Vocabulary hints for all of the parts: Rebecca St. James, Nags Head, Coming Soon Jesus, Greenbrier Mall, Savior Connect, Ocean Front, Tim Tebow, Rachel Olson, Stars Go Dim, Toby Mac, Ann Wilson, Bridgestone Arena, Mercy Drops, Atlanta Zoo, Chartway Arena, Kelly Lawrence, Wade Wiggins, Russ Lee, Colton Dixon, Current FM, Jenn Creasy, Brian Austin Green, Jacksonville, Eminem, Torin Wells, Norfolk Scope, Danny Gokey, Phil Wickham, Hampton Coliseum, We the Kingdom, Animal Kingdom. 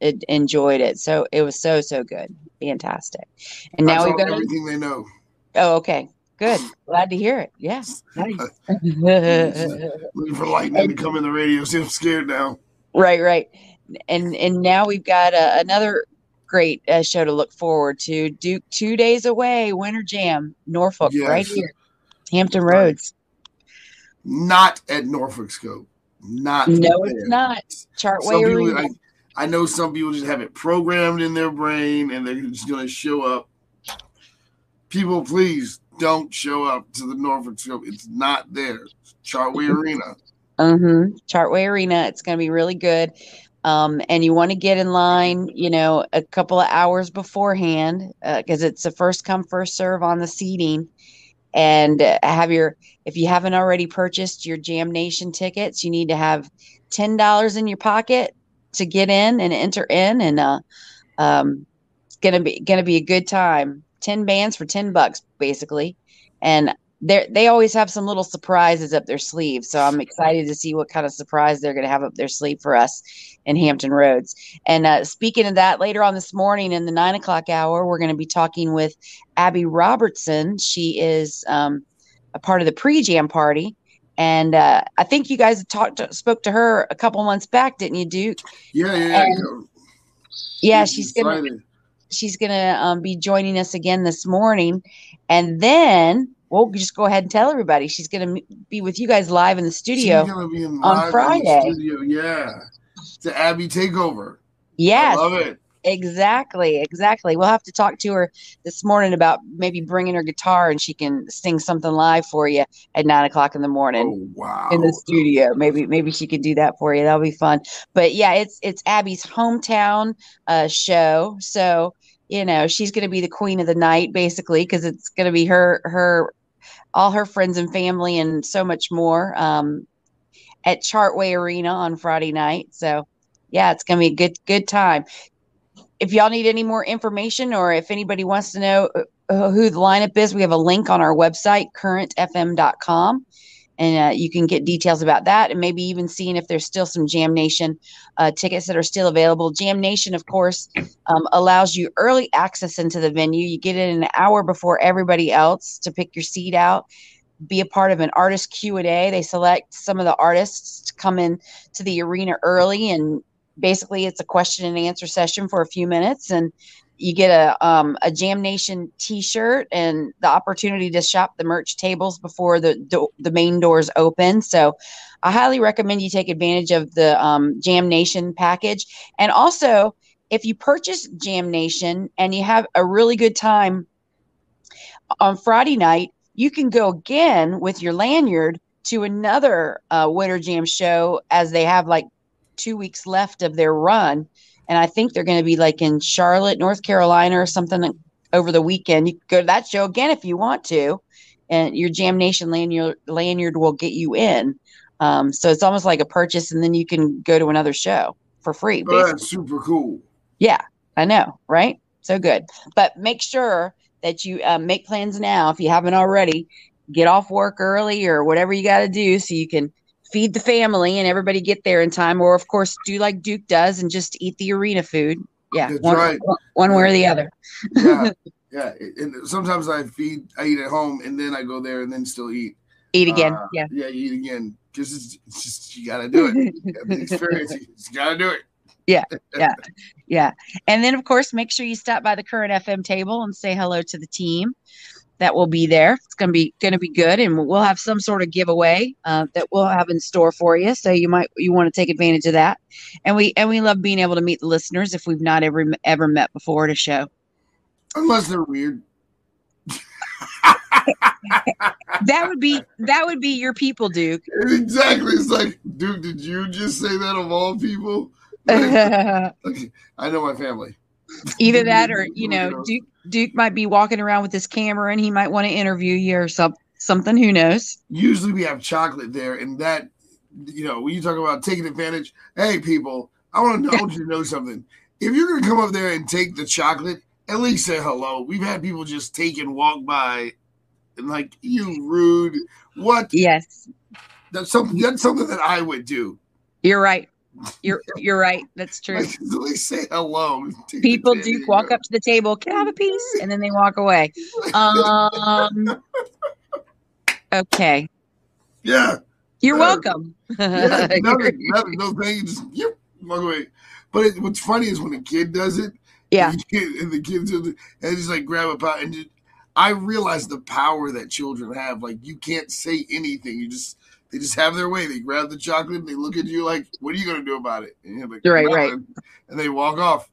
enjoyed it. So it was so good. Fantastic. And now we've got everything they know. Oh, okay. Good. Glad to hear it. Yes. Nice. Looking for lightning to come in the radio. See, I'm scared now. Right. And now we've got another great show to look forward to. Duke, 2 days away, Winter Jam, Norfolk, yes. Right here, Hampton Roads. Not at Norfolk Scope. It's not. Chartway Arena. I know some people just have it programmed in their brain, and they're just going to show up. People, please don't show up to the Norfolk Scope. It's not there. It's Chartway Arena. Mm-hmm. Chartway Arena. It's going to be really good. And you want to get in line, a couple of hours beforehand, because it's a first come, first serve on the seating. And if you haven't already purchased your Jam Nation tickets, you need to have $10 in your pocket to get in and enter in. And it's gonna be a good time. 10 bands for $10, basically. And they always have some little surprises up their sleeve. So I'm excited to see what kind of surprise they're going to have up their sleeve for us in Hampton Roads. And speaking of that, later on this morning in the 9 o'clock hour, we're going to be talking with Abby Robertson. She is a part of the pre-jam party. And I think you guys spoke to her a couple months back, didn't you, Duke? Yeah. She's going to be joining us again this morning. And then we'll just go ahead and tell everybody she's going to be with you guys live in the studio on Friday. It's the Abby takeover. Yes, I love it. Exactly. We'll have to talk to her this morning about maybe bringing her guitar and she can sing something live for you at 9 o'clock in the morning. Oh, wow. In the studio. Maybe she could do that for you. That'll be fun. But yeah, it's Abby's hometown show. So, she's going to be the queen of the night basically, because it's going to be her, all her friends and family and so much more at Chartway Arena on Friday night. So yeah, it's going to be a good time. If y'all need any more information or if anybody wants to know who the lineup is, we have a link on our website, currentfm.com, and you can get details about that and maybe even seeing if there's still some Jam Nation tickets that are still available. Jam Nation, of course, allows you early access into the venue. You get in an hour before everybody else to pick your seat out. Be a part of an artist Q&A. They select some of the artists to come in to the arena early, and basically, it's a question and answer session for a few minutes, and you get a Jam Nation T-shirt and the opportunity to shop the merch tables before the main doors open. So, I highly recommend you take advantage of the Jam Nation package. And also, if you purchase Jam Nation and you have a really good time on Friday night, you can go again with your lanyard to another Winter Jam show, as they have 2 weeks left of their run, and I think they're going to be in Charlotte, North Carolina or something over the weekend. You can go to that show again if you want to, and your Jam Nation lanyard will get you in. So it's almost like a purchase, and then you can go to another show for free. Oh, that's super cool. Yeah, I know, right? So good. But make sure that you make plans now if you haven't already. Get off work early or whatever you got to do so you can feed the family and everybody get there in time, or of course do like Duke does and just eat the arena food. Yeah, that's right. One way or the other. Yeah. And sometimes I eat at home and then I go there and then still eat. Eat again. Yeah, eat again. Because it's just, you got to do it. You have the experience. You just got to do it. Yeah. And then of course, make sure you stop by the Current FM table and say hello to the team that will be there. It's going to be good, and we'll have some sort of giveaway that we'll have in store for you. So you want to take advantage of that. And we love being able to meet the listeners if we've not ever met before at a show. Unless they're weird. That would be your people, Duke. Exactly. It's like, Duke, did you just say that of all people? Okay. I know my family. Either that or, Duke might be walking around with his camera and he might want to interview you or something. Who knows? Usually we have chocolate there, and that, when you talk about taking advantage, hey, people, I want you to know something. If you're going to come up there and take the chocolate, at least say hello. We've had people just take and walk by and you rude. What? Yes. That's something that I would do. You're right. You're right. That's true. I can at least say hello. People do walk up to the table. Can I have a piece? And then they walk away. Okay. Yeah. You're welcome. Yeah, no thing. You just walk away. But what's funny is when a kid does it. Yeah. And the kids do it, and just like grab a pot. And I realize the power that children have. Like you can't say anything. They just have their way. They grab the chocolate and they look at you like, what are you going to do about it? And you're like, right. And they walk off.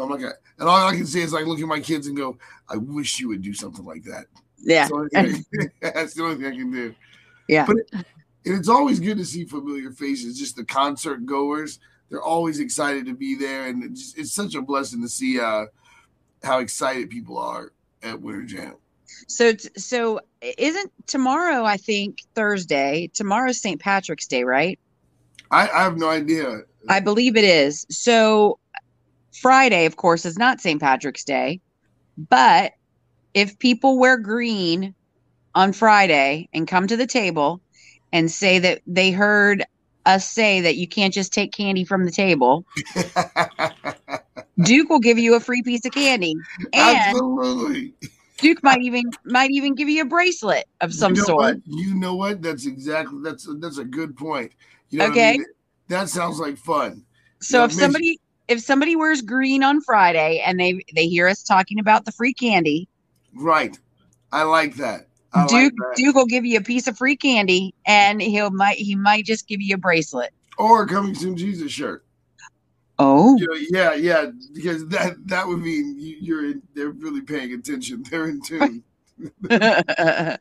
I'm like, and all I can say is like, look at my kids and go, I wish you would do something like that. Yeah. That's the only thing I can do. Yeah. But it's always good to see familiar faces, just the concert goers. They're always excited to be there. And it's such a blessing to see how excited people are at Winter Jam. So isn't tomorrow, I think, Thursday, tomorrow's St. Patrick's Day, right? I have no idea. I believe it is. So Friday, of course, is not St. Patrick's Day. But if people wear green on Friday and come to the table and say that they heard us say that you can't just take candy from the table, Duke will give you a free piece of candy. And absolutely. Duke might even give you a bracelet of some sort. What? You know what? That's a good point. You know what I mean? That sounds like fun. So if somebody wears green on Friday and they hear us talking about the free candy, right? I like that. Duke will give you a piece of free candy, and he might just give you a bracelet or a Coming Soon Jesus shirt. Oh, yeah, because that would mean they're really paying attention. They're in tune. Good. At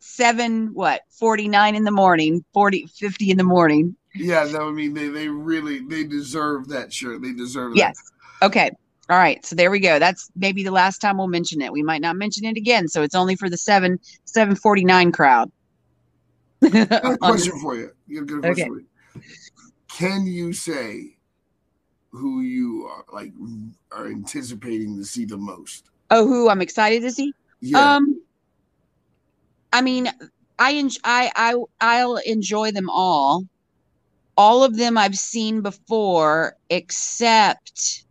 7:49 in the morning, 50 in the morning. Yeah, that would mean they really deserve that shirt. They deserve it. Yes. That. Okay. All right. So there we go. That's maybe the last time we'll mention it. We might not mention it again. So it's only for the 7:49 crowd. I got a question for you. You got a question for you. Can you say who you are anticipating to see the most? Oh, who I'm excited to see? Yeah. I mean, I'll enjoy them all. All of them I've seen before, except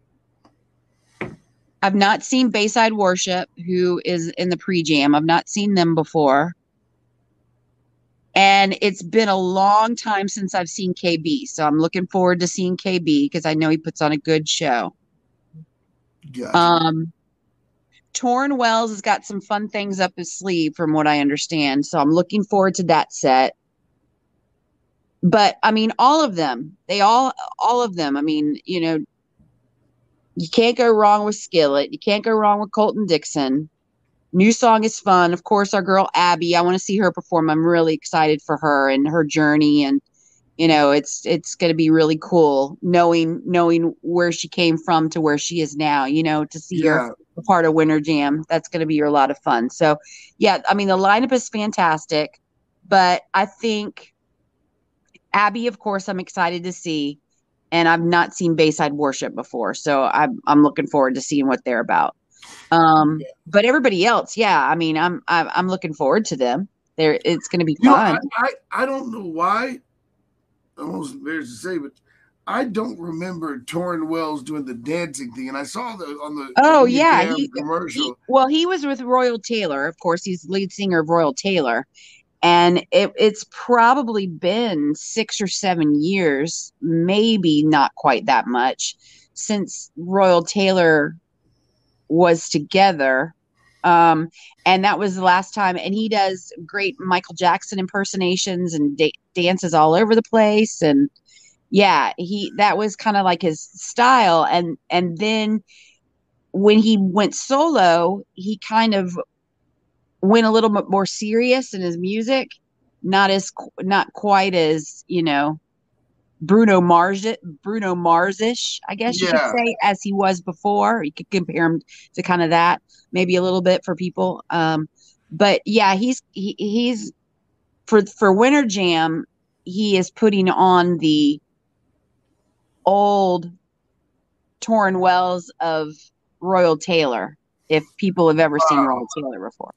I've not seen Bayside Worship, who is in the pre-jam. I've not seen them before. And it's been a long time since I've seen KB. So I'm looking forward to seeing KB because I know he puts on a good show. Gotcha. Torin Wells has got some fun things up his sleeve from what I understand. So I'm looking forward to that set. But I mean, all of them, all of them. I mean, you know, you can't go wrong with Skillet. You can't go wrong with Colton Dixon. New Song is fun. Of course, our girl Abby, I want to see her perform. I'm really excited for her and her journey. And, you know, it's going to be really cool knowing where she came from to where she is now, you know, to see her a part of Winter Jam. That's going to be a lot of fun. So, yeah, I mean, the lineup is fantastic. But I think Abby, of course, I'm excited to see. And I've not seen Bayside Worship before. So I'm looking forward to seeing what they're about. But everybody else, yeah. I mean, I'm looking forward to them. It's going to be fun. You know, I don't know why. Almost embarrassed to say, but I don't remember Torin Wells doing the dancing thing, and I saw that on the commercial. He was with Royal Tailor, of course. He's lead singer of Royal Tailor, and it's probably been 6 or 7 years, maybe not quite that much, since Royal Tailor was together, and that was the last time. And he does great Michael Jackson impersonations and dances all over the place. And yeah, that was kind of like his style. And then when he went solo, he kind of went a little bit more serious in his music, not quite as you know, Bruno Mars-ish, I guess you could say, as he was before. You could compare him to kind of that, maybe a little bit for people. But yeah, he's for Winter Jam, he is putting on the old Torin Wells of Royal Tailor. If people have ever seen Royal Tailor before,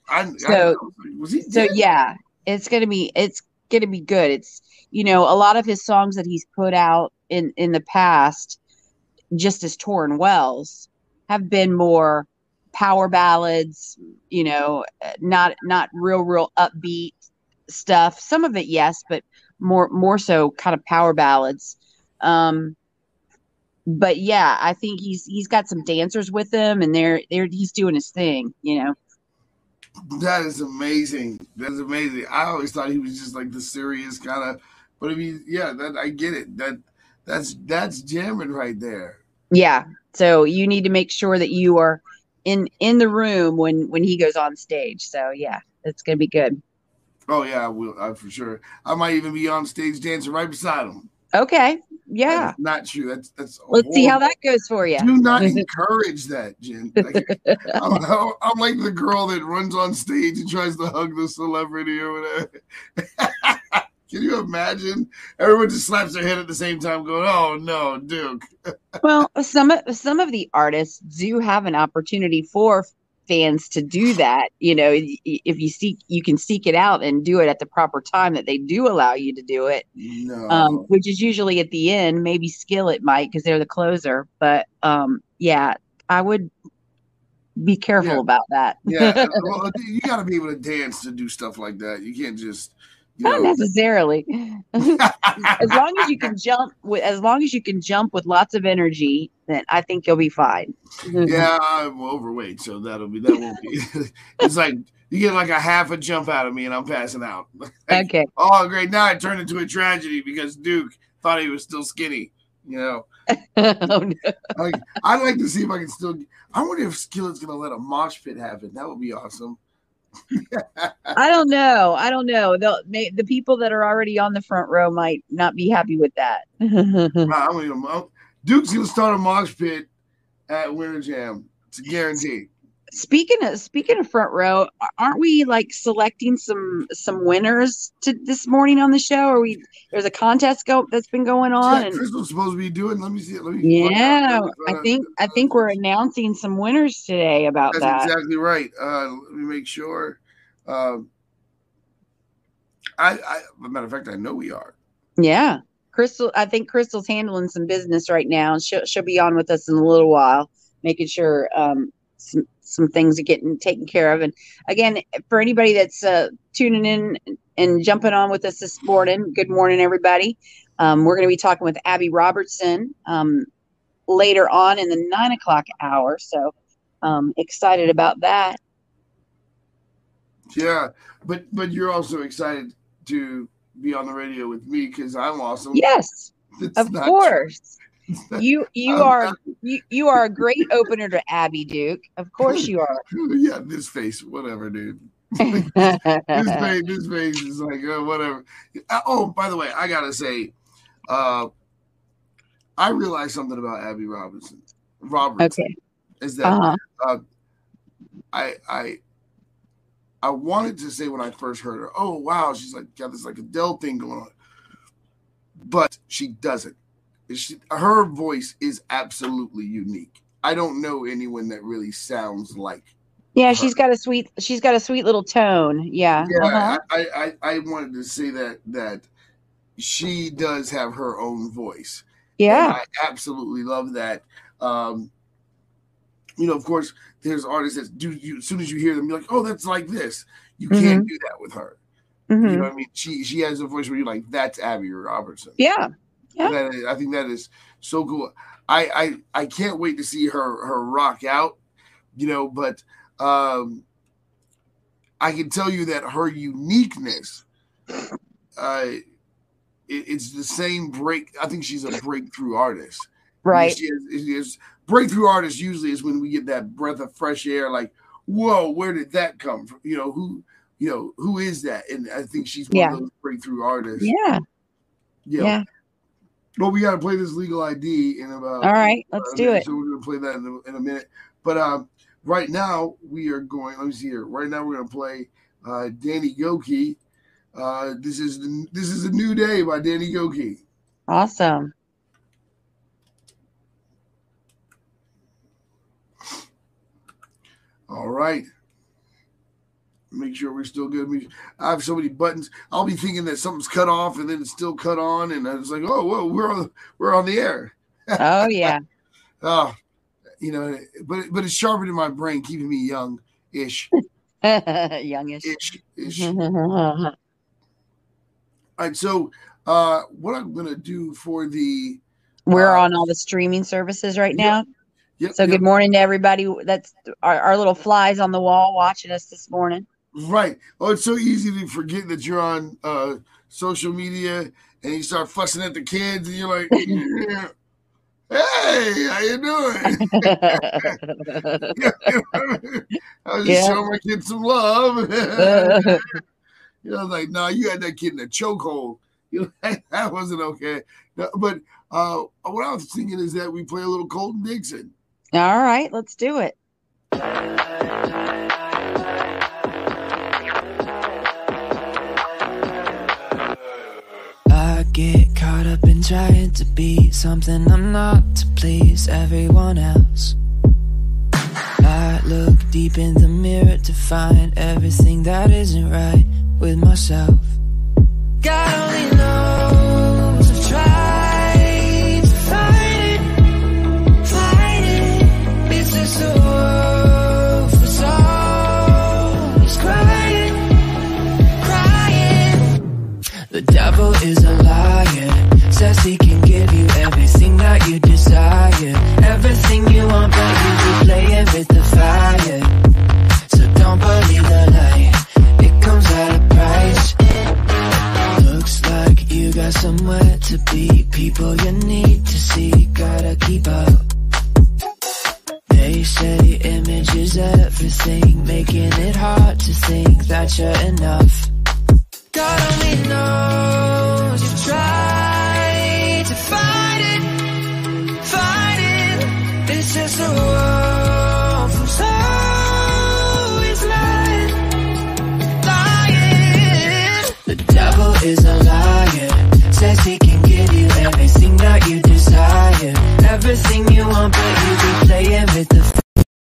was he dead? So yeah, it's gonna be it's. going to be good. It's, you know, a lot of his songs that he's put out in the past, just as Torin Wells, have been more power ballads, you know, not real upbeat stuff. Some of it, yes, but more so kind of power ballads. But yeah, I think he's got some dancers with him, and he's doing his thing, you know. That is amazing. That's amazing. I always thought he was just like the serious kind of, but I mean, yeah, that I get it. That's jamming right there. Yeah. So you need to make sure that you are in the room when he goes on stage. So yeah, it's gonna be good. Oh yeah, I will. For sure. I might even be on stage dancing right beside him. Okay. Yeah. That's not true. That's. Let's see how that goes for you. Do not encourage that, Jen. I'm like the girl that runs on stage and tries to hug the celebrity or whatever. Can you imagine? Everyone just slaps their head at the same time going, oh, no, Duke. Well, some of the artists do have an opportunity for fans to do that. You know, if you can seek it out and do it at the proper time that they do allow you to do it, which is usually at the end. Maybe Skillet might, because they're the closer. But yeah, I would be careful about that. Yeah, well, you got to be able to dance to do stuff like that. You can't just... Not necessarily. As long as you can jump with, lots of energy, then I think you'll be fine. Yeah, I'm overweight, so that won't be. It's like you get like a half a jump out of me, and I'm passing out. Okay. Oh, great! Now it turned into a tragedy because Duke thought he was still skinny. You know. Oh, no. I'd like to see if I can still. I wonder if Skillet's gonna let a mosh pit happen. That would be awesome. I don't know. The people that are already on the front row might not be happy with that. Duke's gonna start a mosh pit at Winter Jam. It's a guarantee. Speaking of front row, aren't we like selecting some winners to this morning on the show? There's a contest that's been going on. Yeah, Crystal's supposed to be doing. Let me see it. I think we're announcing some winners today about that. That's exactly right. Let me make sure. As a matter of fact, I know we are. Yeah, Crystal. I think Crystal's handling some business right now, and she'll be on with us in a little while, making sure. Some things are getting taken care of. And again, for anybody that's tuning in and jumping on with us this morning, good morning, everybody. We're going to be talking with Abby Robertson later on in the 9 o'clock hour. So excited about that. Yeah, but you're also excited to be on the radio with me because I'm awesome. Yes, of course. You are a great opener to Abby, Duke. Of course you are. Yeah, this face, whatever, dude. this face is like whatever. Oh, by the way, I gotta say, I realized something about Abby Robertson. Okay. Is that I wanted to say when I first heard her, oh wow, she's like got this like Adele thing going on, but she doesn't. Her voice is absolutely unique. I don't know anyone that really sounds like. Yeah, her. She's got a sweet little tone. Yeah. Yeah. Uh-huh. I wanted to say that she does have her own voice. Yeah. And I absolutely love that. You know, of course, there's artists that as soon as you hear them, you're like, oh, that's like this. You can't do that with her. Mm-hmm. You know what I mean? She has a voice where you're like, that's Abby Robertson. Yeah. Yeah. I think that is so cool. I can't wait to see her rock out, you know, but I can tell you that her uniqueness, it's the same break. I think she's a breakthrough artist. Right. Breakthrough artists usually is when we get that breath of fresh air, like, whoa, where did that come from? You know, who is that? And I think she's one of those breakthrough artists. Yeah. You know, yeah. Well, we got to play this Legal ID in about. All right, let's do it. So we're going to play that in a minute. But right now we are going. Let me see here. Right now we're going to play Danny Gokey. This is a new day by Danny Gokey. Awesome. All right. make sure we're still good. I have so many buttons. I'll be thinking that something's cut off and then it's still cut on, and it's like, oh, whoa, we're on the air. Oh yeah. You know, but it's sharpening my brain, keeping me young-ish. Youngish. Ish. All right, so what I'm gonna do for the we're on all the streaming services right now. Yep, so good morning to everybody. That's our little flies on the wall watching us this morning. Right. Oh, it's so easy to forget that you're on social media, and you start fussing at the kids, and you're like, yeah. Hey, how you doing? I was just showing my kids some love. You know, like, no, you had that kid in a chokehold. You know, that wasn't okay. No, but what I was thinking is that we play a little Colton Dixon. All right, let's do it. I get caught up in trying to be something I'm not to please everyone else. I look deep in the mirror to find everything that isn't right with myself. God only knows I've tried to fight it, it's just a world for soul, it's crying. The devil is a liar, says he can give you everything that you desire, everything you want, but you be playing with the fire, so don't believe the lie, it comes at a price. Looks like you got somewhere to be, people you need to see, gotta keep up. They say image is everything, making it hard to think that you're enough. God only knows you try to fight it, it's just a world from soul, it's lying. The devil is a liar, says he can give you everything that you desire, everything you want, but you be playing with the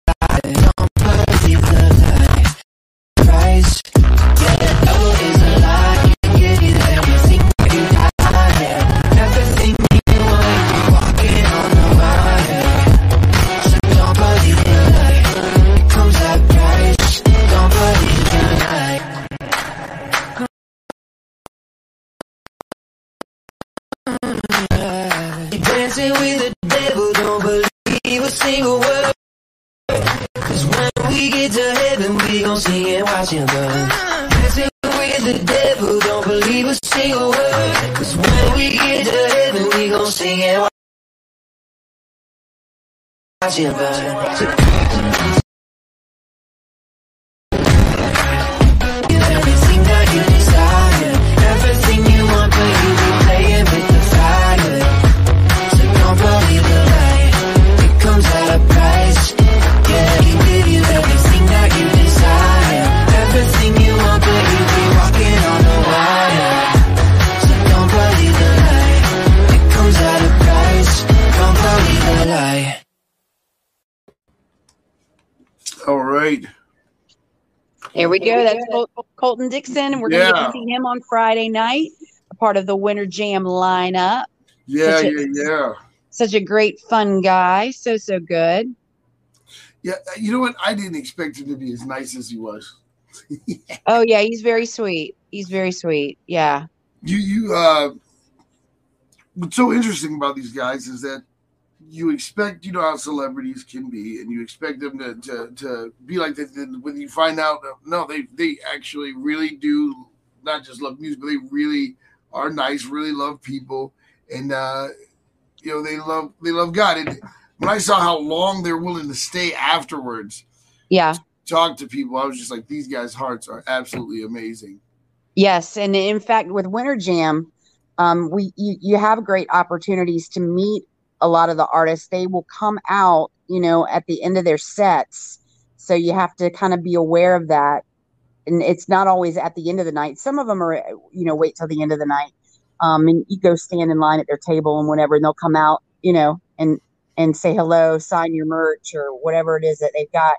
fire, don't believe the lie, Christ, yeah, the devil is a liar, can give you everything that you desire, everything you want, you're walking on the wire, so don't believe the lie, it comes at Christ, don't believe the lie. You're dancing with the devil, don't believe a single word, cause when we get to heaven we gon' sing and watch and burn. Dancing with the devil, don't believe a single word, cause when we get to heaven we gon' sing and watch and burn. Everything that you desire, everything you want, but you be playing with the fire, so don't believe the lie, it comes at a price. Yeah, he give you everything that you desire, everything you want, but you be walking on the wire, so don't believe the lie, it comes at a price, don't believe the lie. All right. Here we go. That's Colton Dixon, and we're going to see him on Friday night, a part of the Winter Jam lineup. Yeah, Such a great, fun guy. So good. Yeah, you know what? I didn't expect him to be as nice as he was. Oh, yeah, he's very sweet. He's very sweet, yeah. What's so interesting about these guys is that you expect, you know, how celebrities can be, and you expect them to be like that. Then when you find out, no, they actually really do not just love music, but they really are nice, really love people, and you know, they love God. And when I saw how long they're willing to stay afterwards, to talk to people, I was just like, these guys' hearts are absolutely amazing. Yes, and in fact, with Winter Jam, you have great opportunities to meet a lot of the artists. They will come out, you know, at the end of their sets. So you have to kind of be aware of that. And it's not always at the end of the night. Some of them are, you know, wait till the end of the night. And you go stand in line at their table and whatever, and they'll come out, you know, and say hello, sign your merch or whatever it is that they've got.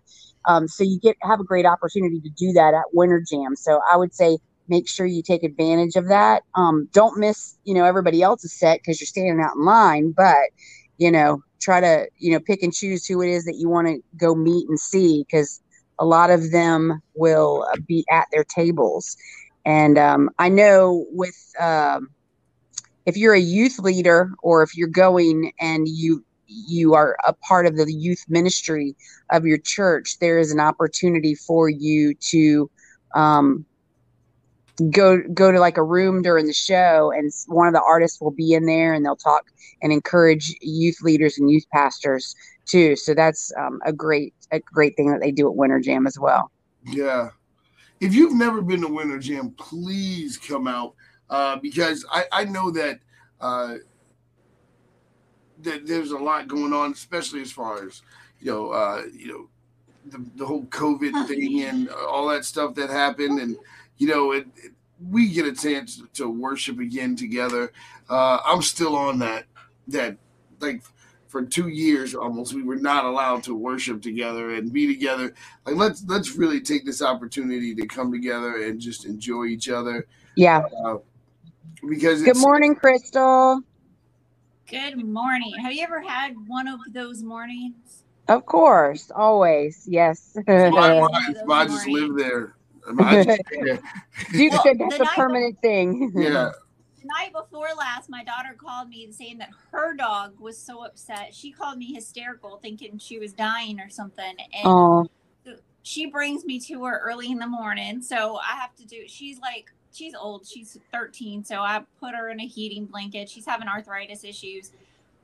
So you have a great opportunity to do that at Winter Jam. So I would say make sure you take advantage of that. Don't miss, everybody else's set because you're standing out in line, but, try to, pick and choose who it is that you want to go meet and see, because a lot of them will be at their tables. And I know with if you're a youth leader or if you're going and you are a part of the youth ministry of your church, there is an opportunity for you to go to like a room during the show, and one of the artists will be in there and they'll talk and encourage youth leaders and youth pastors too. So that's a great thing that they do at Winter Jam as well. Yeah. If you've never been to Winter Jam, please come out because I know that that there's a lot going on, especially as far as, the whole COVID thing and all that stuff that happened. And, we get a chance to worship again together. I'm still on that like for 2 years almost, we were not allowed to worship together and be together. Like let's really take this opportunity to come together and just enjoy each other. Yeah. Because good morning, Crystal. Good morning. Have you ever had one of those mornings? Of course, always. Yes. I just live there. Duke said that's a permanent thing. Yeah. The night before last, my daughter called me saying that her dog was so upset. She called me hysterical, thinking she was dying or something. And she brings me to her early in the morning, so I have to do. She's old. She's 13, so I put her in a heating blanket. She's having arthritis issues,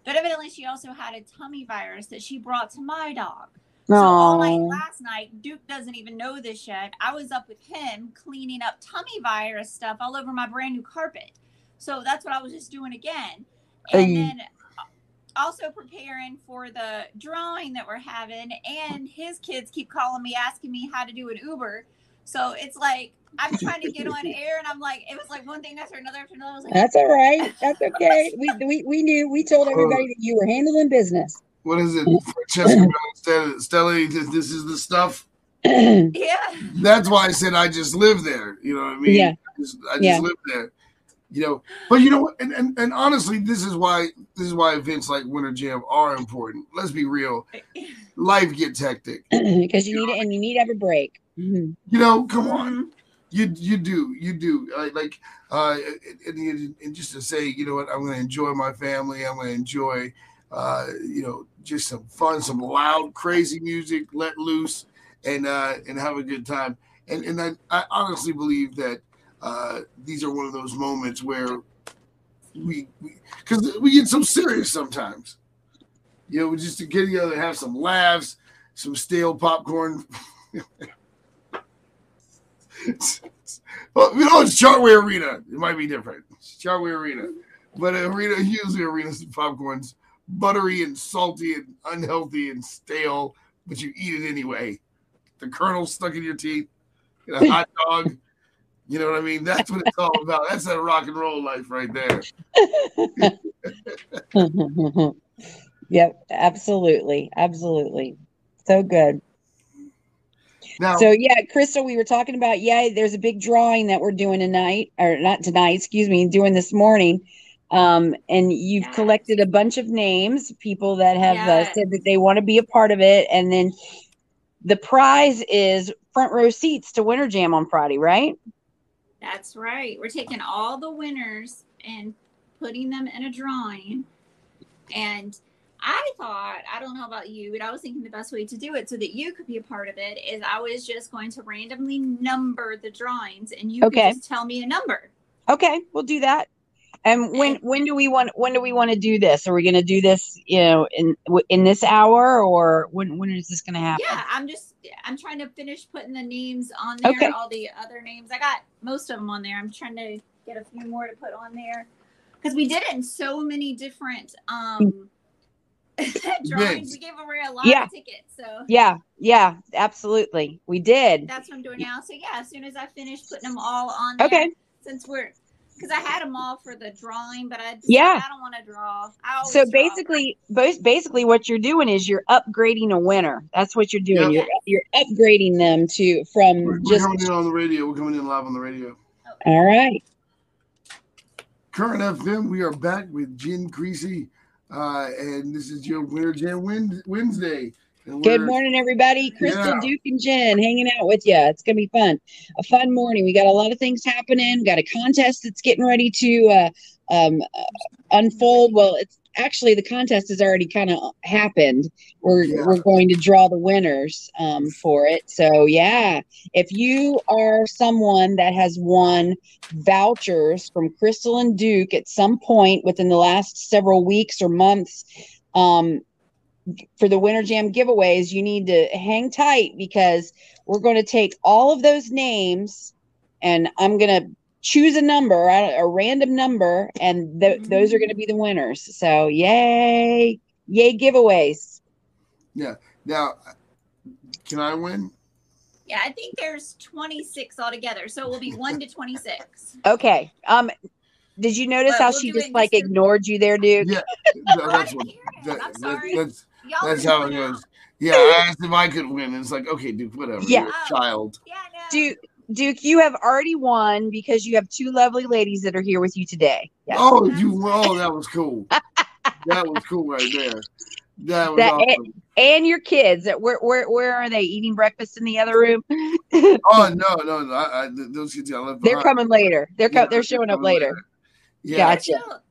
but evidently she also had a tummy virus that she brought to my dog. So all night last night, Duke doesn't even know this yet, I was up with him cleaning up tummy virus stuff all over my brand new carpet. So that's what I was just doing again. And then also preparing for the drawing that we're having. And his kids keep calling me, asking me how to do an Uber. So it's like, I'm trying to get on air, and I'm like, it was like one thing after another after another. I was like, that's all right. That's okay. We told everybody that you were handling business. What is it? Francesca Stella, this is the stuff. Yeah. That's why I said I just live there. You know what I mean? Yeah. I just live there. But and honestly, this is why events like Winter Jam are important. Let's be real. Life gets hectic. Because you need it, and you need to have a break. Mm-hmm. Come on. You do. And just to say, I'm going to enjoy my family. I'm going to enjoy, just some fun, some loud, crazy music, let loose, and have a good time. And I honestly believe that these are one of those moments where we get so serious sometimes. We just to get together and have some laughs, some stale popcorn. Well, it's Chartway Arena. It might be different. It's Chartway Arena. But usually arenas and popcorn's buttery and salty and unhealthy and stale, but you eat it anyway. The kernel stuck in your teeth, a hot dog. You know what I mean? That's what it's all about. That's that rock and roll life right there. Yep, absolutely. Absolutely. So good. Now, Crystal, we were talking about, there's a big drawing that we're doing doing this morning. And you've collected a bunch of names, people that have said that they want to be a part of it. And then the prize is front row seats to Winter Jam on Friday, right? That's right. We're taking all the winners and putting them in a drawing. And I thought, I don't know about you, but I was thinking the best way to do it so that you could be a part of it is I was just going to randomly number the drawings, and you could just tell me a number. Okay, we'll do that. And when do we want to do this? Are we going to do this, in this hour, or when is this going to happen? Yeah, I'm trying to finish putting the names on there. Okay. All the other names, I got most of them on there. I'm trying to get a few more to put on there because we did it in so many different drawings. We gave away a lot of tickets. So yeah, absolutely, we did. That's what I'm doing now. So as soon as I finish putting them all on there, since we're because I had them all for the drawing, but I just, I don't want to draw. So basically what you're doing is you're upgrading a winner. That's what you're doing. Yep. You're upgrading them to from we're coming in on the radio. We're coming in live on the radio. Okay. All right. Current FM, we are back with Jenn Creasy, and this is your Winter Jam Wednesday. Good morning, everybody. Crystal, Duke, and Jen hanging out with you. It's going to be fun. A fun morning. We got a lot of things happening. We got a contest that's getting ready to unfold. Well, it's actually the contest has already kind of happened. We're going to draw the winners for it. So, if you are someone that has won vouchers from Crystal and Duke at some point within the last several weeks or months, for the Winter Jam giveaways, you need to hang tight because we're going to take all of those names and I'm going to choose a number, a random number, and those are going to be the winners. So, yay giveaways. Yeah. Now, can I win? Yeah, I think there's 26 altogether. So it will be 1 to 26. Okay. Did you notice how she just ignored you there, dude? Yeah. I'm sorry. That's how it goes. Yeah, I asked if I could win. It's like, okay, Duke, whatever. Yeah. You're a child. Yeah, no. Duke, you have already won because you have two lovely ladies that are here with you today. Yes. That was cool. That was cool right there. That was awesome. And your kids. Where are they? Eating breakfast in the other room? No. I those kids I left behind. They're coming later. They're showing up later. Yeah. Gotcha.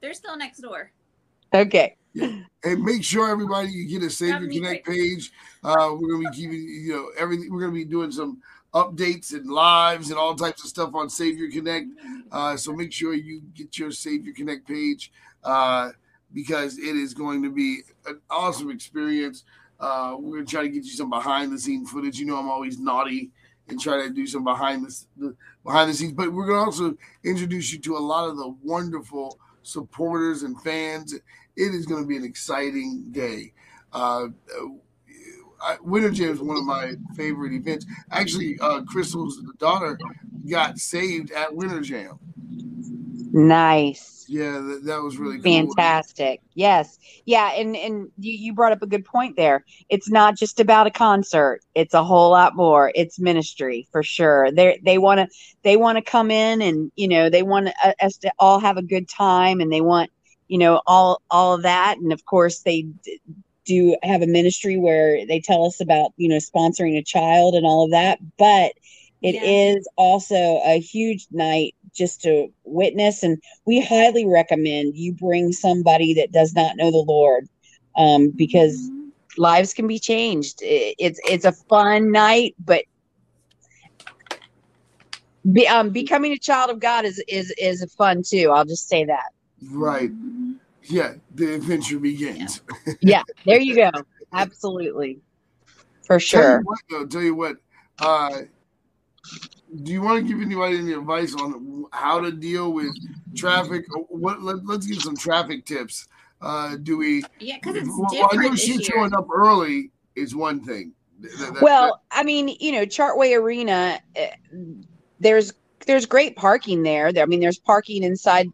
They're still next door. Okay. Yeah. And make sure everybody you get a Savior Connect page. We're gonna be keeping everything. We're gonna be doing some updates and lives and all types of stuff on Savior Connect. So make sure you get your Savior Connect page because it is going to be an awesome experience. We're gonna try to get you some behind the scenes footage. I'm always naughty and try to do some behind the scenes, but we're gonna also introduce you to a lot of the wonderful supporters and fans. It is going to be an exciting day. Winter Jam is one of my favorite events. Actually, Crystal's daughter got saved at Winter Jam. Nice. Yeah, that was really cool. Fantastic. Yes. Yeah, and you brought up a good point there. It's not just about a concert. It's a whole lot more. It's ministry for sure. They want to come in and, they want us to all have a good time and they want all of that. And of course they do have a ministry where they tell us about, sponsoring a child and all of that, but it is also a huge night just to witness. And we highly recommend you bring somebody that does not know the Lord, because lives can be changed. It's a fun night, but becoming a child of God is fun too. I'll just say that. Right. Yeah, the adventure begins. Yeah. There you go. Absolutely. For sure. Tell you what, do you want to give anybody any advice on how to deal with traffic? Let's give some traffic tips. Because it's different. I know she's showing up early is one thing. Chartway Arena, there's great parking there. There's parking inside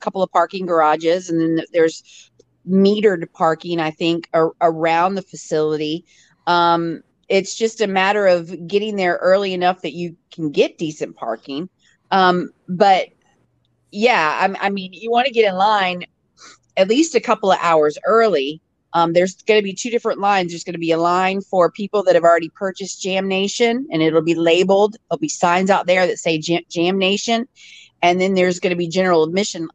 couple of parking garages, and then there's metered parking, I think, around the facility. It's just a matter of getting there early enough that you can get decent parking. You want to get in line at least a couple of hours early. There's going to be two different lines. There's going to be a line for people that have already purchased Jam Nation, and it'll be labeled. There'll be signs out there that say Jam Nation, and then there's going to be a general admission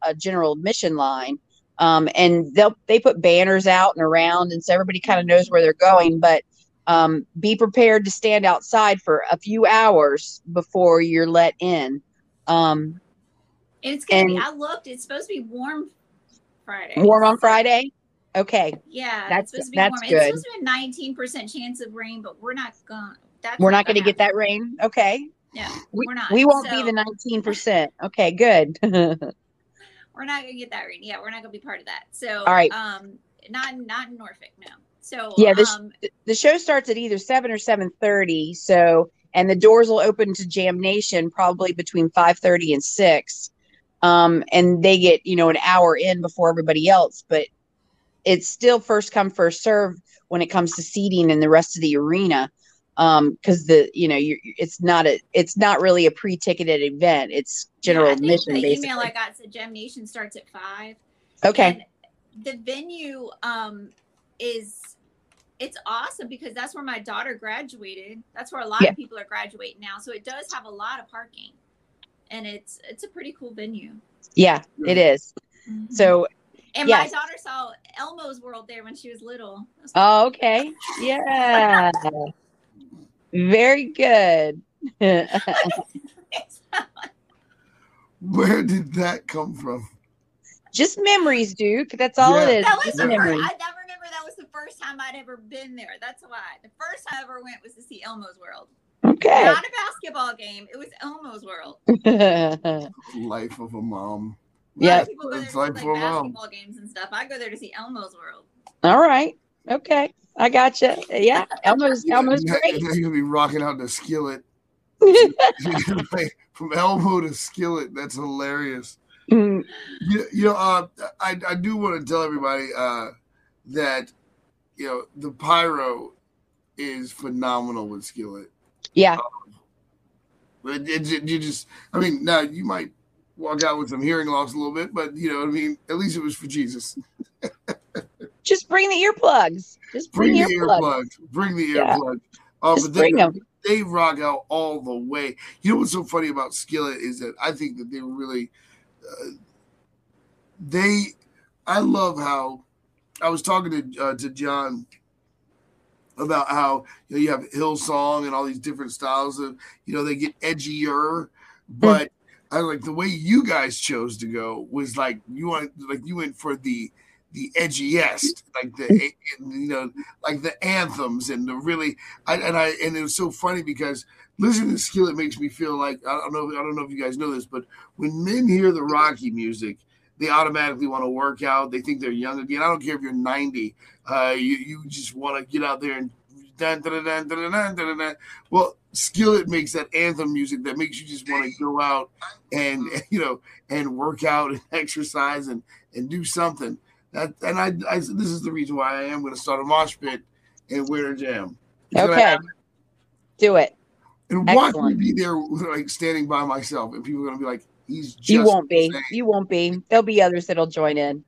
line. And they put banners out and around, and so everybody kind of knows where they're going. But be prepared to stand outside for a few hours before you're let in. I looked. It's supposed to be warm Friday. Warm on Friday. Okay. Yeah, that's warm. Good. It's supposed to be a 19% chance of rain, but we're not going. We're not going to get that rain. Okay. Yeah, we're not. We won't be the 19%. Okay, good. We're not going to get that rain. Yeah, we're not going to be part of that. So, all right. Not in Norfolk, no. So yeah, the show starts at either 7 or 7:30. So, and the doors will open to Jam Nation probably between 5:30 and 6. And they get, you know, an hour in before everybody else, but it's still first come, first serve when it comes to seating in the rest of the arena. Cause the, you know, it's not really a pre-ticketed event. It's general admission. The email I got said Gem Nation starts at 5:00. Okay. And the venue, it's awesome because that's where my daughter graduated. That's where a lot of people are graduating now. So it does have a lot of parking, and it's a pretty cool venue. Yeah, it is. Mm-hmm. So, and my daughter saw Elmo's World there when she was little. Was cool. Oh, okay. Yeah. Very good. Where did that come from? Just memories, Duke. That's all it is. That was the first time I'd ever been there. That's why. The first time I ever went was to see Elmo's World. Okay. Not a basketball game. It was Elmo's World. Life of a mom. Yeah. People go there to like basketball games and stuff. I go there to see Elmo's World. All right. Okay. I gotcha. Yeah. Elmo's great. You're going to be rocking out the Skillet. From Elmo to Skillet. That's hilarious. Mm. I do want to tell everybody that, you know, the pyro is phenomenal with Skillet. Yeah. Now you might walk out with some hearing loss a little bit, but, you know what I mean? At least it was for Jesus. Just bring the earplugs. Just bring the earplugs. Bring the earplugs. They rock out all the way. You know what's so funny about Skillet is that I think that they were really I love how I was talking to John about how, you know, you have Hillsong and all these different styles of, you know, they get edgier, but I like the way you guys chose to go was like you went for the edgiest, like the, you know, like the anthems and the really and it was so funny because listening to Skillet makes me feel like I don't know if you guys know this, but when men hear the Rocky music, they automatically want to work out. They think they're young again. I don't care if you're 90. You just want to get out there and dun, dun, dun, dun, dun, dun, dun. Well, Skillet makes that anthem music that makes you just want to go out and, you know, and work out and exercise and do something. And this is the reason why I am going to start a mosh pit in Winter Jam. Okay, do it. And watch me be there, like standing by myself, and people are going to be like, "He's just." You won't be. Insane. You won't be. There'll be others that'll join in.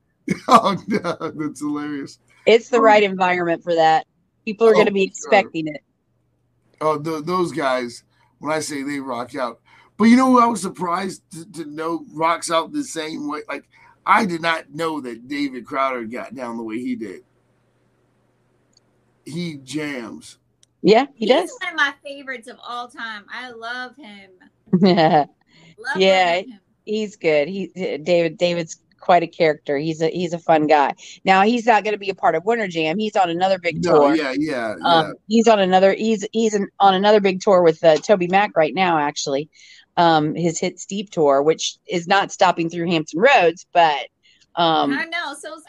Oh no, that's hilarious! It's the right environment for that. People are going to be expecting it. Oh, those guys! When I say they rock out, but you know who I was surprised to know rocks out the same way. Like I did not know that David Crowder got down the way he did. He jams. Yeah, he does. He's one of my favorites of all time. I love him. He's good. David's quite a character. He's a fun guy. Now he's not going to be a part of Winter Jam. He's on another big tour. He's on another big tour with Toby Mac right now, actually. His Hits Deep tour, which is not stopping through Hampton Roads, but I know, so sad.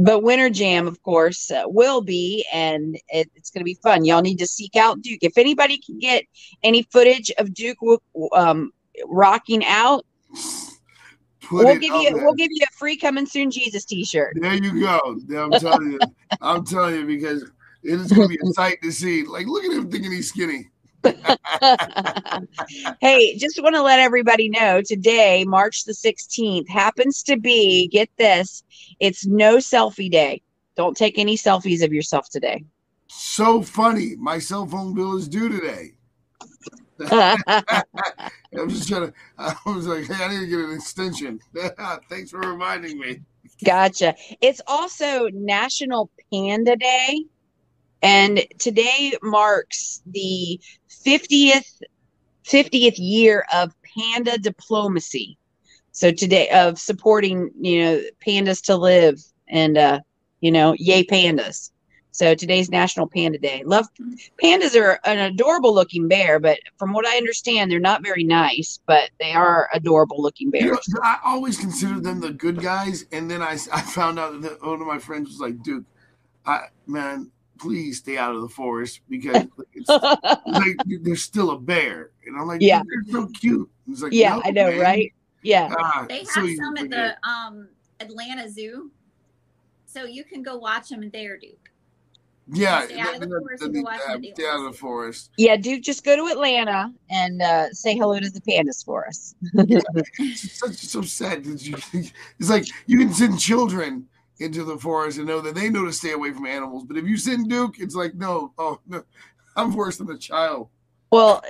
But Winter Jam, of course, will be, and it's going to be fun. Y'all need to seek out Duke. If anybody can get any footage of Duke rocking out, we'll give you a free Coming Soon Jesus T-shirt. There you go. I'm telling you, because it is going to be a sight to see. Like, look at him thinking he's skinny. Hey, just want to let everybody know today, March the 16th, happens to be, get this, it's no selfie day. Don't take any selfies of yourself today. So funny. My cell phone bill is due today. I was like, hey, I need to get an extension. Thanks for reminding me. Gotcha. It's also National Panda Day. And today marks the 50th year of panda diplomacy. So today of supporting, you know, pandas to live and, you know, yay pandas. So today's National Panda Day. Pandas are an adorable looking bear, but from what I understand, they're not very nice, but they are adorable looking bears. You know, I always considered them the good guys. And then I found out that one of my friends was like, dude, please stay out of the forest because it's like there's still a bear. And I'm like, yeah, they're so cute. Like, yeah, no, I know, man. Right? Yeah. They have some at the Atlanta Zoo. So you can go watch them there, Duke. Yeah. Stay out of the forest. Yeah, Duke, just go to Atlanta and say hello to the pandas for us. Yeah. So sad. It's like you can send children into the forest and know that they know to stay away from animals. But if you send Duke, it's like, no, I'm worse than a child. Well,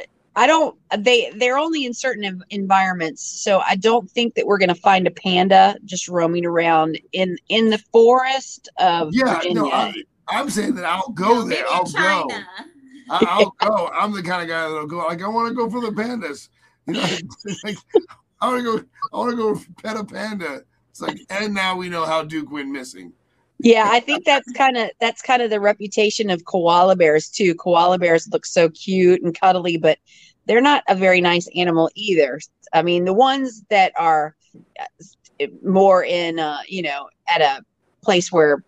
they're only in certain environments. So I don't think that we're going to find a panda just roaming around in the forest of Virginia. No, I'm saying that I'll go there. I'll go. I'm the kind of guy that'll go. Like, I want to go for the pandas. You know, I want to go pet a panda. It's like, and now we know how Duke went missing. Yeah, I think that's kind of the reputation of koala bears too. Koala bears look so cute and cuddly, but they're not a very nice animal either. I mean, the ones that are more in, at a place where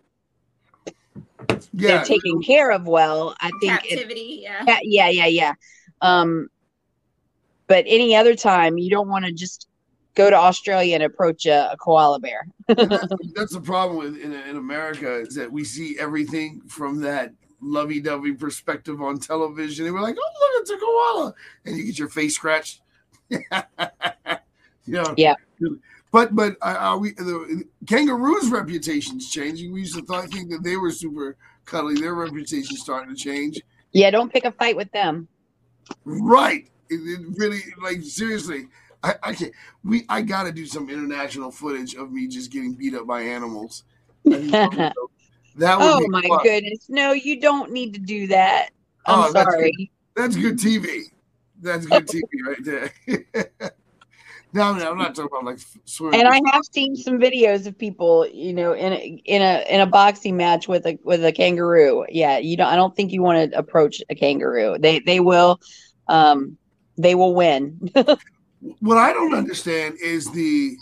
they're taken care of well, I think captivity. But any other time, you don't want to just go to Australia and approach a koala bear. That's the problem with in America, is that we see everything from that lovey-dovey perspective on television. And we're like, oh, look, it's a koala. And you get your face scratched. Yeah. But the kangaroos' reputation's changing. We used to think that they were super cuddly. Their reputation's starting to change. Yeah, don't pick a fight with them. Right. It really, like, seriously. I can't. I got to do some international footage of me just getting beat up by animals. That oh my fun. Goodness! No, you don't need to do that. I'm sorry. That's good TV. That's good TV right there. No, I'm not talking about like swimming. And I have seen some videos of people, in a boxing match with a kangaroo. Yeah, I don't think you want to approach a kangaroo. They will win. What I don't understand is the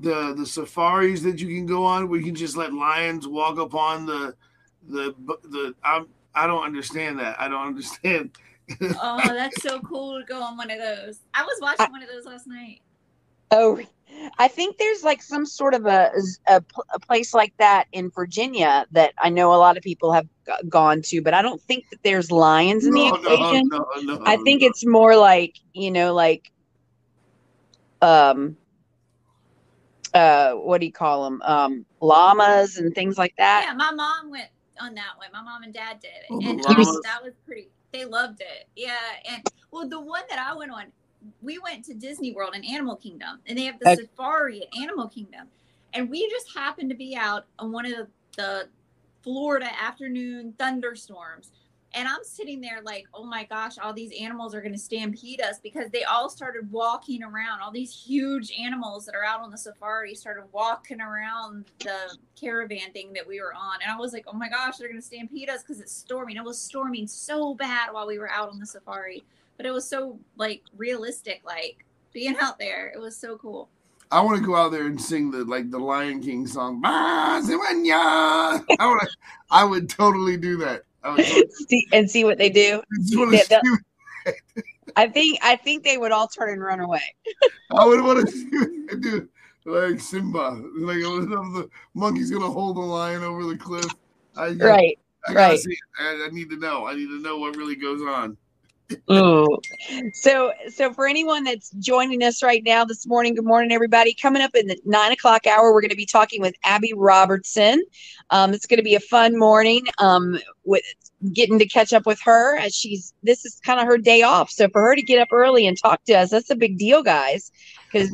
safaris that you can go on where you can just let lions walk upon the I don't understand that. I don't understand. Oh, that's so cool to go on one of those. I was watching one of those last night. Oh, I think there's like some sort of a place like that in Virginia that I know a lot of people have gone to, but I don't think that there's lions in the equation. I think it's more like, what do you call them? Llamas and things like that. Yeah, my mom went on that one. My mom and dad did. That was pretty, they loved it. Yeah. And well, the one that I went on, we went to Disney World and Animal Kingdom, and they have the safari at Animal Kingdom. And we just happened to be out on one of the Florida afternoon thunderstorms. And I'm sitting there like, oh my gosh, all these animals are going to stampede us, because they all started walking around. All these huge animals that are out on the safari started walking around the caravan thing that we were on. And I was like, oh my gosh, they're going to stampede us because it's storming. It was storming so bad while we were out on the safari. But it was so, like, realistic, like, being out there. It was so cool. I want to go out there and sing the Lion King song. I would totally do that. See what they do. I think they would all turn and run away. I would want to do like Simba. Like, the monkey's going to hold the lion over the cliff. I see it. I need to know. I need to know what really goes on. Oh, so for anyone that's joining us right now this morning, good morning, everybody. Coming up in the 9 o'clock hour, we're going to be talking with Abby Robertson. It's going to be a fun morning with getting to catch up with her, as this is kind of her day off. So for her to get up early and talk to us, that's a big deal, guys, because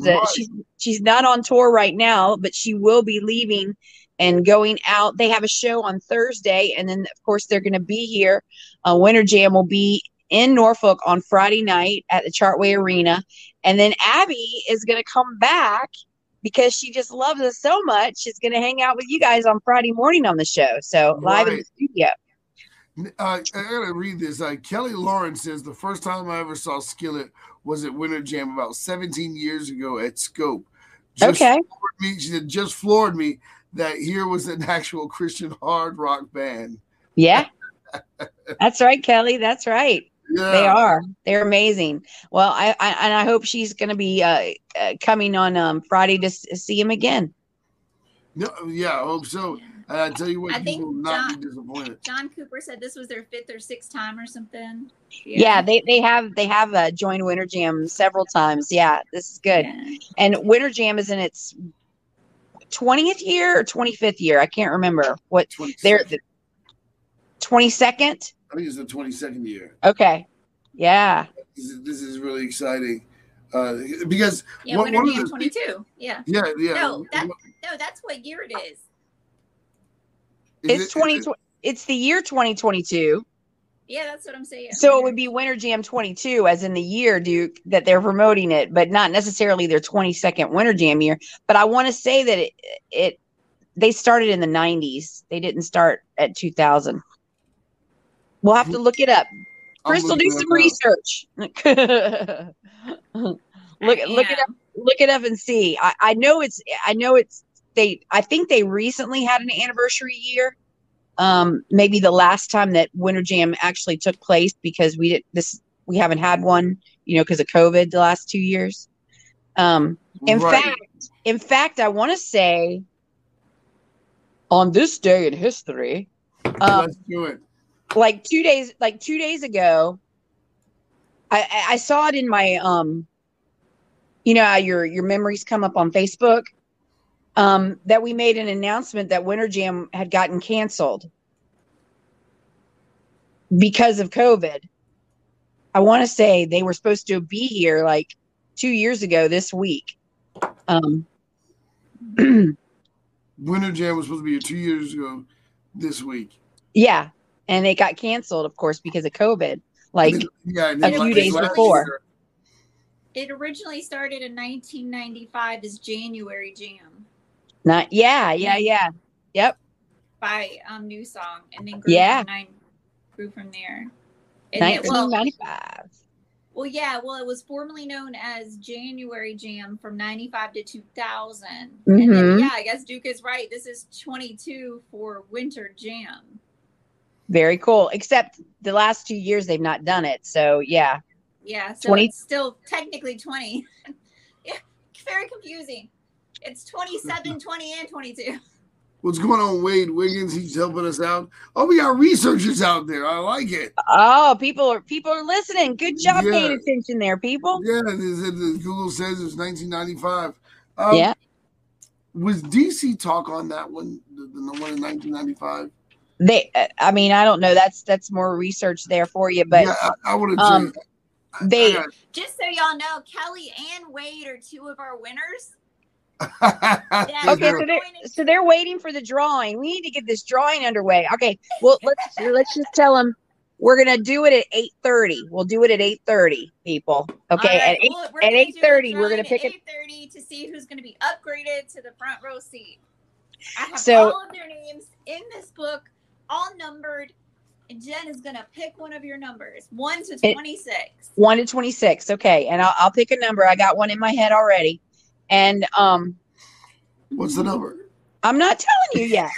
she's not on tour right now, but she will be leaving and going out. They have a show on Thursday, and then of course they're going to be here. Winter Jam will be in Norfolk on Friday night at the Chartway Arena. And then Abby is going to come back because she just loves us so much. She's going to hang out with you guys on Friday morning on the show. So live in the studio. I got to read this. Kelly Lawrence says, the first time I ever saw Skillet was at Winter Jam about 17 years ago at Scope. She floored me that here was an actual Christian hard rock band. Yeah. That's right, Kelly. That's right. Yeah. They are. They're amazing. Well, I hope she's going to be coming on Friday to see him again. No, yeah, I hope so. I tell you what, people will not be disappointed. John Cooper said this was their fifth or sixth time or something. Yeah, they have joined Winter Jam several times. Yeah, this is good. Yeah. And Winter Jam is in its 20th year or 25th year. I can't remember what. 22nd. They're the 22nd. I think it's the 22nd year. Okay. Yeah. This is really exciting. Because yeah, Winter Jam 22. Yeah. Yeah, yeah. No, that's what year it is. It's the year 2022. Yeah, that's what I'm saying. So it would be Winter Jam 22, as in the year, Duke, that they're promoting it, but not necessarily their 22nd Winter Jam year. But I want to say that they started in the 90s. They didn't start at 2000. We'll have to look it up. Crystal, do some research. Look it up and see. I know it's. I think they recently had an anniversary year. Maybe the last time that Winter Jam actually took place, because we haven't had one, because of COVID the last 2 years. In fact, I want to say on this day in history, let's do it. Like two days ago, I saw it in my, your memories come up on Facebook. That we made an announcement that Winter Jam had gotten canceled because of COVID. I want to say they were supposed to be here like 2 years ago this week. Winter Jam was supposed to be here 2 years ago this week. Yeah, and it got canceled, of course, because of COVID, a few days before. Year. It originally started in 1995 as January Jam. Yep. By New Song, and then grew from there. And 1995. It was formerly known as January Jam from 95 to 2000. Mm-hmm. And then, I guess Duke is right. This is 22 for Winter Jam. Very cool. Except the last 2 years they've not done it. So yeah. Yeah, so 20? It's still technically 20. Yeah, very confusing. It's 27, 20, and 22. What's going on, Wade Wiggins? He's helping us out. Oh, we got researchers out there. I like it. Oh, people are listening. Good job paying attention there, people. Yeah, Google says it's 1995. Yeah. Was DC Talk on that one, the one in 1995? I don't know. That's more research there for you. But yeah, I would agree. They just so y'all know, Kelly and Wade are two of our winners. Okay, so they're waiting for the drawing. We need to get this drawing underway. Okay, well let's just tell them we're gonna do it at 8:30. We'll do it at 8:30, people. Okay, right. At 8:30 we're gonna pick 8:30 to see who's gonna be upgraded to the front row seat. I have all of their names in this book, all numbered. And Jen is going to pick one of your numbers, 1 to 26. 1 to 26. Okay. And I'll pick a number. I got one in my head already. And what's the number? I'm not telling you yet.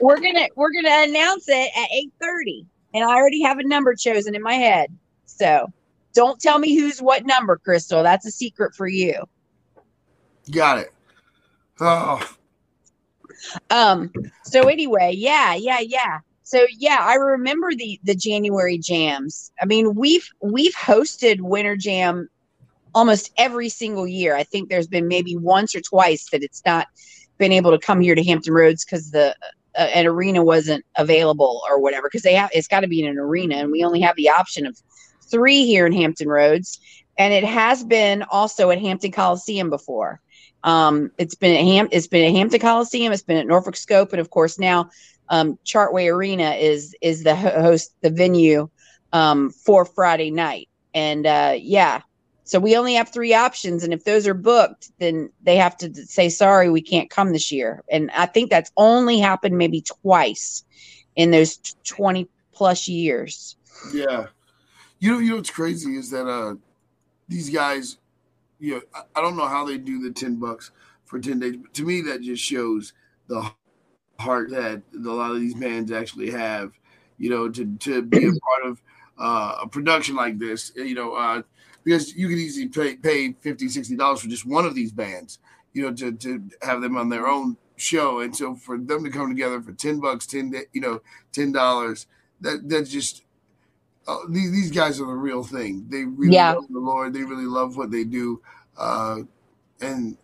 We're going to announce it at 8:30. And I already have a number chosen in my head. So don't tell me who's what number, Crystal. That's a secret for you. Got it. Oh. So anyway, yeah. So yeah, I remember the January jams. I mean, we've hosted Winter Jam almost every single year. I think there's been maybe once or twice that it's not been able to come here to Hampton Roads because the an arena wasn't available or whatever. Because it's got to be in an arena, and we only have the option of 3 here in Hampton Roads. And it has been also at Hampton Coliseum before. It's been at Hampton Coliseum. It's been at Norfolk Scope, and of course now. Chartway Arena is the host, the venue for Friday night. And so we only have 3 options. And if those are booked, then they have to say, sorry, we can't come this year. And I think that's only happened maybe twice in those 20 plus years. Yeah. You know what's crazy is that these guys, I don't know how they do the $10 for 10 days. But to me, that just shows the heart that a lot of these bands actually have, to be a part of a production like this, you know, because you could easily pay $50-$60 for just one of these bands, you know, to have them on their own show. And so for them to come together for $10, $10, that's just, these guys are the real thing. They really love the Lord. They really love what they do. And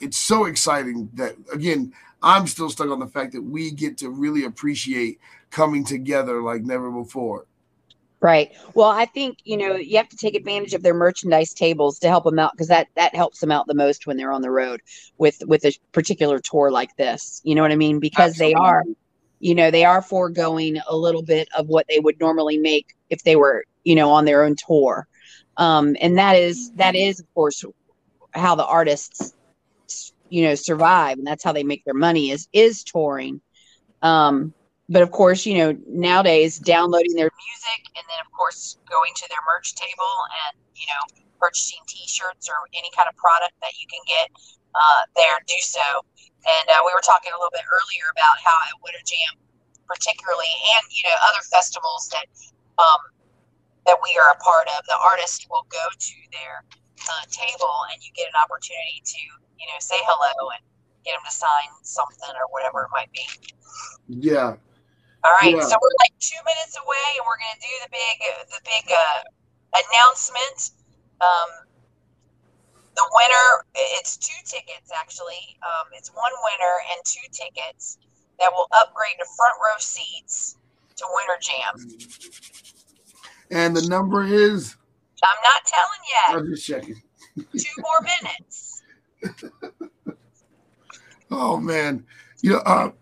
it's so exciting that, again, I'm still stuck on the fact that we get to really appreciate coming together like never before. Right. Well, I think, you know, you have to take advantage of their merchandise tables to help them out, because that helps them out the most when they're on the road with a particular tour like this. You know what I mean? Because Absolutely. They are, you know, they are foregoing a little bit of what they would normally make if they were, you know, on their own tour. And that is, of course, how the artists, you know, survive, and that's how they make their money is touring. But of course, you know, nowadays downloading their music and then of course going to their merch table and, you know, purchasing t-shirts or any kind of product that you can get there, do so. And we were talking a little bit earlier about how at Winter Jam particularly, and, you know, other festivals that we are a part of, the artist will go to their table and you get an opportunity to, you know, say hello and get them to sign something or whatever it might be. Yeah. All right. Yeah. So we're like 2 minutes away and we're going to do the big announcement. The winner, it's 2 tickets actually. It's one winner and 2 tickets that will upgrade to front row seats to Winter Jam. And the number is? I'm not telling yet. I'm just checking. 2 more minutes. Oh man, you know,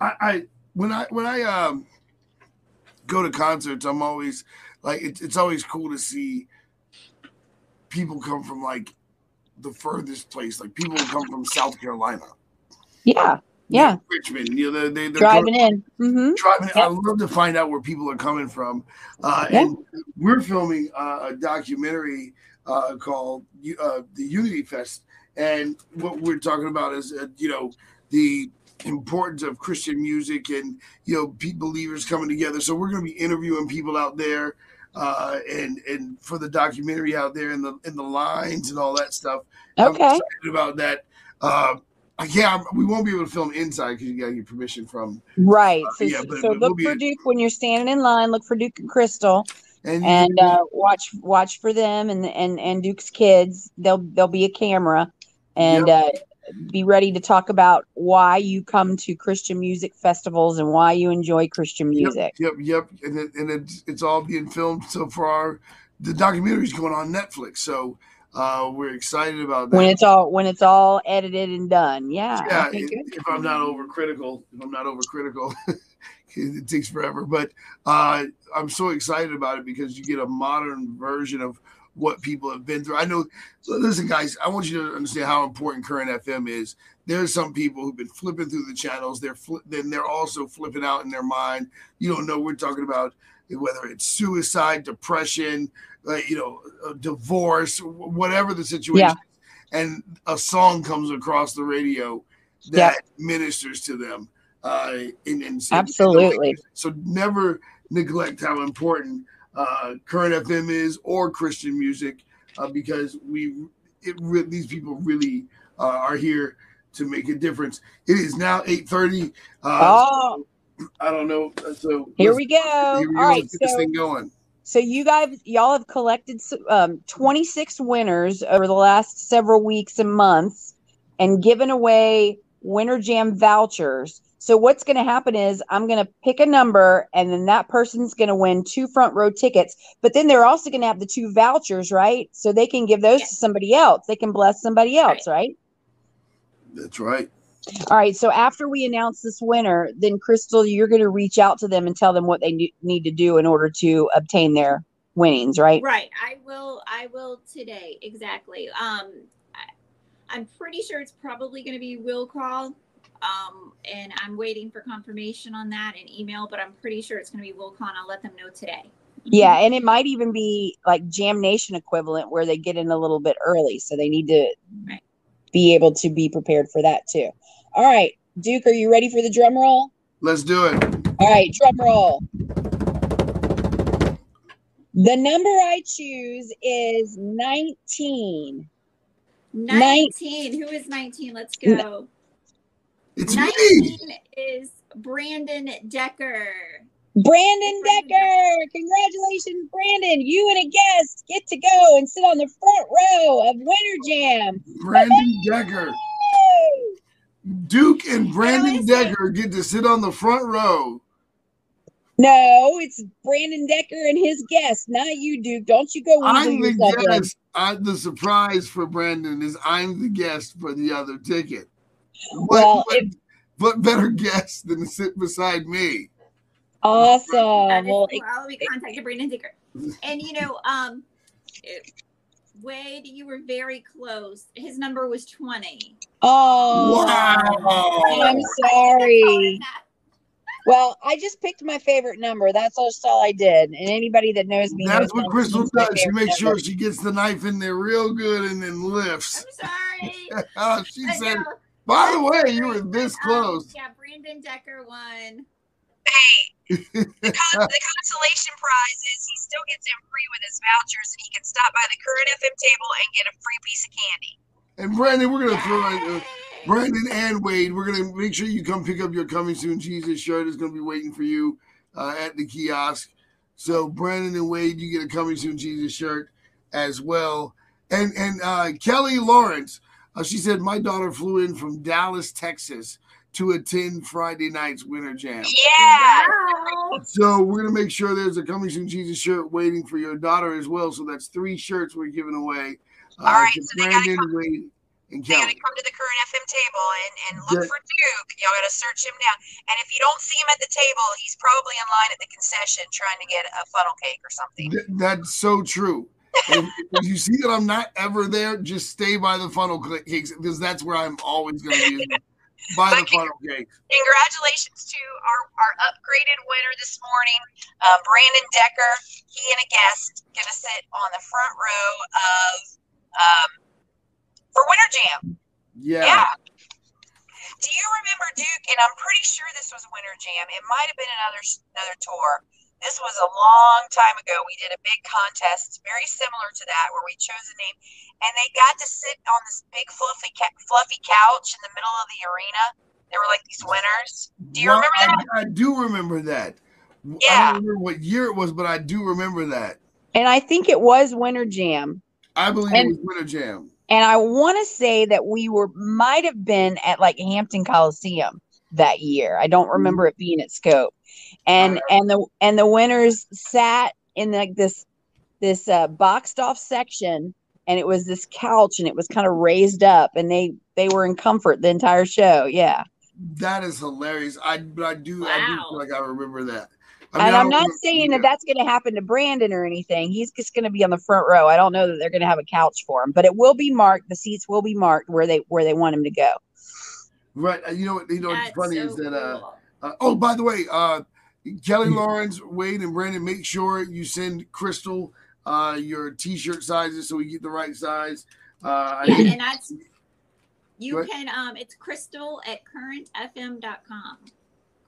when I go to concerts, I'm always like, it's always cool to see people come from like the furthest place. Like people come from South Carolina. Yeah, yeah. Richmond, you know, they're driving in. Mm-hmm. Driving. Yep. I love to find out where people are coming from. And we're filming a documentary called The Unity Fest, and what we're talking about is you know, the importance of Christian music and, you know, believers coming together. So we're going to be interviewing people out there and for the documentary out there in the lines and all that stuff. Okay. I'm excited about that. We won't be able to film inside because you got to get permission from. Right. But look for Duke when you're standing in line. Look for Duke and Crystal. And watch for them and Duke's kids. There'll be a camera and be ready to talk about why you come to Christian music festivals and why you enjoy Christian music. Yep. And it's all being filmed. So the documentary's going on Netflix. So we're excited about that. When it's all edited and done. Yeah. If I'm not overcritical. It takes forever, but I'm so excited about it because you get a modern version of what people have been through. I know. So listen, guys, I want you to understand how important Current FM is. There's some people who've been flipping through the channels. They're also flipping out in their mind. You don't know. We're talking about whether it's suicide, depression, you know, divorce, whatever the situation is. And a song comes across the radio that ministers to them. Absolutely. So never neglect how important Current FM is or Christian music, because these people really are here to make a difference. It is now 8:30. I don't know. So here we go. All right, let's get this thing going. So you guys, y'all have collected 26 winners over the last several weeks and months, and given away Winter Jam vouchers. So what's going to happen is I'm going to pick a number, and then that person's going to win 2 front row tickets. But then they're also going to have the 2 vouchers, right? So they can give those to somebody else. They can bless somebody else, right? That's right. All right. So after we announce this winner, then Crystal, you're going to reach out to them and tell them what they need to do in order to obtain their winnings, right? Right. I will today. Exactly. I'm pretty sure it's probably going to be will call. And I'm waiting for confirmation on that and email, but I'm pretty sure it's going to be WillCon. I'll let them know today. Yeah. And it might even be like Jam Nation equivalent where they get in a little bit early. So they need to be able to be prepared for that too. All right, Duke, are you ready for the drum roll? Let's do it. All right. Drum roll. The number I choose is 19. 19. Who is 19? Let's go. It's 19 me. Is Brandon Decker. Brandon Decker. Congratulations, Brandon. You and a guest get to go and sit on the front row of Winter Jam. Brandon Decker. Duke and Brandon Decker get to sit on the front row. No, it's Brandon Decker and his guest, not you, Duke. Don't you go. I'm the guest. The surprise for Brandon is I'm the guest for the other ticket. But better guest than to sit beside me. Awesome. Well, I'll be contacting Brandon Decker. And you know, Wade, you were very close. His number was 20. Oh, wow. I'm sorry. Well, I just picked my favorite number. That's just all I did. And anybody that knows me knows what Crystal does. She makes sure she gets the knife in there real good and then lifts. I'm sorry. She said, by the way, you were this close. Yeah, Brandon Decker won. Hey, the consolation prize is he still gets in free with his vouchers, and he can stop by the Current FM table and get a free piece of candy. And Brandon, we're going to throw in Brandon and Wade. We're going to make sure you come pick up your Coming Soon Jesus shirt. It's going to be waiting for you at the kiosk. So Brandon and Wade, you get a Coming Soon Jesus shirt as well. And Kelly Lawrence, she said, my daughter flew in from Dallas, Texas, to attend Friday night's Winter Jam. Yeah. Wow. So we're going to make sure there's a Coming Soon Jesus shirt waiting for your daughter as well. So that's 3 shirts we're giving away. All right. So Brandon, Wade, and Kelly. They got to come to the Current FM table and look for Duke. Y'all got to search him down. And if you don't see him at the table, he's probably in line at the concession trying to get a funnel cake or something. That's so true. If you see that I'm not ever there, just stay by the funnel cakes because that's where I'm always going to be. By the funnel cakes. Congratulations to our upgraded winner this morning, Brandon Decker. He and a guest going to sit on the front row of for Winter Jam. Yeah. Do you remember, Duke, and I'm pretty sure this was Winter Jam. It might have been another tour. This was a long time ago. We did a big contest very similar to that where we chose a name, and they got to sit on this big fluffy couch in the middle of the arena. There were like these winners. Do you remember that? I do remember that. Yeah. I don't remember what year it was, but I do remember that. And I think it was Winter Jam. I believe it was Winter Jam. And I want to say that we might have been at like Hampton Coliseum that year. I don't remember it being at Scope. And the winners sat in like this boxed off section, and it was this couch, and it was kind of raised up, and they were in comfort the entire show. Yeah, that is hilarious. I do feel like I remember that. I'm not saying that that's going to happen to Brandon or anything. He's just going to be on the front row. I don't know that they're going to have a couch for him, but it will be marked. The seats will be marked where they want him to go. Right. You know what's funny is that. Oh, by the way. Kelly Lawrence, Wade, and Brandon, make sure you send Crystal your T-shirt sizes so we get the right size. It's crystal@currentfm.com.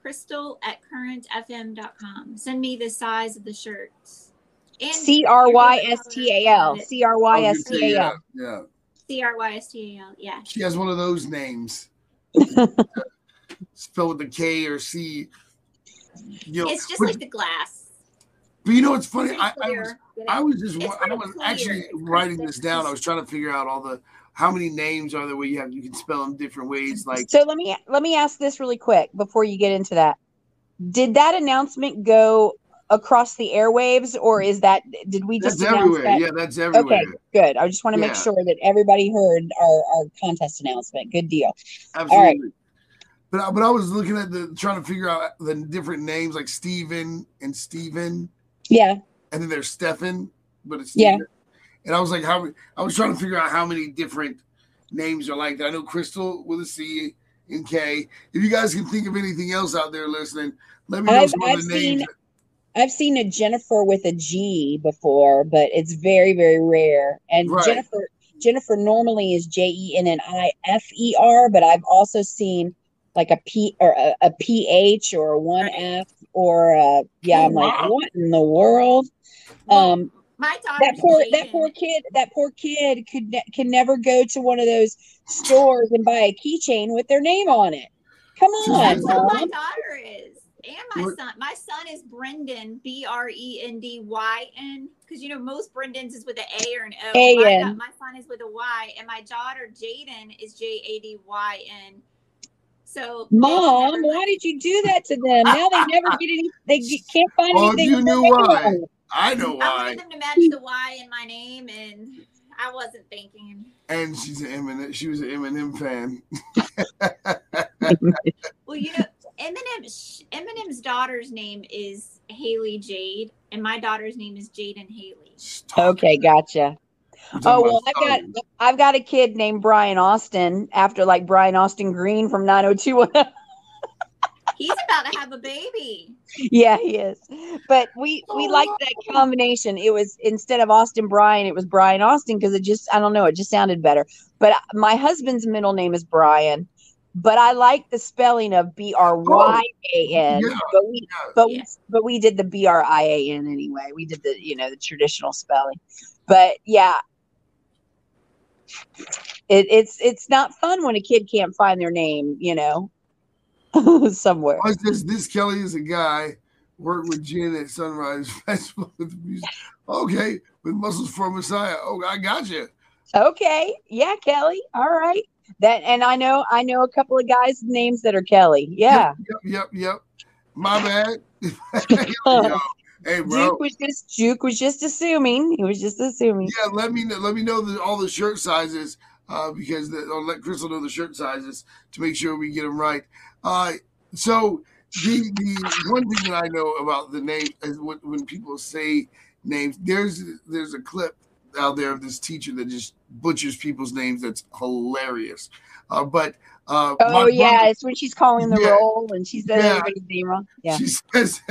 Crystal@currentfm.com. Send me the size of the shirts. CRYSTAL. CRYSTAL. Yeah. CRYSTAL. Yeah. She has one of those names. Spelled with a K or C. It's just like the glass. But you know what's funny? I was actually writing this down. I was trying to figure out how many names are there where you can spell them different ways. Like, so let me ask this really quick before you get into that. Did that announcement go across the airwaves, or is that that's everywhere? That? Yeah, that's everywhere. Okay, good. I just want to make sure that everybody heard our contest announcement. Good deal. Absolutely. All right. But I was looking at trying to figure out the different names, like Steven and Steven. Yeah. And then there's Stefan, but it's Steven. Yeah. And I was like, I was trying to figure out how many different names are like that. I know Crystal with a C and K. If you guys can think of anything else out there listening, let me know some of the names. I've seen a Jennifer with a G before, but it's very, very rare. And right. Jennifer normally is Jennifer, but I've also seen like a P or a PH or a 1F or I'm like, what in the world? My daughter, that poor kid can never go to one of those stores and buy a keychain with their name on it. Come on, that's what my daughter is, and my son is Brendan, Brendyn, because you know most Brendans is with an A or an O. My son is with a Y, and my daughter Jaden is Jadyn. So, Mom, why did you do that to them? Now they never get any. They can't find anything. You knew why. I know why. I wanted them to match the Y in my name, and I wasn't thinking. And she's an Eminem. She was an Eminem fan. Well, you know, Eminem's daughter's name is Haley Jade, and my daughter's name is Jaden Haley. Okay, gotcha. Oh well, I've got a kid named Brian Austin after like Brian Austin Green from 90210. He's about to have a baby. Yeah, he is. But we liked that combination. It was, instead of Austin Brian, it was Brian Austin, because it just sounded better. But my husband's middle name is Brian, but I like the spelling of Bryan. Yeah, but we did the Brian anyway. We did the the traditional spelling. But yeah, it's not fun when a kid can't find their name, somewhere. This Kelly is a guy worked with Jen at Sunrise Festival. Okay, with Muscles for Messiah. Oh, I got you. Okay, yeah, Kelly. All right, and I know a couple of guys' names that are Kelly. Yeah. Yep. My bad. Hey, bro. Duke was just assuming. He was just assuming. Yeah, let me know all the shirt sizes, because I'll let Crystal know the shirt sizes to make sure we get them right. So the one thing that I know about the name is when people say names, there's a clip out there of this teacher that just butchers people's names. That's hilarious. But it's when she's calling the roll and she says everybody's name wrong. Yeah, she says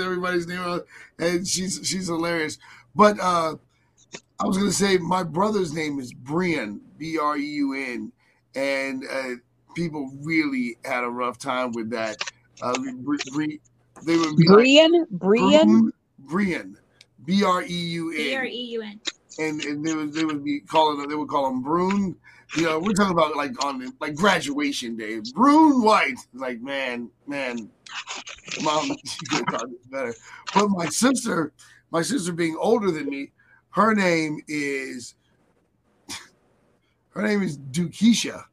everybody's name wrong, and she's hilarious. But I was gonna say my brother's name is Breun, Breun, and people really had a rough time with that. They would be Breun, Breun, and they would call him Breun. We're talking about like on like graduation day, Breun White. Like, man, Mom, she could have done better. But my sister being older than me, her name is Dukeisha.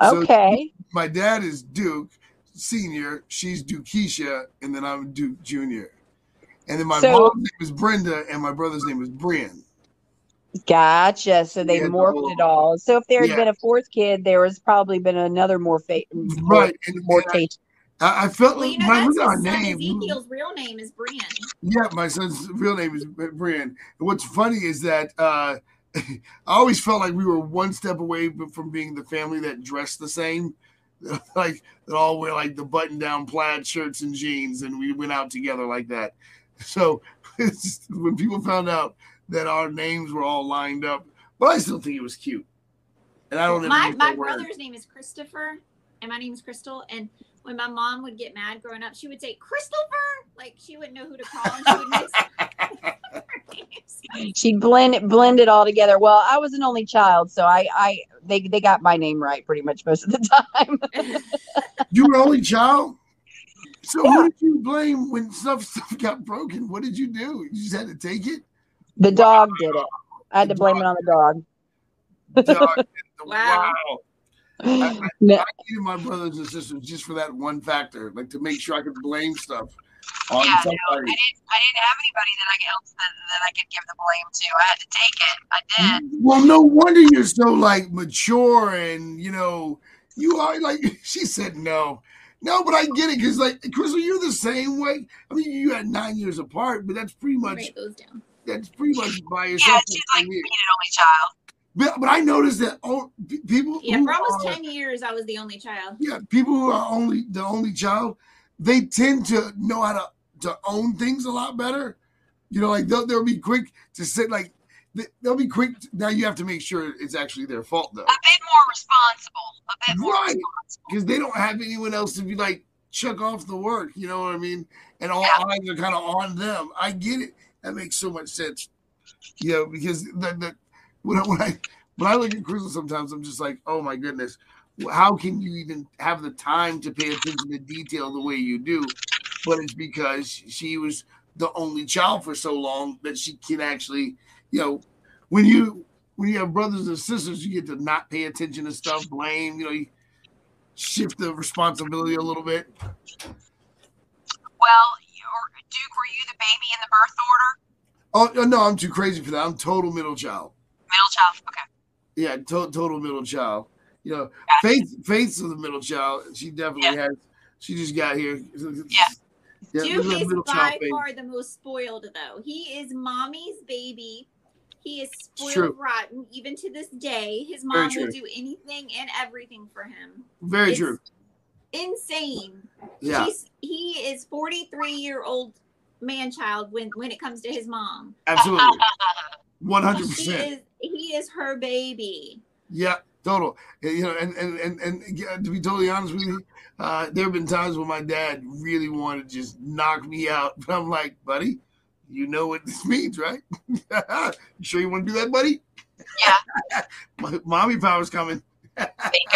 Okay. So my dad is Duke Senior, she's Dukeisha, and then I'm Duke Junior. And then my mom's name is Brenda, and my brother's name is Bryn. Gotcha. So they morphed it all. So if there had been a fourth kid, there was probably been another morph. I felt like my son Ezekiel's real name is Bryn. Yeah, my son's real name is Bryn. What's funny is that I always felt like we were one step away from being the family that dressed the same, like that all wear like the button-down plaid shirts and jeans, and we went out together like that. So when people found out that our names were all lined up, but I still think it was cute. And I don't. My brother's name is Christopher, and my name is Crystal. And when my mom would get mad growing up, she would say Christopher, like she wouldn't know who to call, and she would mix names. She'd blend it all together. Well, I was an only child, so they got my name right pretty much most of the time. You were only child. So who did you blame when stuff got broken? What did you do? You just had to take it? The dog did it. I had to blame it on the dog. Wow. I hated my brothers and sisters just for that one factor, like to make sure I could blame stuff on somebody. No, I didn't have anybody that I could give the blame to. I had to take it. I did. Well, no wonder you're so like mature and, you are like, she said no. No, but I get it, because, like, Crystal, you're the same way. I mean, you had 9 years apart, but that's pretty much by yourself. Yeah, she's like being an only child. But I noticed that people. Yeah, for almost 10 years, I was the only child. Yeah, people who are the only child, they tend to know how to own things a lot better. Like they'll be quick to sit like. They'll be quick. Now you have to make sure it's actually their fault, though. A bit more responsible. Because they don't have anyone else to be like, check off the work, you know what I mean? And all eyes are kind of on them. I get it. That makes so much sense. You know, because when I look at Crystal sometimes, I'm just like, oh my goodness, how can you even have the time to pay attention to detail the way you do? But it's because she was the only child for so long that she can actually, you know, when you have brothers and sisters, you get to not pay attention to stuff, blame, you know, you shift the responsibility a little bit. Well, Duke, were you the baby in the birth order? Oh, no, I'm too crazy for that. I'm total middle child. Middle child, okay. Yeah, total middle child. You know, Faith's the middle child. She definitely has. She just got here. Yeah. Duke is by far the most spoiled, though. He is mommy's baby. He is spoiled rotten, even to this day. His mom will do anything and everything for him. Very true. Insane. Yeah. He is 43-year-old man-child when it comes to his mom. Absolutely. 100%. He is her baby. Yeah, total. You know, and to be totally honest with you, there have been times when my dad really wanted to just knock me out. But I'm like, buddy, you know what this means, right? You sure you want to do that, buddy? Yeah. Mommy power's coming. Think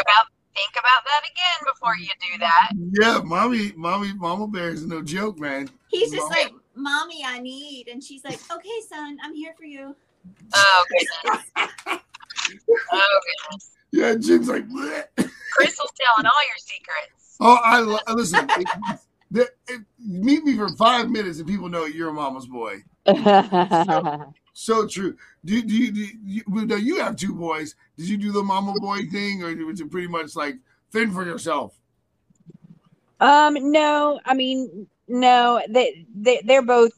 about that again before you do that. Yeah, mama bear is no joke, man. He's just like, mommy, I need. And she's like, okay, son, I'm here for you. Oh, goodness. Yeah, Jen's like, bleh. Crystal's telling all your secrets. Oh, listen. Meet me for 5 minutes and people know you're a mama's boy. So true. Do you have two boys? Did you do the mama boy thing, or was it pretty much like fend for yourself? No, I mean, no. They're both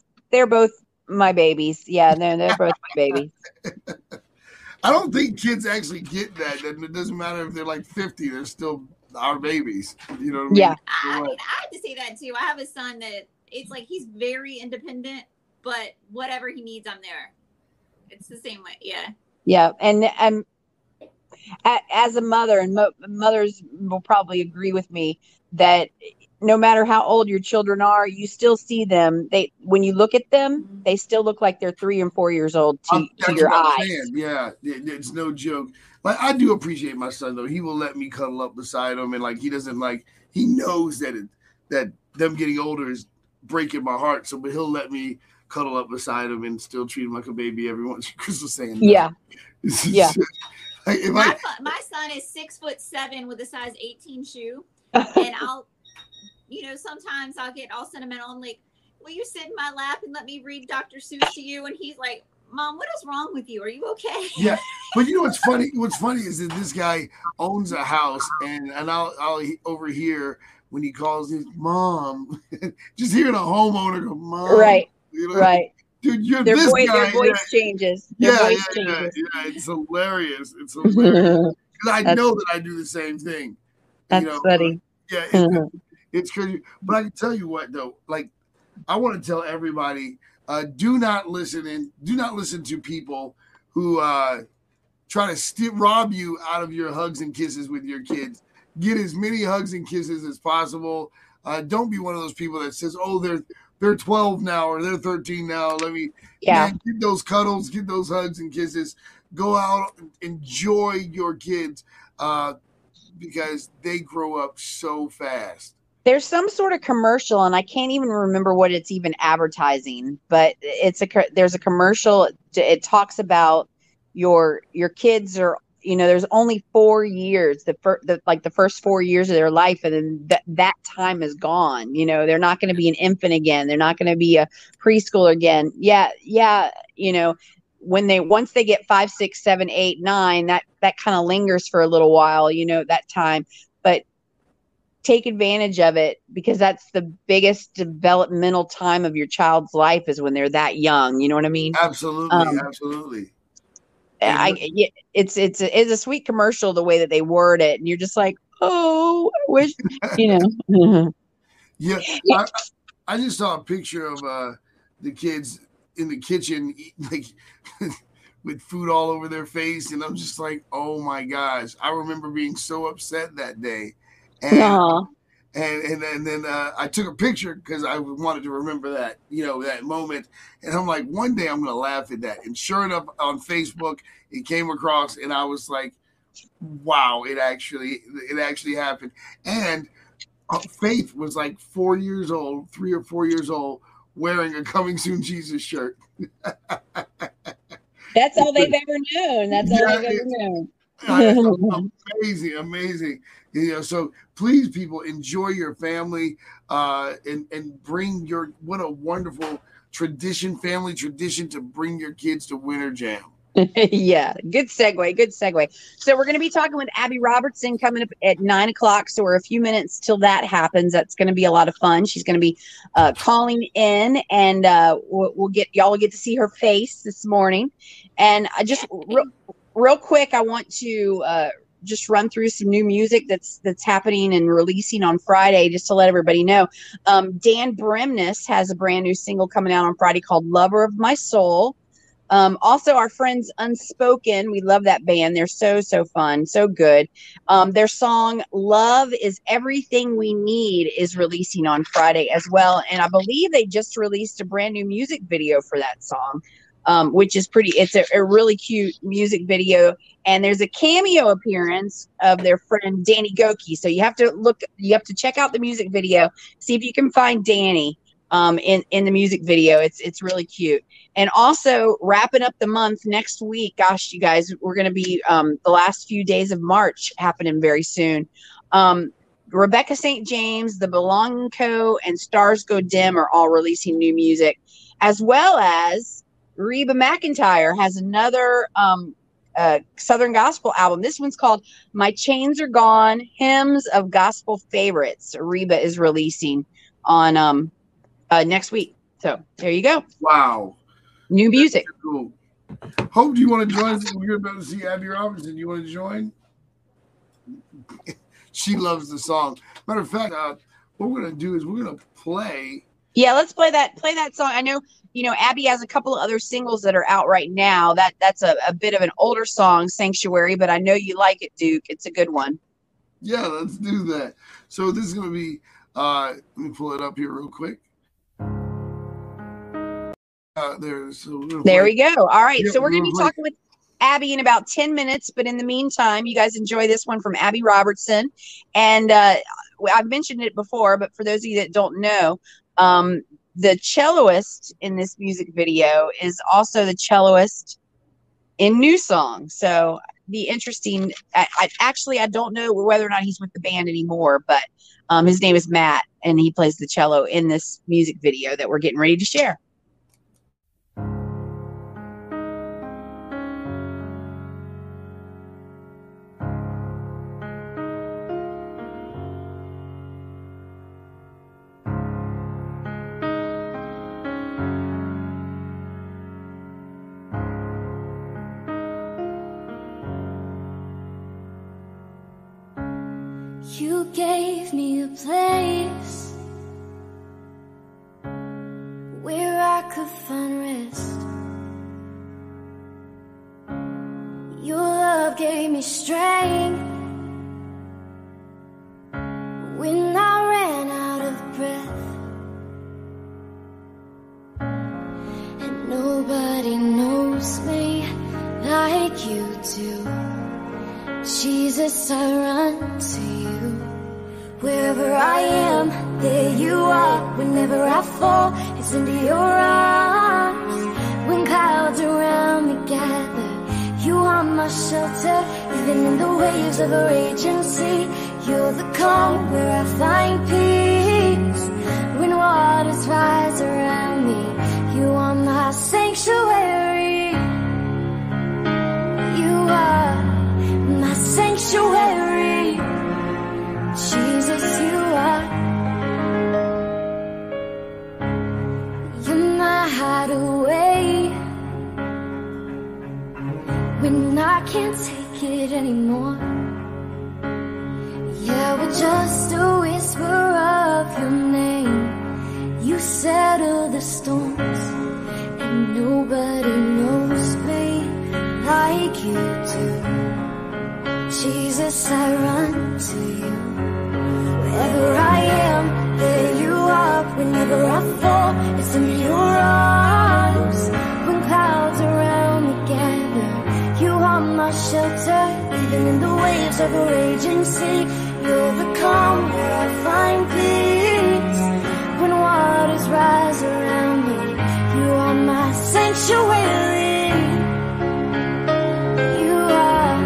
my babies. Yeah, they're both my babies. I don't think kids actually get that. It doesn't matter if they're like 50; they're still our babies. You know what I mean? Yeah. I mean, I have to say that too. I have a son that it's like he's very independent, but whatever he needs, I'm there. It's the same way. Yeah. Yeah. And as a mother, and mothers will probably agree with me that no matter how old your children are, you still see them. When you look at them, they still look like they're 3 and 4 years old to your eyes. Yeah. It's no joke. Like, I do appreciate my son though. He will let me cuddle up beside him. And like, he doesn't like, he knows that them getting older is breaking my heart. So, but he'll let me cuddle up beside him and still treat him like a baby every once. Crystal's saying that. Yeah. Yeah. Like, my son is 6'7" with a size 18 shoe. And sometimes I'll get all sentimental. I'm like, will you sit in my lap and let me read Dr. Seuss to you? And he's like, Mom, what is wrong with you? Are you okay? Yeah. But you know what's funny? What's funny is that this guy owns a house, and I'll overhear when he calls his mom, just hearing a homeowner go, Mom. Right. You know? Right. Dude, you're this guy. Their voice changes. Yeah. It's hilarious. It's hilarious. Because I know that I do the same thing. That's funny. Yeah. It's crazy. But I can tell you what, though. Like, I want to tell everybody, do not listen to people who try to rob you out of your hugs and kisses with your kids. Get as many hugs and kisses as possible. Don't be one of those people that says, oh, they're 12 now, or they're 13 now. Let me get those cuddles, get those hugs and kisses. Go out, enjoy your kids, because they grow up so fast. There's some sort of commercial, and I can't even remember what it's even advertising, but there's a commercial. It talks about your kids are, you know, there's only 4 years, the first 4 years of their life. And then that time is gone. You know, they're not going to be an infant again. They're not going to be a preschooler again. Yeah. Yeah. You know, once they get 5, 6, 7, 8, 9, that kind of lingers for a little while, you know, that time, but take advantage of it, because that's the biggest developmental time of your child's life is when they're that young. You know what I mean? Absolutely. Absolutely. It's a sweet commercial the way that they word it, and you're just like, oh, I wish, you know. Yeah, I just saw a picture of the kids in the kitchen, like with food all over their face, and I'm just like, oh my gosh, I remember being so upset that day, and And then I took a picture because I wanted to remember that, you know, that moment. And I'm like, one day I'm going to laugh at that. And sure enough, on Facebook, it came across, and I was like, wow, it actually happened. And Faith was like 4 years old, 3 or 4 years old, wearing a Coming Soon Jesus shirt. That's all they've ever known. That's all they've ever known. Amazing. You know, so please, people, enjoy your family and bring your, what a wonderful tradition, family tradition, to bring your kids to Winter Jam. Yeah, good segue. So we're going to be talking with Abby Robertson coming up at 9:00. So we're a few minutes till that happens. That's going to be a lot of fun. She's going to be calling in, and y'all will get to see her face this morning. And I just real quick, I want to just run through some new music that's happening and releasing on Friday, just to let everybody know. Dan Bremnes has a brand new single coming out on Friday called "Lover of My Soul." Also, our friends Unspoken, we love that band. They're so fun, so good. Their song "Love Is Everything We Need" is releasing on Friday as well, and I believe they just released a brand new music video for that song, which is pretty. It's a really cute music video, and there's a cameo appearance of their friend Danny Gokey. So you have to check out the music video, see if you can find Danny in the music video. It's really cute. And also, wrapping up the month next week, gosh, you guys, we're going to be the last few days of March happening very soon. Rebecca St. James, The Belonging Co., and Stars Go Dim are all releasing new music, as well as Reba McEntire has another Southern Gospel album. This one's called My Chains Are Gone, Hymns of Gospel Favorites. Reba is releasing on next week. So there you go. Wow. New music. Cool. Hope, do you want to join us? We're about to see Abby Robertson. You want to join? She loves the song. Matter of fact, what we're going to do is we're going to play. Yeah, let's play that song. I know, you know, Abby has a couple of other singles that are out right now. That's a bit of an older song, Sanctuary, but I know you like it, Duke. It's a good one. Yeah, let's do that. So this is going to be, let me pull it up here real quick. There we go. All right. Yeah, so we're going to be talking with Abby in about 10 minutes. But in the meantime, you guys enjoy this one from Abby Robertson. And I've mentioned it before, but for those of you that don't know, the celloist in this music video is also the celloist in New Song. So the interesting, I don't know whether or not he's with the band anymore, but his name is Matt, and he plays the cello in this music video that we're getting ready to share. You gave me a place where I could find rest. Your love gave me strength when I ran out of breath. And nobody knows me like you do. Jesus, I run to you. Wherever I am, there you are. Whenever I fall, it's into your arms. When clouds around me gather, you are my shelter. Even in the waves of a raging sea, you're the calm where I find peace. When waters rise around me, you are my sanctuary. You are my sanctuary, Jesus, you are. You're my hideaway when I can't take it anymore. Yeah, with just a whisper of your name, you settle the storms, and nobody knows me like you do. Jesus, I run to you wherever I am. shelter, even in the waves of a raging sea. You're the calm where I find peace. When waters rise around me, you are my sanctuary. You are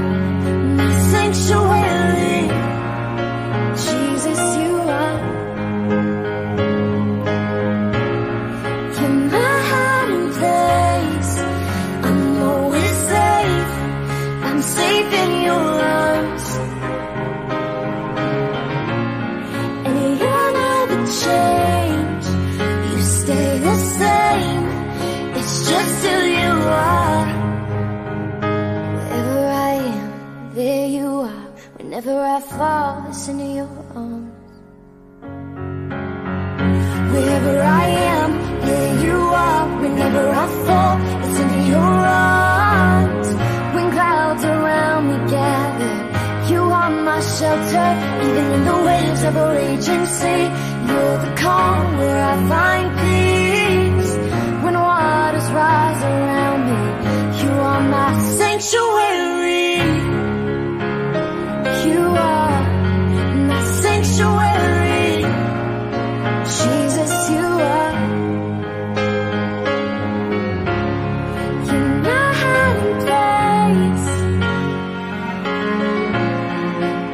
my sanctuary. Jesus, you are. You're my hiding place. I'm always safe. I'm safe in your arms. And you'll never change. You stay the same. It's just who you are. Wherever I am, there you are. Whenever I fall, listen to your arms. Wherever I am, here you are. Whenever I fall, it's into your arms. When clouds around me gather, you are my shelter. Even in the waves of a raging sea, you're the calm where I find peace. When waters rise around me, you are my sanctuary. You are my sanctuary. Jesus, you are. You're my hiding place.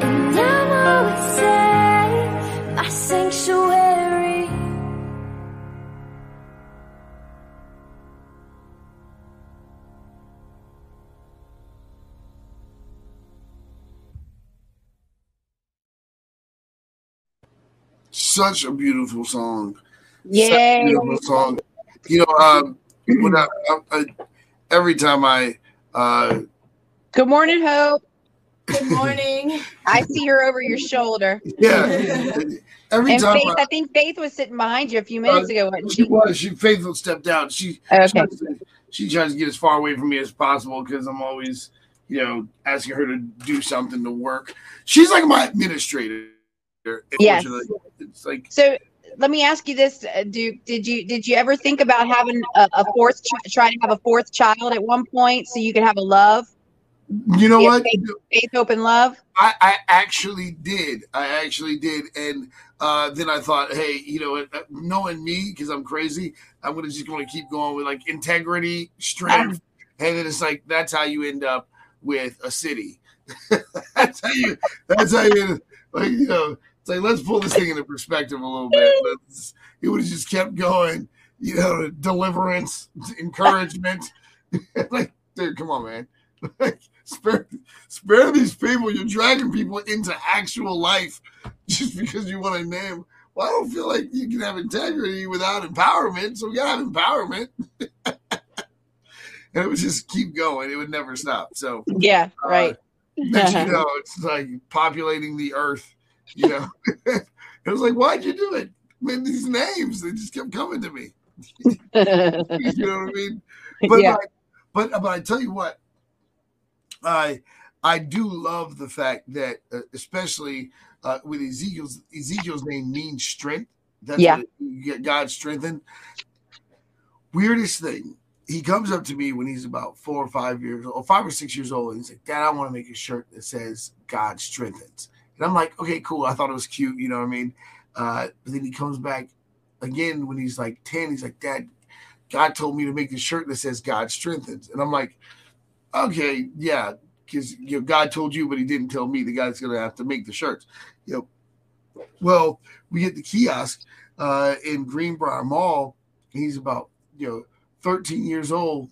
And I'm always safe, my sanctuary. Such a beautiful song. Yeah. Such a beautiful song. You know, every time I. Good morning, Hope. Good morning. I see her over your shoulder. Yeah. Every time. Faith, I think Faith was sitting behind you a few minutes ago. Wasn't she? Was. Faith will step down. She tries to get as far away from me as possible because I'm always, you know, asking her to do something to work. She's like my administrator. Yes. It's like, so let me ask you this, Duke. Did you ever think about having a fourth, try to have a fourth child at one point so you could have a love? You know what? Faith, hope, and love. I actually did. And then I thought, hey, you know, knowing me, because I'm crazy, I'm going to keep going with like integrity, strength. And then it's like, that's how you end up with a city. That's how you like, you know. It's like, let's pull this thing into perspective a little bit. It would have just kept going, you know, deliverance, encouragement. Like, dude, come on, man. Like, spare these people. You're dragging people into actual life just because you want a name. Well, I don't feel like you can have integrity without empowerment, so we got to have empowerment. And it would just keep going. It would never stop. So yeah, right. Next, you know, it's like populating the earth. You know, it was like, why'd you do it? I mean, these names, they just kept coming to me. You know what I mean? But, yeah. but I tell you what, I do love the fact that, especially with Ezekiel's name means strength. That's what God strengthened. Weirdest thing, he comes up to me when he's about 4 or 5 years old, 5 or 6 years old, and he's like, Dad, I want to make a shirt that says God strengthens. And I'm like, okay, cool. I thought it was cute. You know what I mean? But then he comes back again when he's like 10. He's like, Dad, God told me to make this shirt that says God strengthens. And I'm like, okay, yeah, because you know, God told you, but he didn't tell me. The guy's going to have to make the shirts. You know, well, we get the kiosk in Greenbrier Mall. And he's about, you know, 13 years old.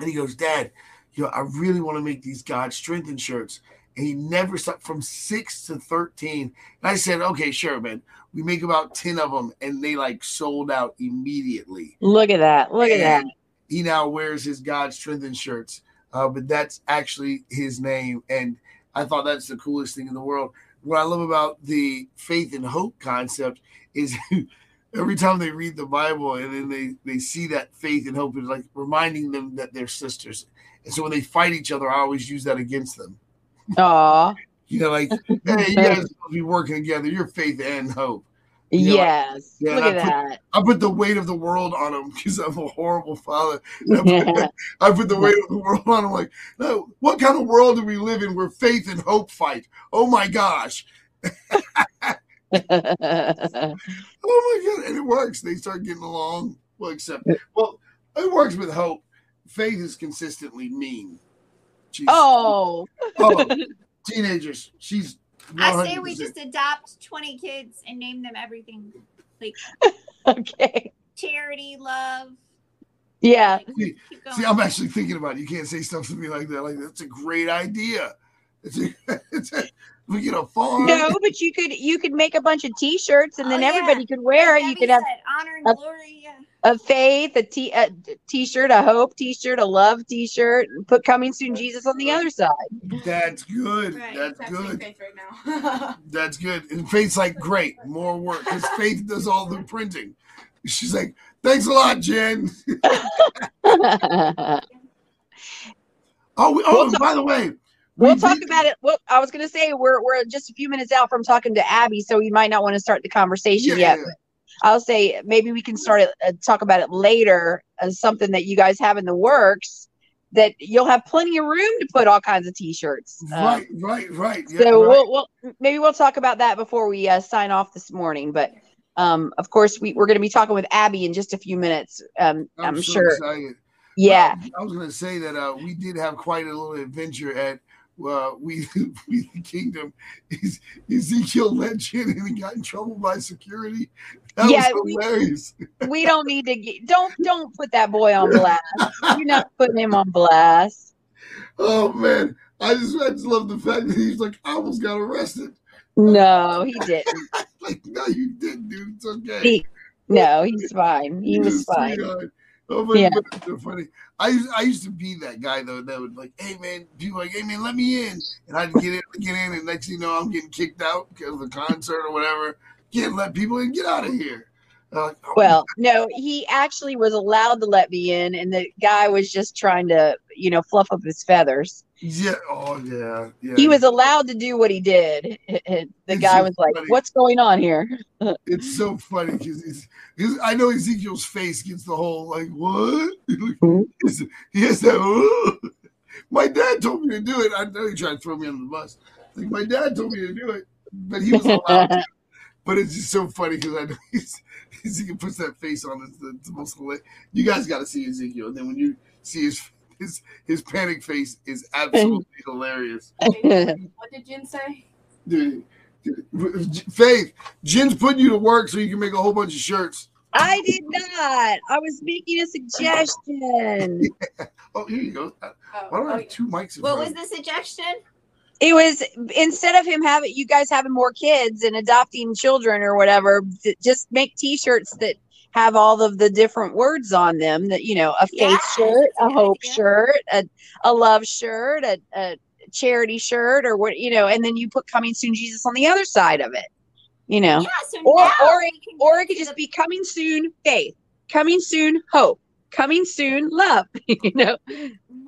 And he goes, Dad, you know, I really want to make these God strengthened shirts. And he never stopped from 6 to 13. And I said, okay, sure, man. We make about 10 of them, and they, like, sold out immediately. Look at that. Look at that. He now wears his God Strengthened shirts, but that's actually his name. And I thought that's the coolest thing in the world. What I love about the faith and hope concept is every time they read the Bible and then they see that faith and hope, it's like reminding them that they're sisters. And so when they fight each other, I always use that against them. Aww. You know, like, hey, you guys will be working together, your faith and hope. Yes. You know, look at that. I put the weight of the world on him because I'm a horrible father. I put the weight of the world on him. Like, no, what kind of world do we live in where faith and hope fight? Oh, my gosh. Oh, my God. And it works. They start getting along. Well, except, well, it works with hope. Faith is consistently mean. She's, teenagers. She's 100%. I say we just adopt 20 kids and name them everything. Like, okay. Charity, love. Yeah. Like, see, I'm actually thinking about it. You can't say stuff to me like that. Like, that's a great idea. We get a farm. No, but you could make a bunch of T-shirts and then everybody could wear it. You could have honor and glory. Yeah. A faith, a T-shirt, a hope T-shirt, a love T-shirt, and put Coming Soon Jesus on the other side. That's good. Right, that's good. Faith right now. That's good. And Faith's like, great, more work. Because Faith does all the printing. She's like, thanks a lot, Jen. And by the way. We'll talk about it. Well, I was going to say we're just a few minutes out from talking to Abby, so you might not want to start the conversation yet. Yeah. I'll say maybe we can start talk about it later as something that you guys have in the works that you'll have plenty of room to put all kinds of T-shirts. Right. Yeah, so we'll talk about that before we sign off this morning. But of course, we're going to be talking with Abby in just a few minutes. I'm so sure. Excited. Yeah. Well, I was going to say that we did have quite a little adventure at. We the Kingdom. Ezekiel led Jen in and got in trouble by security. That was hilarious. We don't need to don't put that boy on blast. You're not putting him on blast. Oh man, I just love the fact that he's like, I almost got arrested. No, he didn't. Like, no, you didn't, dude. It's okay. He's fine. He was fine. Oh my God, that's so funny. I used to be that guy though that would like, hey man, people like, hey man, let me in, and I'd get in, and next thing you know, I'm getting kicked out because of the concert or whatever. Can't let people in. Get out of here. Like, oh. Well, no, he actually was allowed to let me in, and the guy was just trying to, fluff up his feathers. Yeah. Oh yeah. Yeah. He was allowed to do what he did. The guy was like, "What's going on here?" It's so funny because I know Ezekiel's face gets the whole like, "What?" He has that. Oh. My dad told me to do it. I know he tried to throw me under the bus. Like, my dad told me to do it, but he was allowed to. But it's just so funny because I know Ezekiel puts that face on. It's the most hilarious. You guys got to see Ezekiel, and then when you see his panic face is absolutely hilarious. What did Jen say? Faith, Jen's putting you to work so you can make a whole bunch of shirts. I did not. I was making a suggestion. Yeah. Oh, here you go. Why don't I have two mics? What was the suggestion? It was, instead of him having more kids and adopting children or whatever, just make T-shirts that have all of the different words on them that, a faith shirt, a hope shirt, a love shirt, a charity shirt, or what, and then you put Coming Soon Jesus on the other side of it, Yeah, so or it could just be Coming Soon faith, Coming Soon hope, Coming Soon love,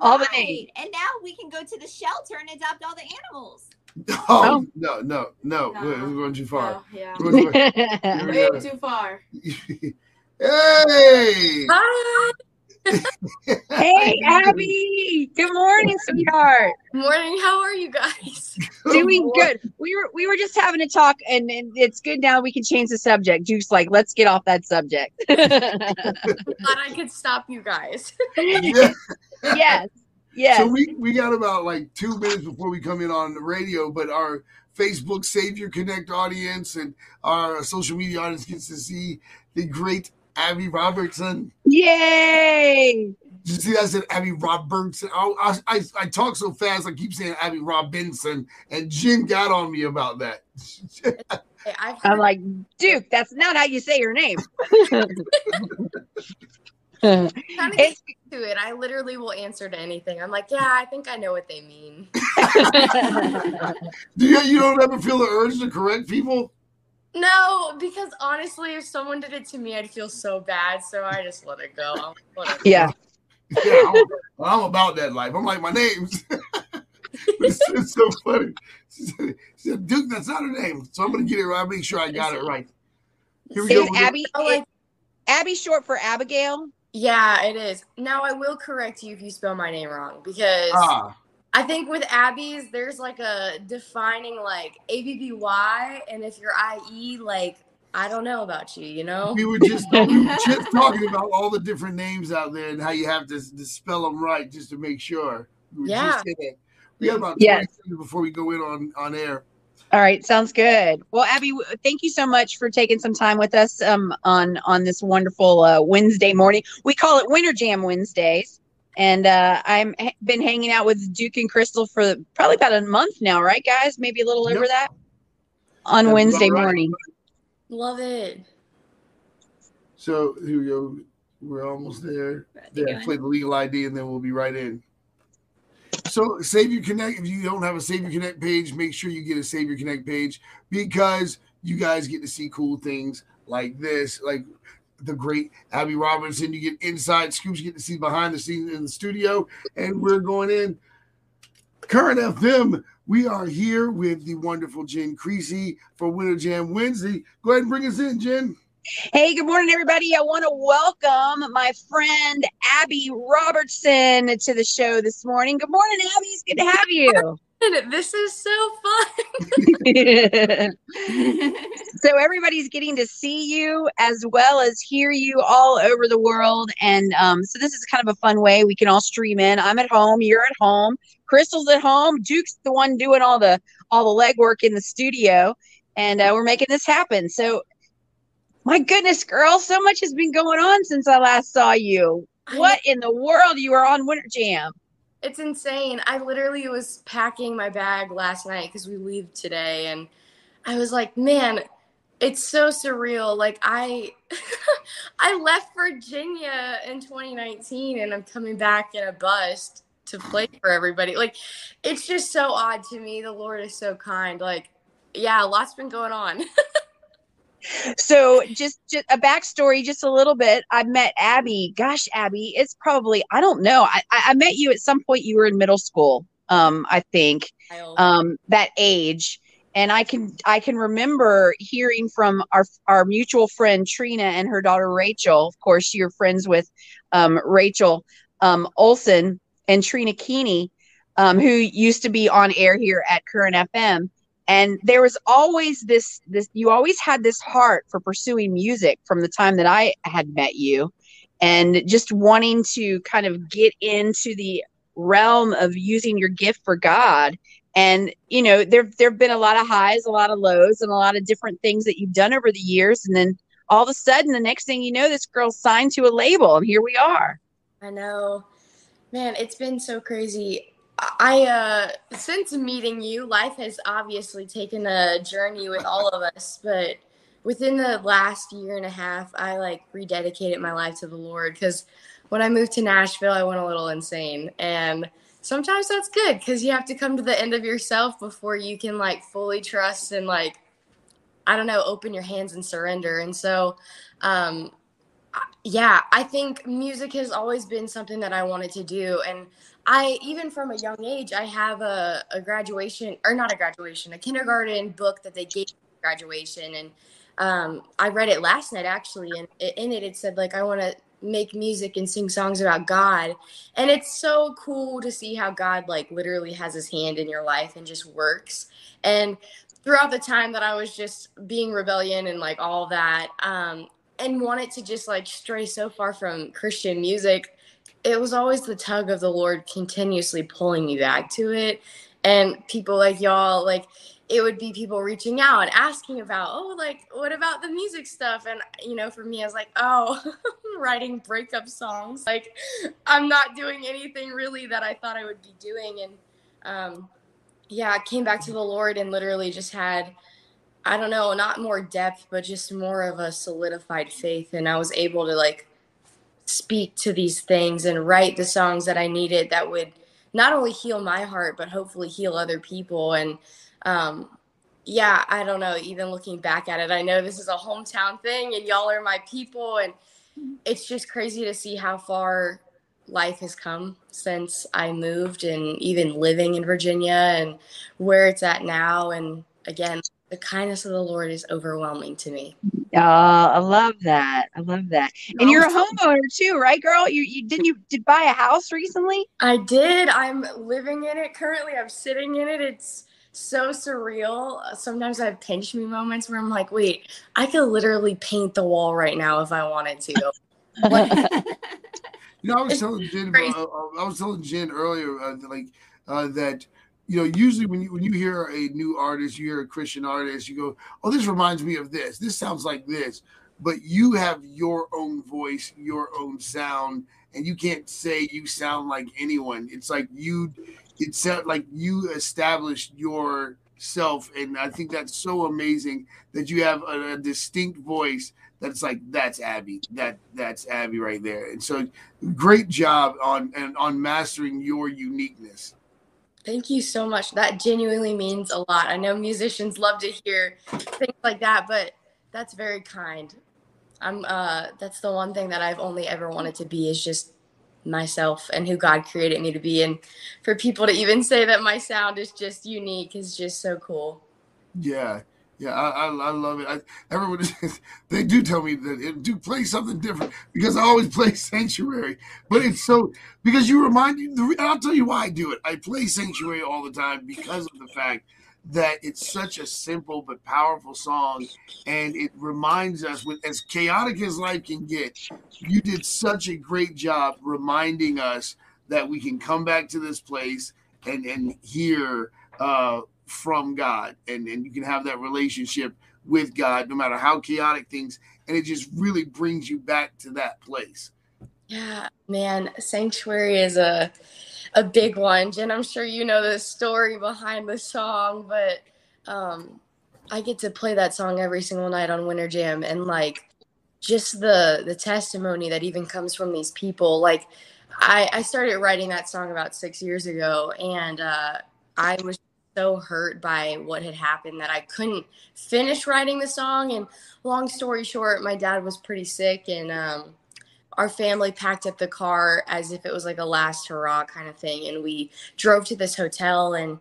all the names. And now we can go to the shelter and adopt all the animals. Oh, no. We're going too far. No, yeah. Way too far. Hey! Hi! Hey, Abby! Good morning, sweetheart. Good morning. How are you guys? Doing good. We were just having a talk, and it's good now we can change the subject. Duke's like, let's get off that subject. I'm glad I could stop you guys. Yes. Yes. So we got about like 2 minutes before we come in on the radio, but our Facebook Savior Connect audience and our social media audience gets to see the great Abby Robertson. Yay! Did you see I said Abby Robertson? I talk so fast I keep saying Abby Robinson, and Jen got on me about that. I'm like, Duke, that's not how you say your name. Kind of get to it. I literally will answer to anything. I'm like, yeah, I think I know what they mean. You don't ever feel the urge to correct people? No, because honestly, if someone did it to me, I'd feel so bad. So I just let it go. I'm about that life. I'm like, my name's. It's so funny. She said, Duke, that's not her name. So I'm going to get it right. Make sure I got it right. Here we go. Abby short for Abigail? Yeah, it is. Now, I will correct you if you spell my name wrong, because I think with Abby's, there's like a defining, like, A-B-B-Y, and if you're I-E, like, I don't know about you, you know? We were just talking about all the different names out there and how you have to spell them right just to make sure. We have about 20 seconds before we go in on air. All right. Sounds good. Well, Abby, thank you so much for taking some time with us on this wonderful Wednesday morning. We call it Winter Jam Wednesdays. And I've been hanging out with Duke and Crystal for probably about a month now. Right, guys? Maybe a little over that on Wednesday morning. Love it. So here we go. We're almost there. Yeah, play the legal ID and then we'll be right in. So Savior Connect, if you don't have a Savior Connect page, make sure you get a Savior Connect page, because you guys get to see cool things like this, like the great Abby Robinson. You get inside scoops, you get to see behind the scenes in the studio, and we're going in. Current FM, we are here with the wonderful Jenn Creasy for Winter Jam Wednesday. Go ahead and bring us in, Jenn. Hey, good morning, everybody. I want to welcome my friend Abby Robertson to the show this morning. Good morning, Abby. It's good to have you. This is so fun. So everybody's getting to see you as well as hear you all over the world. And so this is kind of a fun way we can all stream in. I'm at home. You're at home. Crystal's at home. Duke's the one doing all the legwork in the studio. And we're making this happen. So my goodness, girl, so much has been going on since I last saw you. What in the world? You were on Winter Jam. It's insane. I literally was packing my bag last night because we leave today. And I was like, man, it's so surreal. Like, I left Virginia in 2019, and I'm coming back in a bus to play for everybody. Like, it's just so odd to me. The Lord is so kind. Like, yeah, a lot's been going on. So just a backstory, just a little bit. I met Abby. Gosh, Abby, it's probably, I don't know. I met you at some point. You were in middle school, I think, that age. And I can remember hearing from our mutual friend, Trina, and her daughter, Rachel. Of course, you're friends with Rachel Olson and Trina Keeney, who used to be on air here at Current FM. And there was always this, you always had this heart for pursuing music from the time that I had met you, and just wanting to kind of get into the realm of using your gift for God. And, you know, there've been a lot of highs, a lot of lows, and a lot of different things that you've done over the years. And then all of a sudden, the next thing you know, this girl's signed to a label, and here we are. I know, man, it's been so crazy. I since meeting you, life has obviously taken a journey with all of us, but within the last year and a half, I like rededicated my life to the Lord, because when I moved to Nashville, I went a little insane, and sometimes that's good, because you have to come to the end of yourself before you can like fully trust and like, I don't know, open your hands and surrender. And so, yeah, I think music has always been something that I wanted to do. And I, even from a young age, I have a kindergarten book that they gave me for graduation. And I read it last night, actually. And it said, like, I want to make music and sing songs about God. And it's so cool to see how God, like, literally has his hand in your life and just works. And throughout the time that I was just being rebellion and, like, all that, and wanted to just, like, stray so far from Christian music, it was always the tug of the Lord continuously pulling me back to it. And people like y'all, like, it would be people reaching out and asking about, oh, like, what about the music stuff? And, you know, for me, I was like, oh, writing breakup songs. Like, I'm not doing anything really that I thought I would be doing. And, yeah, I came back to the Lord and literally just had, I don't know, not more depth, but just more of a solidified faith. And I was able to, like, speak to these things and write the songs that I needed that would not only heal my heart, but hopefully heal other people. And yeah, I don't know, even looking back at it, I know this is a hometown thing and y'all are my people. And it's just crazy to see how far life has come since I moved, and even living in Virginia and where it's at now. And again, the kindness of the Lord is overwhelming to me. Oh, I love that. I love that. And you're a homeowner too, right, girl? You did buy a house recently? I did. I'm living in it currently. I'm sitting in it. It's so surreal. Sometimes I have pinch me moments where I'm like, wait, I could literally paint the wall right now if I wanted to. I was telling Jen earlier, that, you know, usually when you hear a new artist, you hear a Christian artist, you go, oh, this reminds me of this. This sounds like this. But you have your own voice, your own sound, and you can't say you sound like anyone. It sounds like you established yourself, and I think that's so amazing that you have a distinct voice. That's like, that's Abby. That's Abby right there. And so, great job on mastering your uniqueness. Thank you so much. That genuinely means a lot. I know musicians love to hear things like that, but that's very kind. That's the one thing that I've only ever wanted to be, is just myself and who God created me to be. And for people to even say that my sound is just unique is just so cool. Yeah. Yeah, I love it. Everyone, they do tell me that do play something different, because I always play Sanctuary. But it's so, because you remind you, I'll tell you why I do it. I play Sanctuary all the time because of the fact that it's such a simple but powerful song, and it reminds us, with as chaotic as life can get, you did such a great job reminding us that we can come back to this place and hear from God, and you can have that relationship with God no matter how chaotic things, and it just really brings you back to that place. Yeah, man, Sanctuary is a big one. Jen, I'm sure you know the story behind the song, but I get to play that song every single night on Winter Jam, and like just the testimony that even comes from these people. Like I started writing that song about 6 years ago, and I was so hurt by what had happened that I couldn't finish writing the song. And long story short, my dad was pretty sick, and our family packed up the car as if it was like a last hurrah kind of thing. And we drove to this hotel, and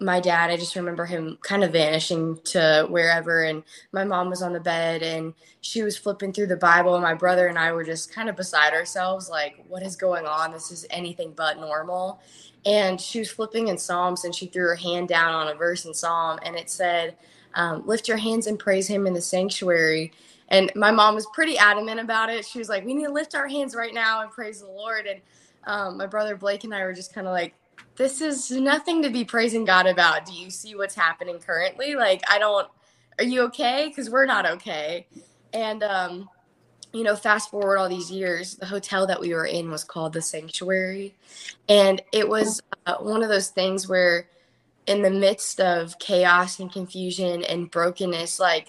my dad, I just remember him kind of vanishing to wherever. And my mom was on the bed, and she was flipping through the Bible. And my brother and I were just kind of beside ourselves, like, what is going on? This is anything but normal. And she was flipping in Psalms, and she threw her hand down on a verse in Psalm, and it said, lift your hands and praise him in the sanctuary. And my mom was pretty adamant about it. She was like, we need to lift our hands right now and praise the Lord. And my brother Blake and I were just kind of like, this is nothing to be praising God about. Do you see what's happening currently? Like, are you okay? Because we're not okay. And, you know, fast forward all these years, the hotel that we were in was called the Sanctuary. And it was one of those things where in the midst of chaos and confusion and brokenness, like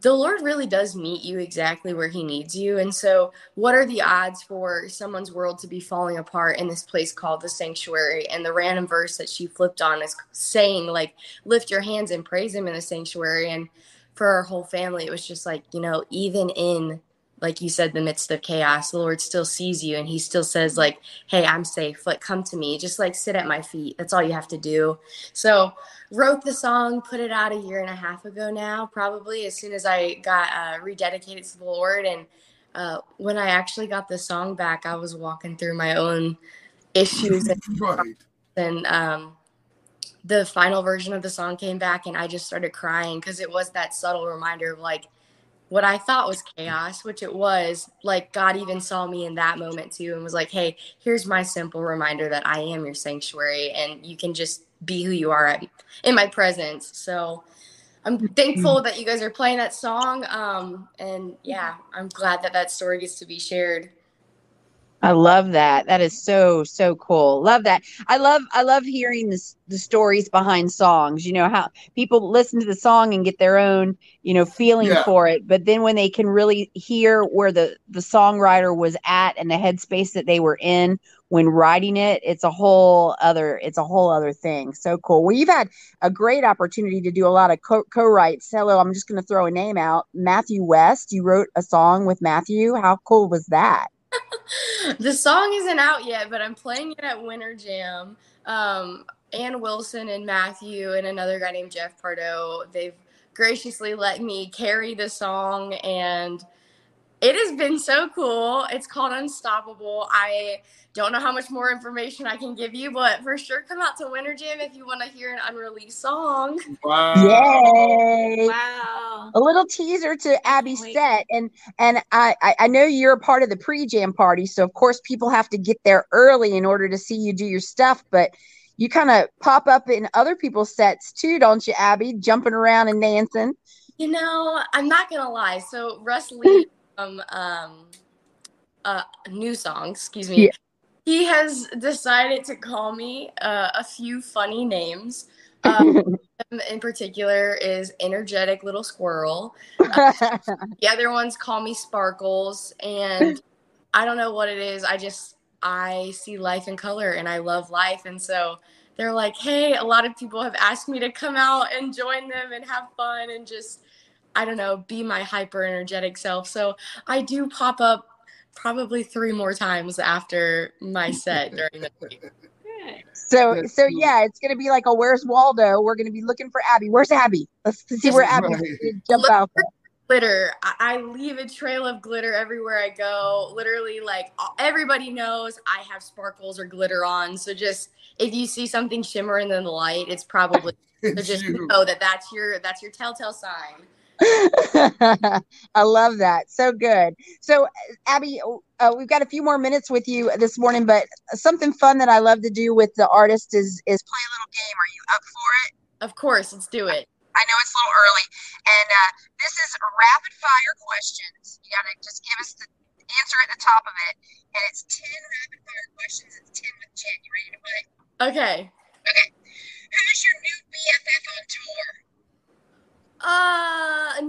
the Lord really does meet you exactly where he needs you. And so what are the odds for someone's world to be falling apart in this place called the Sanctuary? And the random verse that she flipped on is saying, like, lift your hands and praise him in the sanctuary. And for our whole family, it was just like, you know, even in, like you said, the midst of chaos, the Lord still sees you, and he still says, like, hey, I'm safe. Like, come to me. Just, like, sit at my feet. That's all you have to do. So wrote the song, put it out 1.5 years ago now, probably, as soon as I got rededicated to the Lord. And when I actually got the song back, I was walking through my own issues. And the final version of the song came back, and I just started crying, because it was that subtle reminder of, like, what I thought was chaos, which it was, like, God even saw me in that moment too, and was like, hey, here's my simple reminder that I am your sanctuary, and you can just be who you are in my presence. So I'm thankful that you guys are playing that song. And yeah, I'm glad that story gets to be shared. I love that. That is so, so cool. Love that. I love hearing the stories behind songs, you know, how people listen to the song and get their own, you know, feeling for it. But then when they can really hear where the songwriter was at and the headspace that they were in when writing it, it's a whole other thing. So cool. Well, you've had a great opportunity to do a lot of co-writes. Hello, I'm just going to throw a name out. Matthew West, you wrote a song with Matthew. How cool was that? The song isn't out yet, but I'm playing it at Winter Jam. Ann Wilson and Matthew and another guy named Jeff Pardo, they've graciously let me carry the song, and it has been so cool. It's called Unstoppable. I don't know how much more information I can give you, but for sure, come out to Winter Jam if you want to hear an unreleased song. Wow. Yay. Wow. A little teaser to Abby's set. And I know you're a part of the pre-jam party, so of course people have to get there early in order to see you do your stuff, but you kind of pop up in other people's sets too, don't you, Abby? Jumping around and dancing. You know, I'm not going to lie. So Russ Lee from New Song, excuse me, yeah. He has decided to call me a few funny names. In particular is Energetic Little Squirrel. The other ones call me Sparkles, and I don't know what it is. I see life in color, and I love life. And so they're like, hey, a lot of people have asked me to come out and join them and have fun and just, I don't know, be my hyper energetic self. So I do pop up probably 3 more times after my set during the week. So yeah, it's going to be like a Where's Waldo. We're going to be looking for Abby. Where's Abby? Let's see where Abby is. Jump out. Glitter. I leave a trail of glitter everywhere I go. Literally, like, everybody knows I have sparkles or glitter on. So just if you see something shimmering in the light, it's probably know that that's your telltale sign. I love that. So good. So Abby, we've got a few more minutes with you this morning, but something fun that I love to do with the artist is play a little game. Are you up for it? Of course, let's do it. I know it's a little early, and this is rapid fire questions. You gotta just give us the answer at the top of it, and it's 10 rapid fire questions. It's 10 with Jen. You ready to play? Okay. Who's your new BFF on tour?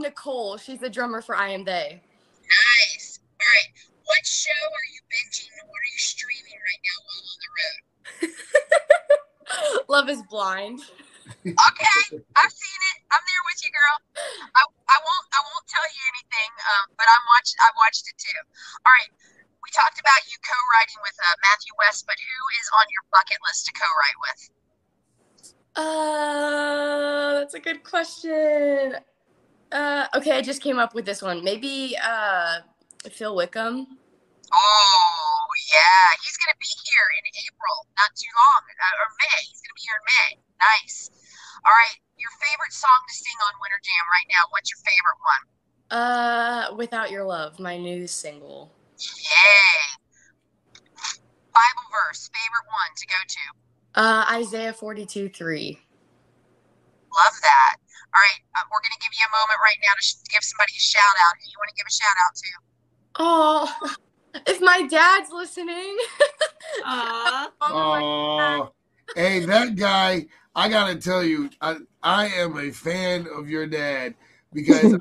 Nicole. She's the drummer for I Am They. Nice. All right. What show are you binging? What are you streaming right now while on the road? Love Is Blind. Okay, I've seen it. I'm there with you, girl. I won't tell you anything, but I watched it too. All right, we talked about you co-writing with Matthew West, but who is on your bucket list to co-write with? That's a good question. Okay, I just came up with this one. Maybe Phil Wickham. Oh yeah, he's gonna be here in April, not too long, or May. He's gonna be here in May. Nice. All right. Your favorite song to sing on Winter Jam right now. What's your favorite one? Without Your Love, my new single. Yay. Bible verse, favorite one to go to? Isaiah 42:3. Love that. All right. We're going to give you a moment right now to give somebody a shout out. Who you want to give a shout out to? Oh, if my dad's listening. Aww. Aww. Hey, that guy, I got to tell you, I am a fan of your dad, because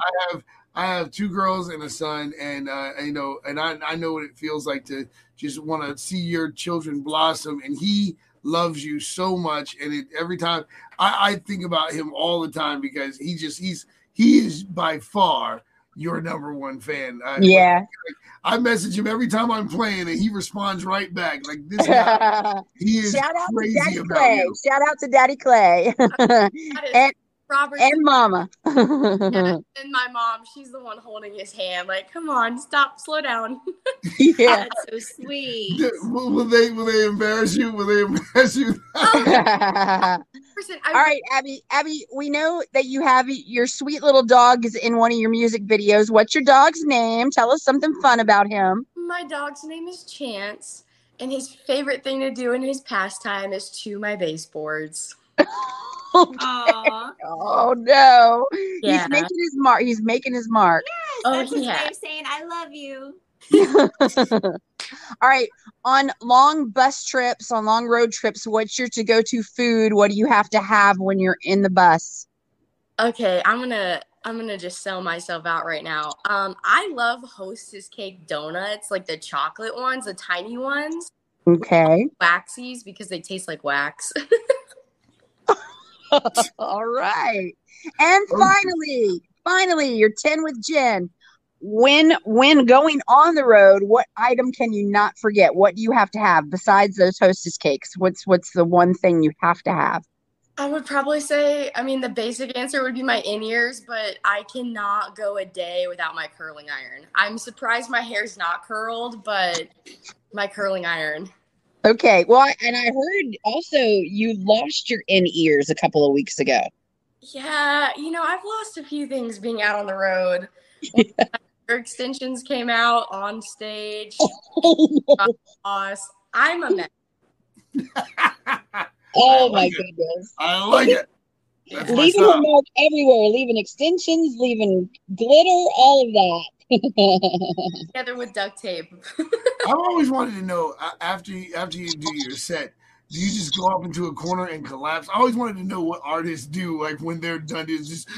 I have 2 girls and a son, and I know what it feels like to just want to see your children blossom, and he loves you so much, and every time I think about him all the time, because he is by far your #1 fan. Yeah. I message him every time I'm playing, and he responds right back. Like, this guy, he is crazy about you. Shout out to Daddy Clay. And Robert and Mama. And my mom, she's the one holding his hand. Like, come on, stop, slow down. Yeah. That's so sweet. Will they embarrass you? Will they embarrass you? All right, Abby, we know that you have your sweet little dog is in one of your music videos. What's your dog's name? Tell us something fun about him. My dog's name is Chance, and his favorite thing to do in his pastime is chew my baseboards. Okay. Oh no! Yeah. He's making his mark. Yes, that's his way of saying I love you. All right. On long bus trips, on long road trips, what's your to-go-to food? What do you have to have when you're in the bus? Okay, I'm gonna just sell myself out right now. I love Hostess Cake donuts, like the chocolate ones, the tiny ones. Okay. Waxies, because they taste like wax. All right. And finally, your 10 with Jen. When going on the road, what item can you not forget? What do you have to have besides those Hostess cakes? What's the one thing you have to have? I would probably say, I mean, the basic answer would be my in-ears, but I cannot go a day without my curling iron. I'm surprised my hair's not curled, but my curling iron. Okay. Well, and I heard also you lost your in-ears a couple of weeks ago. Yeah. You know, I've lost a few things being out on the road. Yeah. Your extensions came out on stage. I'm a mess. Oh, my goodness. I like it. Leaving a mark everywhere, leaving extensions, leaving glitter, all of that. Together with duct tape. I've always wanted to know, after you do your set, do you just go up into a corner and collapse? I always wanted to know what artists do, like when they're done. It's just,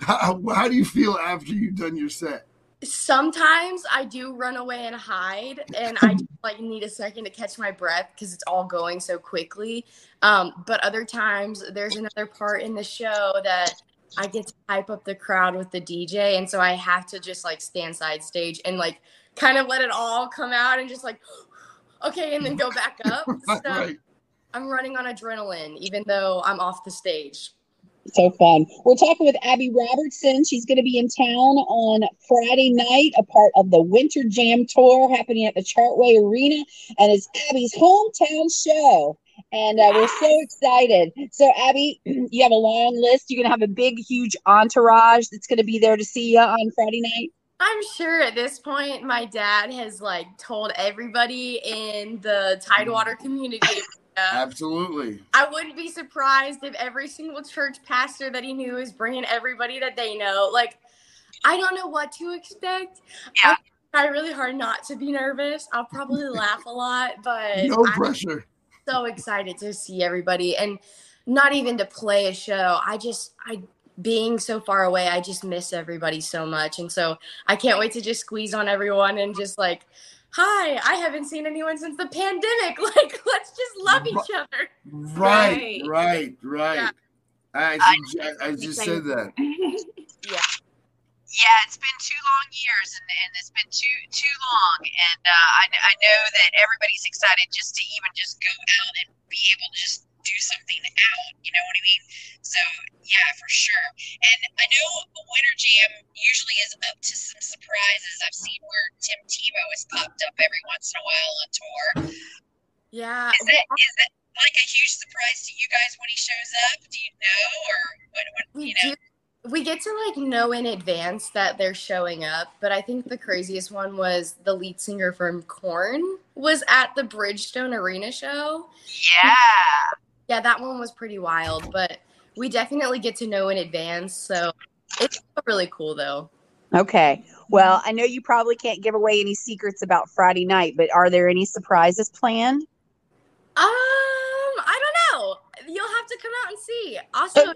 how do you feel after you've done your set? Sometimes I do run away and hide, and I just, like, need a second to catch my breath because it's all going so quickly. But other times there's another part in the show that I get to hype up the crowd with the DJ, and so I have to just, like, stand side stage and, like, kind of let it all come out and just, like, okay, and then go back up. So I'm running on adrenaline even though I'm off the stage. So fun. We're talking with Abby Robertson. She's going to be in town on Friday night, a part of the Winter Jam Tour happening at the Chartway Arena, and it's Abby's hometown show. And we're so excited. So, Abby, you have a long list. You're going to have a big, huge entourage that's going to be there to see you on Friday night. I'm sure at this point my dad has, like, told everybody in the Tidewater community. Absolutely. I wouldn't be surprised if every single church pastor that he knew is bringing everybody that they know. Like, I don't know what to expect. Yeah. I try really hard not to be nervous. I'll probably laugh a lot, but no pressure. I'm so excited to see everybody, and not even to play a show. I being so far away, I just miss everybody so much, and so I can't wait to just squeeze on everyone and just, like, hi, I haven't seen anyone since the pandemic. Like, let's just love each other. Right. Yeah. I just said that. Yeah, it's been 2 long years, and it's been too long. And I know that everybody's excited just to even just go out and be able to just do something out. You know what I mean? So, yeah, for sure. And I know Winter Jam usually is up to some surprises. I've seen where Tim Tebow has popped up every once in a while on tour. Yeah. Is that like a huge surprise to you guys when he shows up? Do you know? Or what you know? We get to, like, know in advance that they're showing up, but I think the craziest one was the lead singer from Korn was at the Bridgestone Arena show. Yeah. Yeah, that one was pretty wild, but we definitely get to know in advance, so it's really cool, though. Okay. Well, I know you probably can't give away any secrets about Friday night, but are there any surprises planned? I don't know. You'll have to come out and see. Also,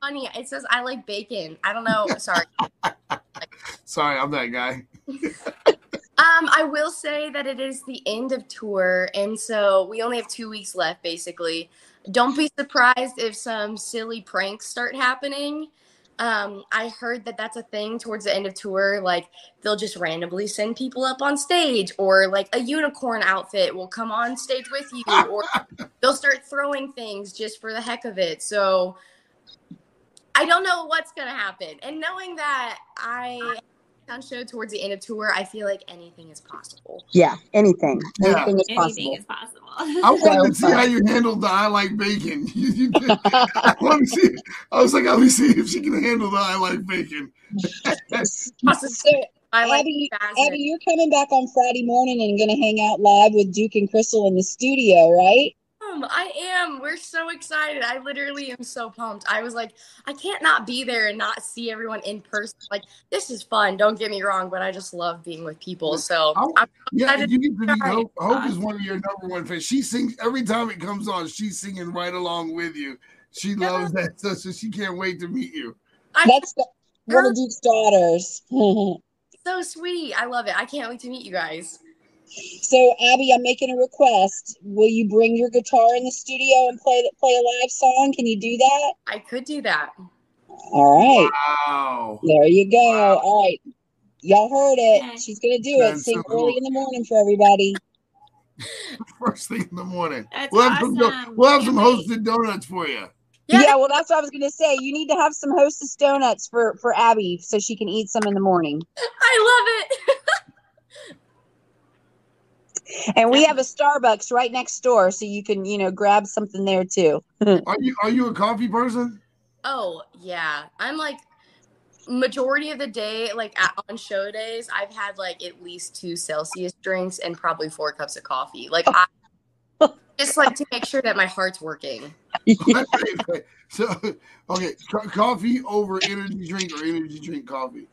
funny, it says I like bacon. I don't know. Sorry. Sorry, I'm that guy. I will say that it is the end of tour, and so we only have 2 weeks left, basically. Don't be surprised if some silly pranks start happening. I heard that that's a thing towards the end of tour. Like, they'll just randomly send people up on stage, or, like, a unicorn outfit will come on stage with you, or they'll start throwing things just for the heck of it. So I don't know what's going to happen. And knowing that I on show towards the end of tour, I feel like anything is possible. Yeah, anything. Anything is possible. I wanted to see how you handled the I like bacon. I want to see. I was like, let me see if she can handle the I like bacon. Abby, you're coming back on Friday morning and going to hang out live with Duke and Crystal in the studio, right? I am. We're so excited. I literally am so pumped. I was like, I can't not be there and not see everyone in person. Like, this is fun. Don't get me wrong, but I just love being with people. So I'm excited. You need to meet Hope. Hope is one of your #1 fans. She sings every time it comes on. She's singing right along with you. She loves that stuff, so she can't wait to meet you. One of Duke's daughters. So sweet. I love it. I can't wait to meet you guys. So, Abby, I'm making a request. Will you bring your guitar in the studio and play a live song? Can you do that? I could do that. All right. Wow. There you go. Wow. All right. Y'all heard it. She's going to do it. Sing early in the morning for everybody. First thing in the morning. That's awesome. We'll have some hosted donuts for you. Yeah, well, that's what I was going to say. You need to have some Hostess donuts for Abby so she can eat some in the morning. I love it. And we have a Starbucks right next door, so you can, you know, grab something there too. Are you a coffee person? Oh, yeah. I'm like majority of the day, like on show days, I've had like at least 2 Celsius drinks and probably 4 cups of coffee. Like I just like to make sure that my heart's working. Yeah. So, okay, coffee over energy drink or energy drink coffee?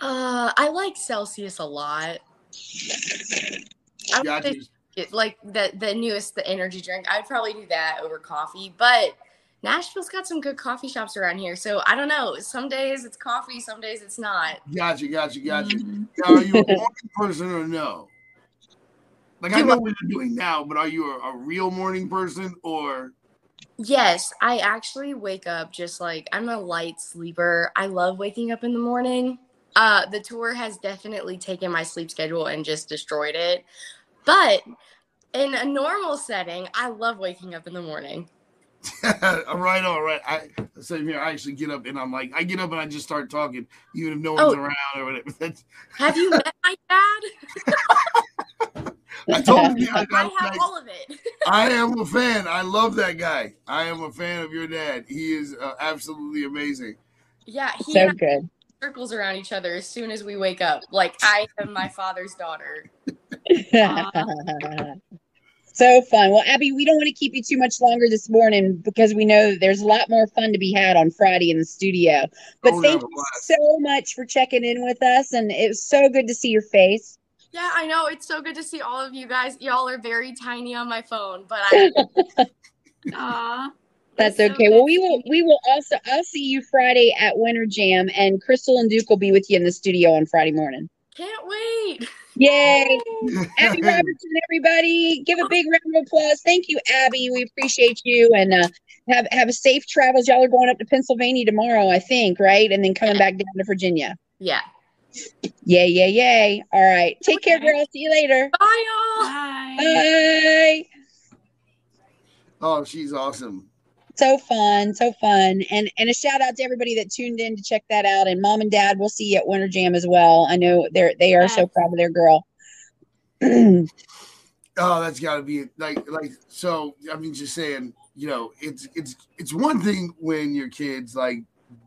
I like Celsius a lot. I gotcha. Like the newest energy drink. I'd probably do that over coffee, but Nashville's got some good coffee shops around here, so I don't know. Some days it's coffee, some days it's not. Gotcha. Mm-hmm. Now, are you a morning person or no? Like, I know what you're doing now, but are you a real morning person or? Yes, I actually wake up just like, I'm a light sleeper. I love waking up in the morning. The tour has definitely taken my sleep schedule and just destroyed it. But in a normal setting, I love waking up in the morning. All right. Same here. I actually get up and I'm like, I get up and I just start talking, even if no one's around or whatever. Have you met my dad? I told you I have all of it. I am a fan. I love that guy. I am a fan of your dad. He is absolutely amazing. Yeah, he so good. Circles around each other as soon as we wake up. Like, I am my father's daughter. So fun. Well, Abby, we don't want to keep you too much longer this morning because we know that there's a lot more fun to be had on Friday in the studio. But thank you so much for checking in with us, and it was so good to see your face. Yeah, I know. It's so good to see all of you guys. Y'all are very tiny on my phone, but that's okay. So well, we will also, I'll see you Friday at Winter Jam, and Crystal and Duke will be with you in the studio on Friday morning. Can't wait. Yay. Abby Robertson, everybody. Give a big round of applause. Thank you, Abby. We appreciate you, and have a safe travels. Y'all are going up to Pennsylvania tomorrow, I think, right? And then coming back down to Virginia. Yeah. Yay. All right. Take care, girl. See you later. Bye, y'all. Bye. Oh, she's awesome. So fun. And a shout out to everybody that tuned in to check that out. And Mom and Dad, we'll see you at Winter Jam as well. I know they are so proud of their girl. Oh, that's gotta be it. Like, so I mean, just saying, you know, it's one thing when your kids like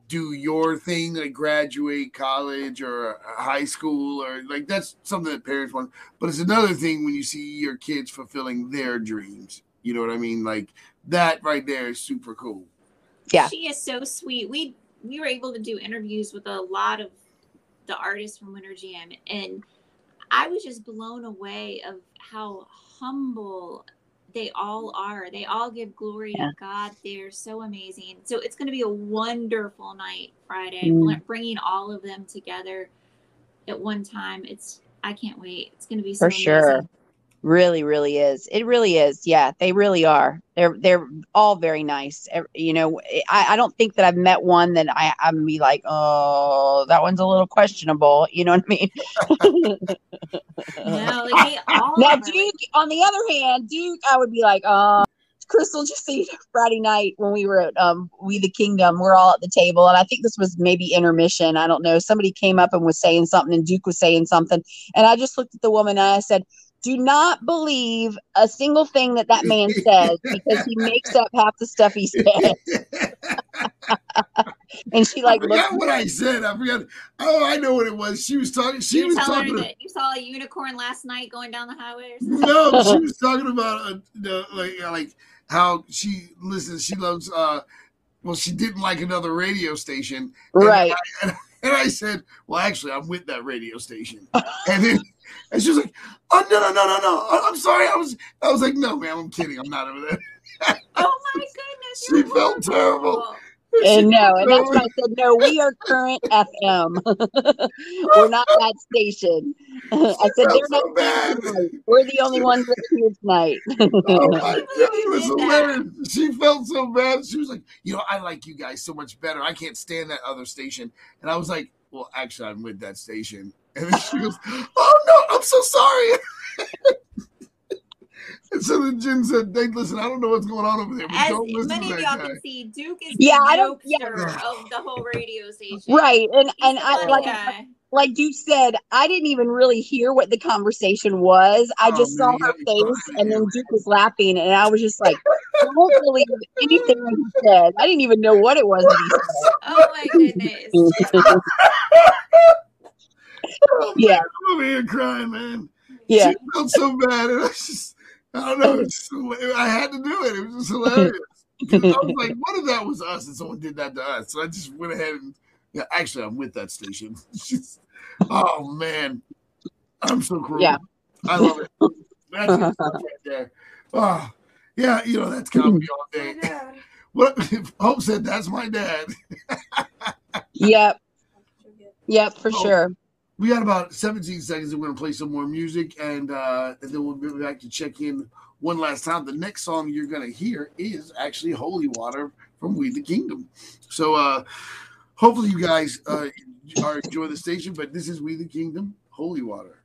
do your thing, like graduate college or high school, or like that's something that parents want. But it's another thing when you see your kids fulfilling their dreams. You know what I mean? Like that right there is super cool. Yeah, she is so sweet. We were able to do interviews with a lot of the artists from Winter Jam, and I was just blown away of how humble they all are. They all give glory to God. They're so amazing. So it's going to be a wonderful night Friday, bringing all of them together at one time. I can't wait. It's going to be so amazing. Sure. Really, really is. It really is. Yeah, they really are. They're all very nice. You know, I don't think that I've met one that I'm be like, oh, that one's a little questionable. You know what I mean? No, they all. Now, Duke, on the other hand, I would be like, oh. Crystal, just see Friday night when we were at We the Kingdom, we're all at the table, and I think this was maybe intermission. I don't know. Somebody came up and was saying something, and Duke was saying something, and I just looked at the woman and I said, do not believe a single thing that man says because he makes up half the stuff he says. And she like, I forgot what I said. Oh, I know what it was. She was talking. She was talking. You saw a unicorn last night going down the highway or something. No, she was talking about like how she listens. She loves. Well, she didn't like another radio station. Right. And I said, well, actually, I'm with that radio station. And then. And she was like, oh, no. I'm sorry. I was like, no, ma'am, I'm kidding. I'm not over there. Oh, my goodness. She felt terrible. And no, and that's why I said, no, we are Current FM. We're not that station. I said, they're not bad. We're the only ones that are here tonight. Oh, my God. It was hilarious. She felt so bad. She was like, you know, I like you guys so much better. I can't stand that other station. And I was like, well, actually, I'm with that station. And then she goes, oh, no, I'm so sorry. And so then Jenn said, "Hey, listen, I don't know what's going on over there." As don't listen many to that of y'all guy. Can see, Duke is the jokester of the whole radio station, right? And I like Duke said, I didn't even really hear what the conversation was. I just saw her face, and then Duke was laughing, and I was just like, I don't believe anything he said. I didn't even know what it was. Oh my goodness! Oh, yeah, I'm over here crying, man. Yeah, she felt so bad, and I just. I don't know. I had to do it. It was just hilarious. I was like, what if that was us and someone did that to us? So I just went ahead and actually, I'm with that station. Just, oh, man. I'm so cruel. Yeah. I love it. That's right there. Oh, yeah, you know, that's comedy all day. What if Hope said, that's my dad. Yep. Yep, for sure. We got about 17 seconds. We're going to play some more music, and then we'll be back to check in one last time. The next song you're going to hear is actually Holy Water from We the Kingdom. So hopefully you guys are enjoying the station, but this is We the Kingdom, Holy Water.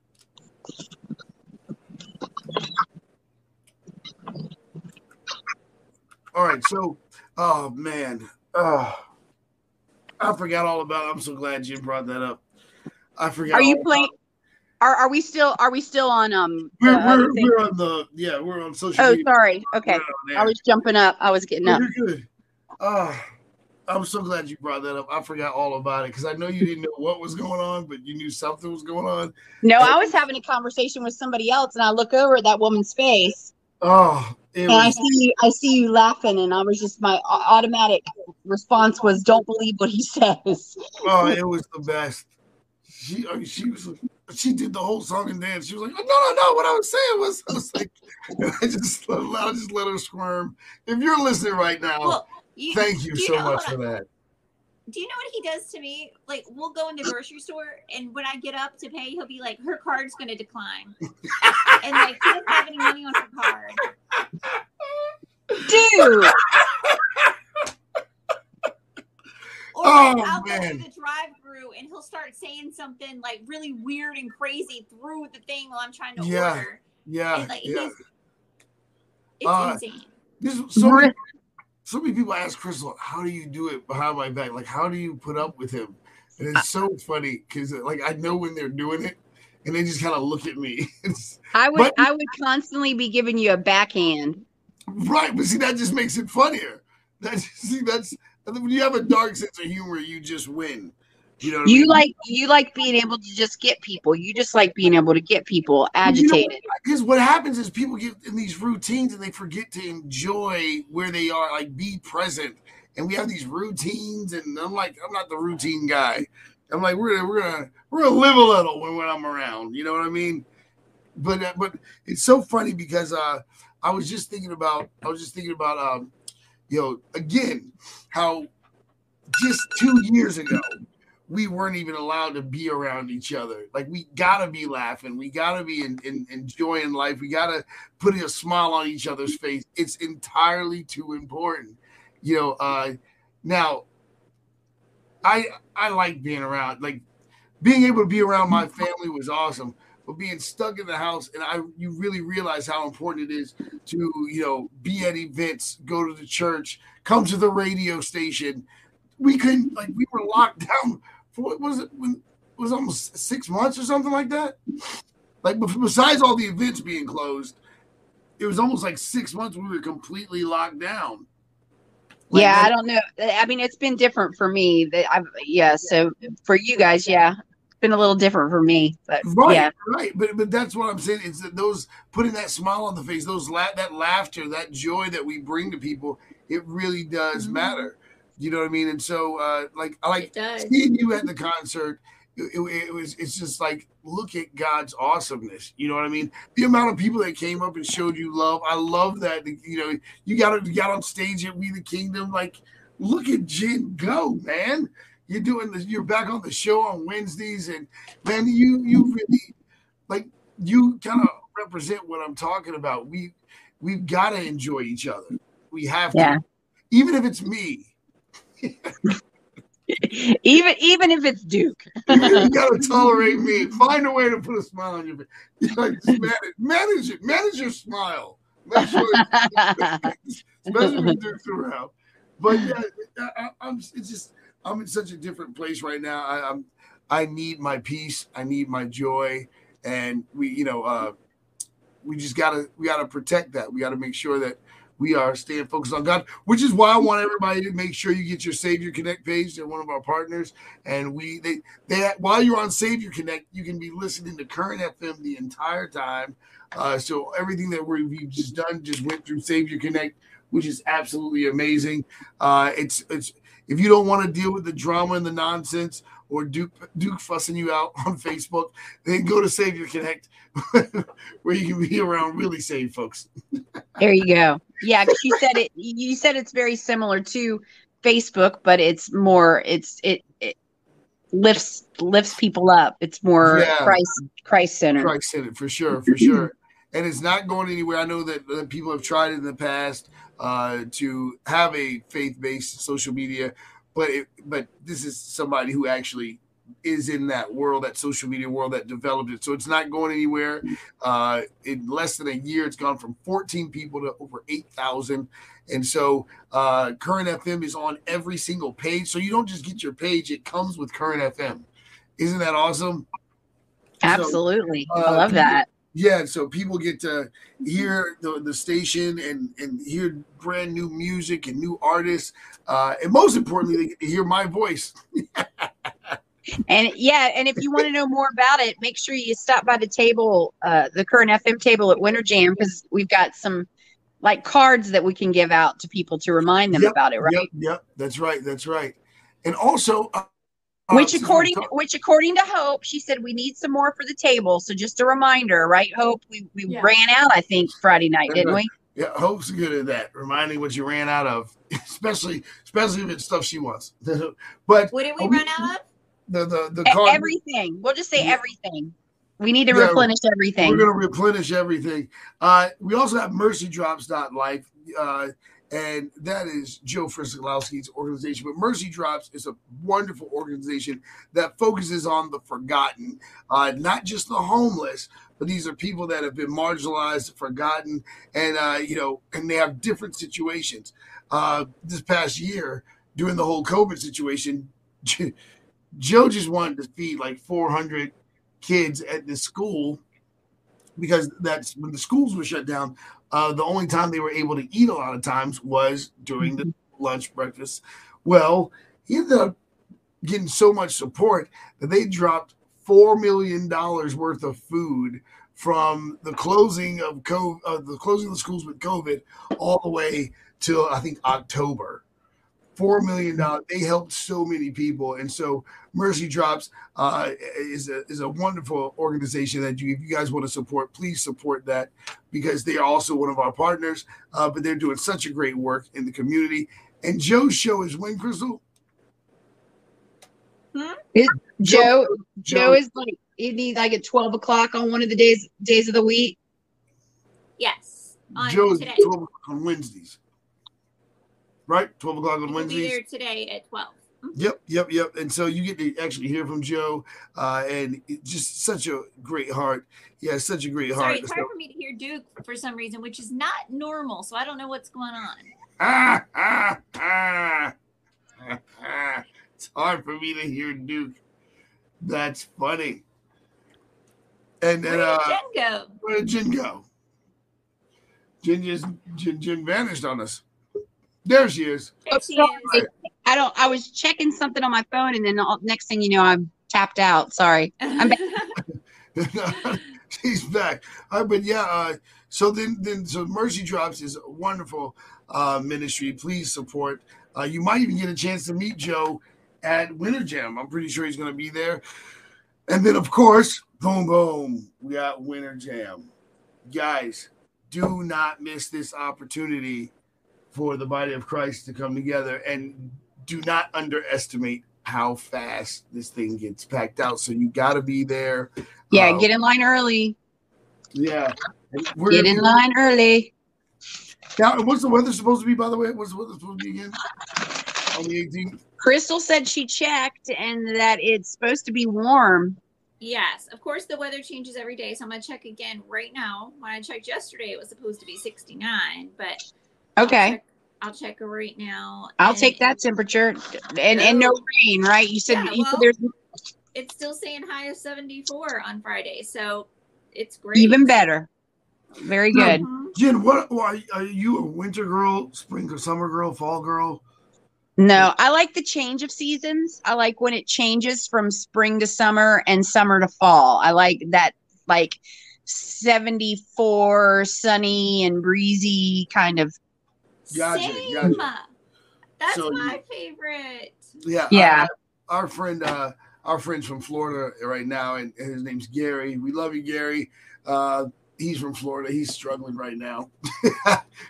All right, so, oh, man. I forgot all about it. I'm so glad Jenn brought that up. I forgot. Are you playing? Are we still on? We're on the We're on social. Oh, media. Sorry. Okay, I was jumping up. I was getting up. You're good. I'm so glad you brought that up. I forgot all about it because I know you didn't know what was going on, but you knew something was going on. No, I was having a conversation with somebody else, and I look over at that woman's face. Oh, and I see you laughing, and I was just my automatic response was, "Don't believe what he says." Oh, it was the best. She did the whole song and dance. She was like, no. What I was saying was, I just let her squirm. If you're listening right now, thank you so much for that. Do you know what he does to me? Like, we'll go in the grocery store, and when I get up to pay, he'll be like, her card's going to decline. And like, she doesn't have any money on her card. Dude. Or like, I'll go to the drive-thru and he'll start saying something like really weird and crazy through the thing while I'm trying to order. Yeah, and, like, it's insane. So many people ask Crystal, "How do you do it behind my back? Like, how do you put up with him?" And it's so funny because, like, I know when they're doing it, and they just kind of look at me. I would constantly be giving you a backhand. Right, but see, that just makes it funnier. When you have a dark sense of humor, you just win. You know what I mean? You like being able to just get people. You just like being able to get people agitated. Because what happens is people get in these routines and they forget to enjoy where they are, like be present. And we have these routines, and I'm like, I'm not the routine guy. I'm like, we're gonna live a little when I'm around. You know what I mean? But it's so funny because I was just thinking about again, how just 2 years ago, we weren't even allowed to be around each other. Like, we got to be laughing. We got to be enjoying life. We got to put a smile on each other's face. It's entirely too important. You know, now, I like being around. Like, being able to be around my family was awesome. But being stuck in the house, and you really realize how important it is to, be at events, go to the church, come to the radio station. We couldn't, like, we were locked down for what was it? It was almost 6 months or something like that. Like, besides all the events being closed, it was almost like 6 months we were completely locked down. Like, yeah, I don't know. I mean, it's been different for me. So for you guys, yeah. Been a little different for me, but But that's what I'm saying. It's that those putting that smile on the face, that laughter, that joy that we bring to people, it really does matter. You know what I mean? And so, I seeing you at the concert. It's just like, look at God's awesomeness. You know what I mean? The amount of people that came up and showed you love. I love that. You know, you got on stage at We the Kingdom. Like, look at Jenn go, man. You're doing this. You're back on the show on Wednesdays, and man, you really you kind of represent what I'm talking about. We've got to enjoy each other. We have to, even if it's me, even if it's Duke. You got to tolerate me. Find a way to put a smile on your face. Manage it. Manage your smile. Make sure especially when Duke's around. But yeah, I'm in such a different place right now. I need my peace. I need my joy, and we gotta protect that. We gotta make sure that we are staying focused on God, which is why I want everybody to make sure you get your Savior Connect page. They're one of our partners, and they while you're on Savior Connect, you can be listening to Current FM the entire time. So everything that we've just done just went through Savior Connect, which is absolutely amazing. It's if you don't want to deal with the drama and the nonsense, or Duke fussing you out on Facebook, then go to Savior Connect, where you can be around really saved folks. There you go. Yeah, she said it. You said it's very similar to Facebook, but it's more. It lifts people up. It's more Christ-centered. Christ-centered for sure. And it's not going anywhere. I know that people have tried in the past to have a faith-based social media. But this is somebody who actually is in that world, that social media world that developed it. So it's not going anywhere. In less than a year, it's gone from 14 people to over 8,000. And so Current FM is on every single page. So you don't just get your page. It comes with Current FM. Isn't that awesome? Absolutely. So, I love that. Yeah, so people get to hear the station and hear brand new music and new artists. And most importantly, they get to hear my voice. and if you want to know more about it, make sure you stop by the table, the Current FM table at Winter Jam, because we've got some like cards that we can give out to people to remind them about it, right? Yep, that's right. And also... Which according to Hope, she said we need some more for the table. So just a reminder, right, Hope? We ran out, I think, Friday night, didn't we? Yeah, Hope's good at that, reminding what you ran out of, especially if it's stuff she wants. But what did we run out of? The everything. We'll just say everything. We need to replenish everything. We're going to replenish everything. We also have mercydrops.life. And that is Joe Friskowski's organization. But Mercy Drops is a wonderful organization that focuses on the forgotten, not just the homeless, but these are people that have been marginalized, forgotten, and they have different situations. This past year, during the whole COVID situation, Joe just wanted to feed like 400 kids at this school because that's when the schools were shut down. The only time they were able to eat a lot of times was during the lunch, breakfast. Well, he ended up getting so much support that they dropped $4 million worth of food from the closing of the schools with COVID all the way till, I think, October. $4 million. They helped so many people. And so Mercy Drops is a wonderful organization that if you guys want to support, please support that because they are also one of our partners, but they're doing such a great work in the community. And Joe's show is when, Crystal? Hmm? Joe is like, it needs like at 12 o'clock on one of the days of the week. Yes. Joe is 12 o'clock on Wednesdays. Right, 12 o'clock on Wednesdays. We'll be here today at 12. Yep. And so you get to actually hear from Joe, and just such a great heart. Yeah, such a great heart. It's hard for me to hear Duke for some reason, which is not normal. So I don't know what's going on. It's hard for me to hear Duke. That's funny. And then where did Jen go? Jen vanished on us. There she is. I was checking something on my phone, and then the next thing you know, I'm tapped out. Sorry. I'm back. She's back. But yeah. So Mercy Drops is a wonderful ministry. Please support. You might even get a chance to meet Joe at Winter Jam. I'm pretty sure he's going to be there. And then, of course, boom, we got Winter Jam. Guys, do not miss this opportunity for the body of Christ to come together, and do not underestimate how fast this thing gets packed out. So you got to be there. Yeah. Get in line early. Yeah. Get in line early. Now, what's the weather supposed to be, by the way? What's the weather supposed to be again? On the 18th? Crystal said she checked and that it's supposed to be warm. Yes, of course, the weather changes every day. So I'm going to check again right now. When I checked yesterday, it was supposed to be 69, but okay. I'll check right now. I'll take that temperature and no rain, right? You said, yeah, you said there's... It's still saying high of 74 on Friday. So it's great. Even better. Very good. Mm-hmm. Jen, what are you, a winter girl, spring or summer girl, fall girl? No, I like the change of seasons. I like when it changes from spring to summer and summer to fall. I like that, like 74, sunny and breezy kind of. Gotcha, same. Gotcha. That's so, my favorite. Yeah. Yeah. Our friend's from Florida right now, and his name's Gary. We love you, Gary. He's from Florida. He's struggling right now.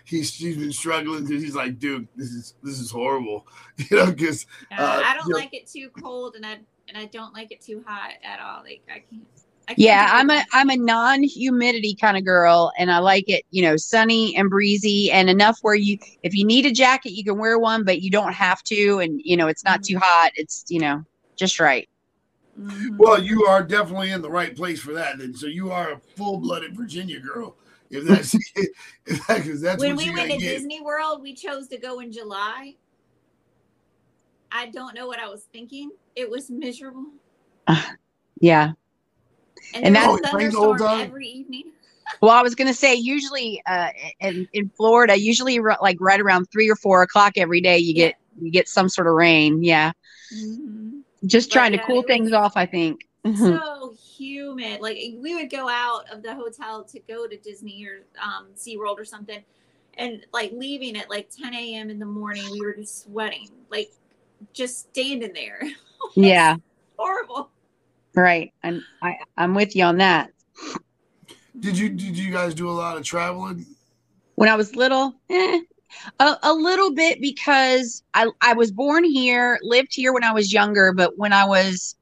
he's been struggling because he's like, dude, this is horrible. You know, because I don't like it too cold, and I don't like it too hot at all. Like I can't yeah, I'm a non-humidity kind of girl, and I like it, you know, sunny and breezy and enough where you, if you need a jacket, you can wear one, but you don't have to, and you know, it's not too hot. It's, you know, just right. Well, you are definitely in the right place for that. And so you are a full-blooded Virginia girl. If that's because that's when we went to Disney World, we chose to go in July. I don't know what I was thinking. It was miserable. Yeah. And that was thunderstorm every evening. Well, I was going to say, usually in Florida, usually like right around 3 or 4 o'clock every day, you get some sort of rain. Yeah. Mm-hmm. Just trying to cool things off, I think. So humid. Like, we would go out of the hotel to go to Disney or SeaWorld or something. And, like, leaving at, like, 10 a.m. in the morning, we were just sweating. Like, just standing there. Yeah. Horrible. Right. I'm with you on that. Did you guys do a lot of traveling? When I was little, a little bit, because I was born here, lived here when I was younger, but when I was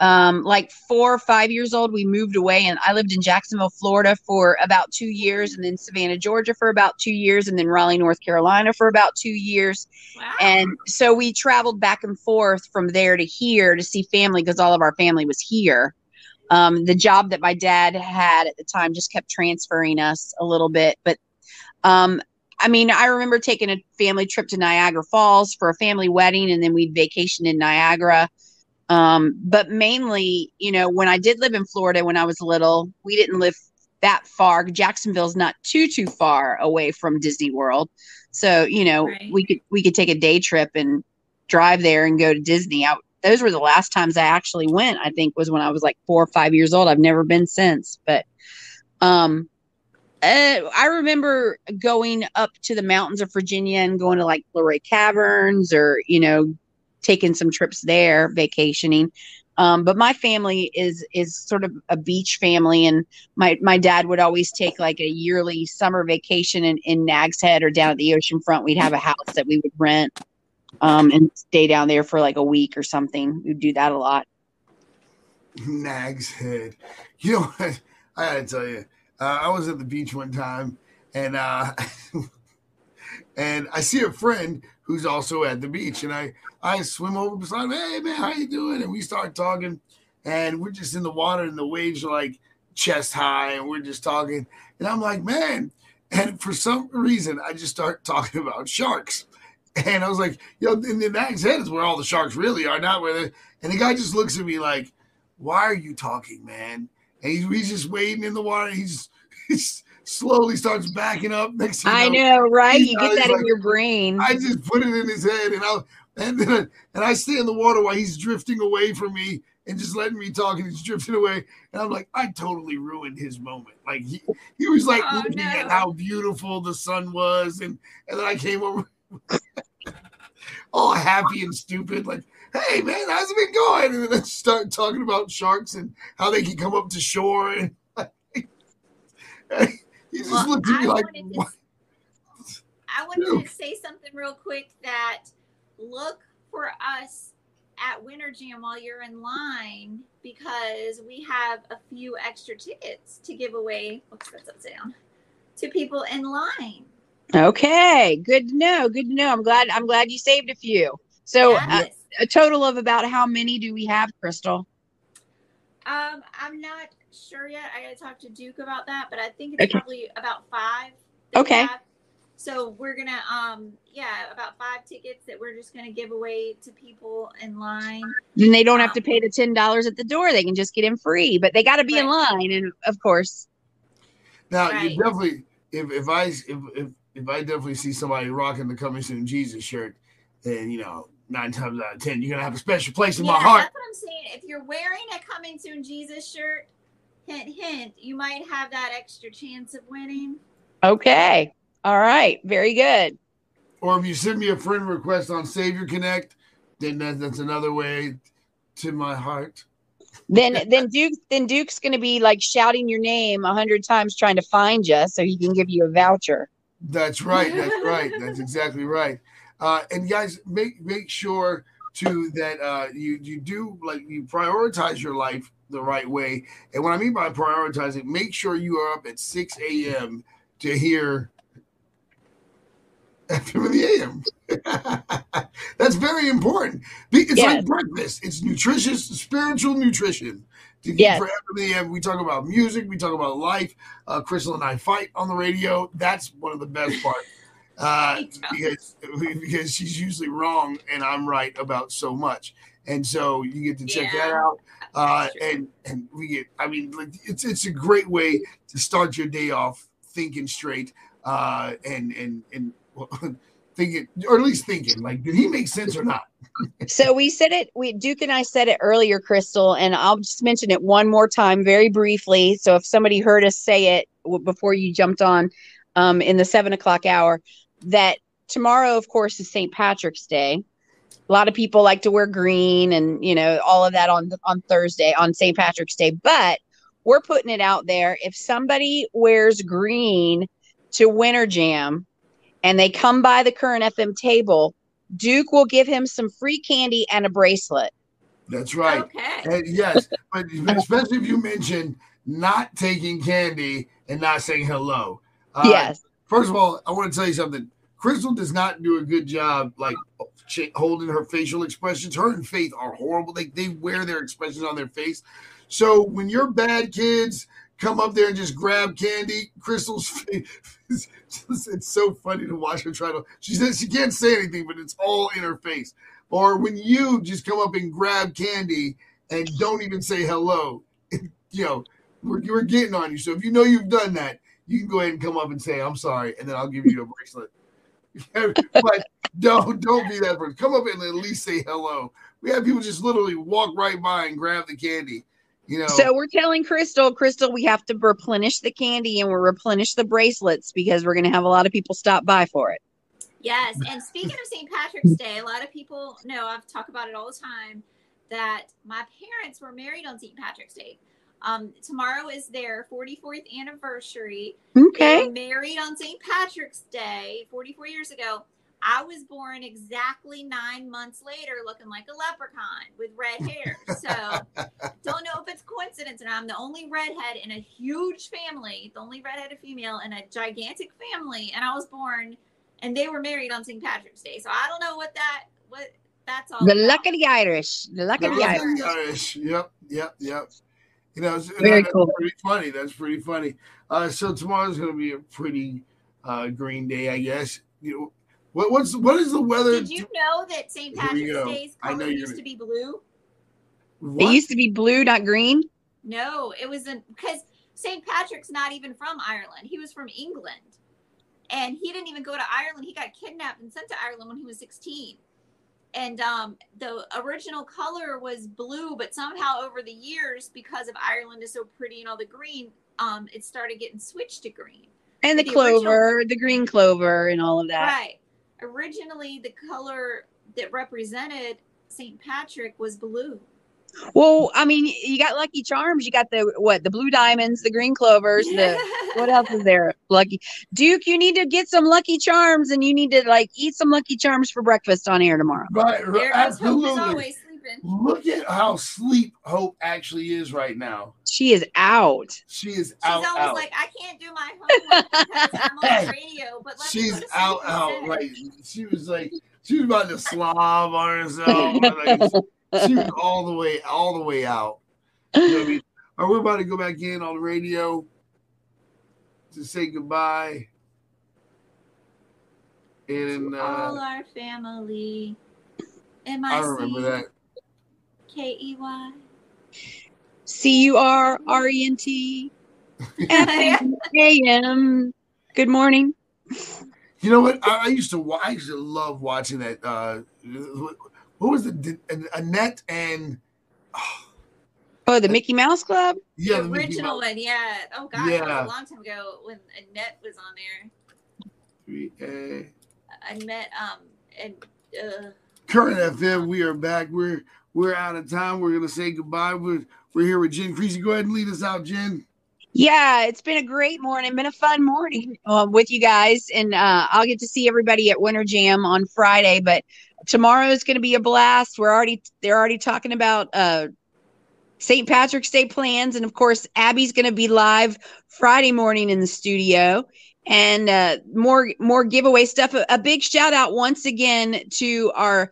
like 4 or 5 years old, we moved away, and I lived in Jacksonville, Florida for about 2 years, and then Savannah, Georgia for about 2 years, and then Raleigh, North Carolina for about 2 years. Wow. And so we traveled back and forth from there to here to see family, because all of our family was here. The job that my dad had at the time just kept transferring us a little bit, but I mean, I remember taking a family trip to Niagara Falls for a family wedding, and then we'd vacation in Niagara. But mainly, you know, when I did live in Florida when I was little, we didn't live that far. Jacksonville's not too far away from Disney World. So, you know, right. we could take a day trip and drive there and go to Disney. Those were the last times I actually went, I think, was when I was like 4 or 5 years old. I've never been since, but I remember going up to the mountains of Virginia and going to like Luray Caverns, or, you know, taking some trips there, vacationing. But my family is sort of a beach family. And my dad would always take like a yearly summer vacation in Nags Head or down at the ocean front. We'd have a house that we would rent and stay down there for like a week or something. We'd do that a lot. Nags Head. You know what? I got to tell you. I was at the beach one time, and and I see a friend who's also at the beach, and I swim over beside him. Hey, man, how you doing? And we start talking, and we're just in the water, and the waves are like chest high, and we're just talking. And I'm like, man, and for some reason, I just start talking about sharks. And I was like, yo, in the Nags Head is where all the sharks really are, not where they – and the guy just looks at me like, why are you talking, man? And he's just wading in the water. He slowly starts backing up. Next thing I know, right? You get that in your brain. I just put it in his head, and I stay in the water while he's drifting away from me and just letting me talk, and he's drifting away. And I'm like, I totally ruined his moment. Like he was like looking at how beautiful the sun was, and then I came over all happy and stupid, like, hey, man, how's it been going? And then I start talking about sharks and how they can come up to shore. And he just looked at me like, what? I wanted to say something real quick, that look for us at Winter Jam while you're in line, because we have a few extra tickets to give away. Oops, that's upside down. To people in line. Okay. Good to know. Good to know. I'm glad you saved a few. So, yes. A total of about how many do we have, Crystal? I'm not sure yet. I got to talk to Duke about that, but I think it's probably about 5. Okay. So we're going to, about 5 tickets that we're just going to give away to people in line. And they don't have to pay the $10 at the door. They can just get in free, but they got to be in line. And of course. Now you definitely, if I definitely see somebody rocking the Coming Soon Jesus shirt, then, 9 times out of 10, you're going to have a special place in my heart. That's what I'm saying. If you're wearing a Coming Soon Jesus shirt, hint, hint, you might have that extra chance of winning. Okay. All right. Very good. Or if you send me a friend request on Savior Connect, then that's another way to my heart. Then Duke's going to be like shouting your name 100 times trying to find you so he can give you a voucher. That's right. That's right. That's exactly right. And guys, make sure too that you prioritize your life the right way. And what I mean by prioritizing, make sure you are up at 6 a.m. to hear after the a.m. That's very important. It's like breakfast. It's nutritious, spiritual nutrition. For after the a.m., we talk about music. We talk about life. Crystal and I fight on the radio. That's one of the best parts. Because she's usually wrong and I'm right about so much, and so you get to check that out. And we get, it's a great way to start your day off thinking straight, thinking, or at least thinking like, did he make sense or not? So we said it. Duke and I said it earlier, Crystal, and I'll just mention it one more time, very briefly. So if somebody heard us say it before you jumped on, in the 7 o'clock hour. That tomorrow, of course, is St. Patrick's Day. A lot of people like to wear green and, all of that on Thursday, on St. Patrick's Day. But we're putting it out there. If somebody wears green to Winter Jam and they come by the Current FM table, Duke will give him some free candy and a bracelet. That's right. Okay. And yes, but especially if you mention not taking candy and not saying hello. Yes. First of all, I want to tell you something. Crystal does not do a good job, like holding her facial expressions. Her and Faith are horrible. They wear their expressions on their face. So when your bad kids come up there and just grab candy, Crystal's face—it's so funny to watch her try to. She says she can't say anything, but it's all in her face. Or when you just come up and grab candy and don't even say hello, we're getting on you. So if you know you've done that, you can go ahead and come up and say, I'm sorry, and then I'll give you a bracelet. But don't be that person. Come up and at least say hello. We have people just literally walk right by and grab the candy. So we're telling Crystal, we have to replenish the candy and we'll replenish the bracelets because we're going to have a lot of people stop by for it. Yes, and speaking of St. Patrick's Day, a lot of people know, I've talked about it all the time, that my parents were married on St. Patrick's Day. Tomorrow is their 44th anniversary. Okay. They were married on St. Patrick's Day 44 years ago. I was born exactly 9 months later looking like a leprechaun with red hair. So don't know if it's coincidence, and I'm the only redhead in a huge family, the only redheaded female in a gigantic family, and I was born and they were married on St. Patrick's Day. So I don't know what that's all about. The luck of the Irish. The luck of the Irish. Yep. Very cool. Pretty funny. That's pretty funny. So tomorrow's going to be a pretty green day, I guess. What is the weather? Did you know that St. Patrick's Day's color used to be blue? What? It used to be blue, not green? No, it wasn't, because St. Patrick's not even from Ireland. He was from England, and he didn't even go to Ireland. He got kidnapped and sent to Ireland when he was 16. And the original color was blue, but somehow over the years, because of Ireland is so pretty and all the green, it started getting switched to green. And the clover, the green clover and all of that. Right. Originally, the color that represented St. Patrick was blue. Well, you got Lucky Charms. You got the blue diamonds, the green clovers, what else is there? Lucky Duke, you need to get some Lucky Charms, and you need to eat some Lucky Charms for breakfast on air tomorrow. Right, absolutely. Look at how sleep Hope actually is right now. She is out. She's always out. I can't do my homework because I'm on the radio. But she's out. Like she was about to slob on herself. She was all the way out. You know what I mean? All right, we're about to go back in on the radio to say goodbye. And all our family. I remember that. K-E-Y. C-U-R-R-E-N-T. A-M. Good morning. You know what? I used to love watching that. What was it? Annette and... Oh, the Mickey Mouse Club? Yeah, the original one, yeah. Oh, God, yeah. That was a long time ago when Annette was on there. Current FM, we are back. We're out of time. We're going to say goodbye. We're here with Jenn Creasy. Go ahead and lead us out, Jenn. Yeah, it's been a great morning. Been a fun morning with you guys. And I'll get to see everybody at Winter Jam on Friday. But tomorrow is going to be a blast. They're already talking about St. Patrick's Day plans. And, of course, Abby's going to be live Friday morning in the studio. And more giveaway stuff. A big shout out once again to our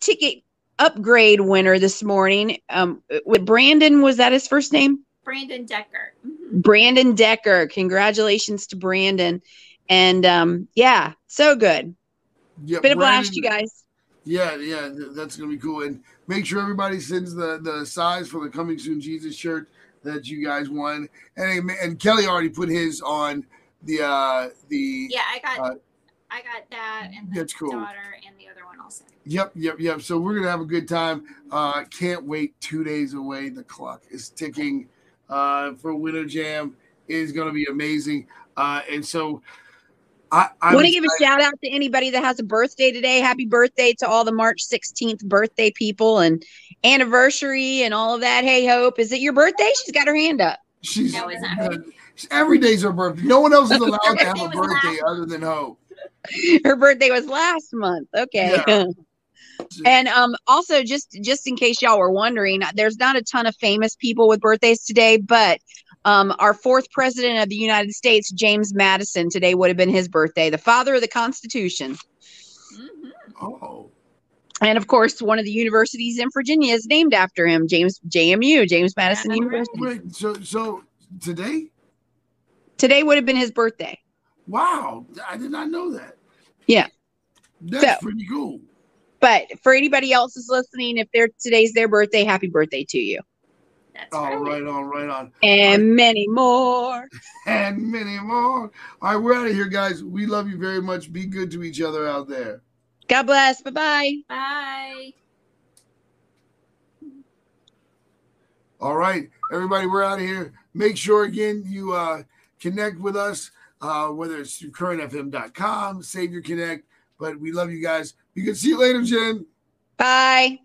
ticket upgrade winner this morning. With Brandon, was that his first name? Brandon Decker. Mm-hmm. Brandon Decker. Congratulations to Brandon. And yeah, so good. Yeah, been a blast, you guys. Yeah, that's gonna be cool. And make sure everybody sends the size for the Coming Soon Jesus shirt that you guys won. And Kelly already put his on the yeah. I got that, and the daughter and the other one also. Yep. So we're gonna have a good time. Can't wait. 2 days away. The clock is ticking. For Winter Jam is gonna be amazing. And so I want to give a shout out to anybody that has a birthday today. Happy birthday to all the March 16th birthday people and anniversary and all of that. Hey, Hope, is it your birthday? She's got her hand up. Every day's her birthday. No one else is allowed to have a birthday other than Hope. Her birthday was last month. Okay. Yeah. And also, just in case y'all were wondering, there's not a ton of famous people with birthdays today, but our fourth president of the United States, James Madison, today would have been his birthday, the father of the Constitution. Mm-hmm. Oh. And, of course, one of the universities in Virginia is named after him, James Madison University. Wait, so today? Today would have been his birthday. Wow. I did not know that. Yeah. That's pretty cool. But for anybody else who's listening, if today's their birthday, happy birthday to you. That's right on. And many more. All right, we're out of here, guys. We love you very much. Be good to each other out there. God bless. Bye-bye. Bye. All right, everybody, we're out of here. Make sure, again, you connect with us, whether it's through currentfm.com, Savior Connect. But we love you guys. You can see you later, Jenn. Bye.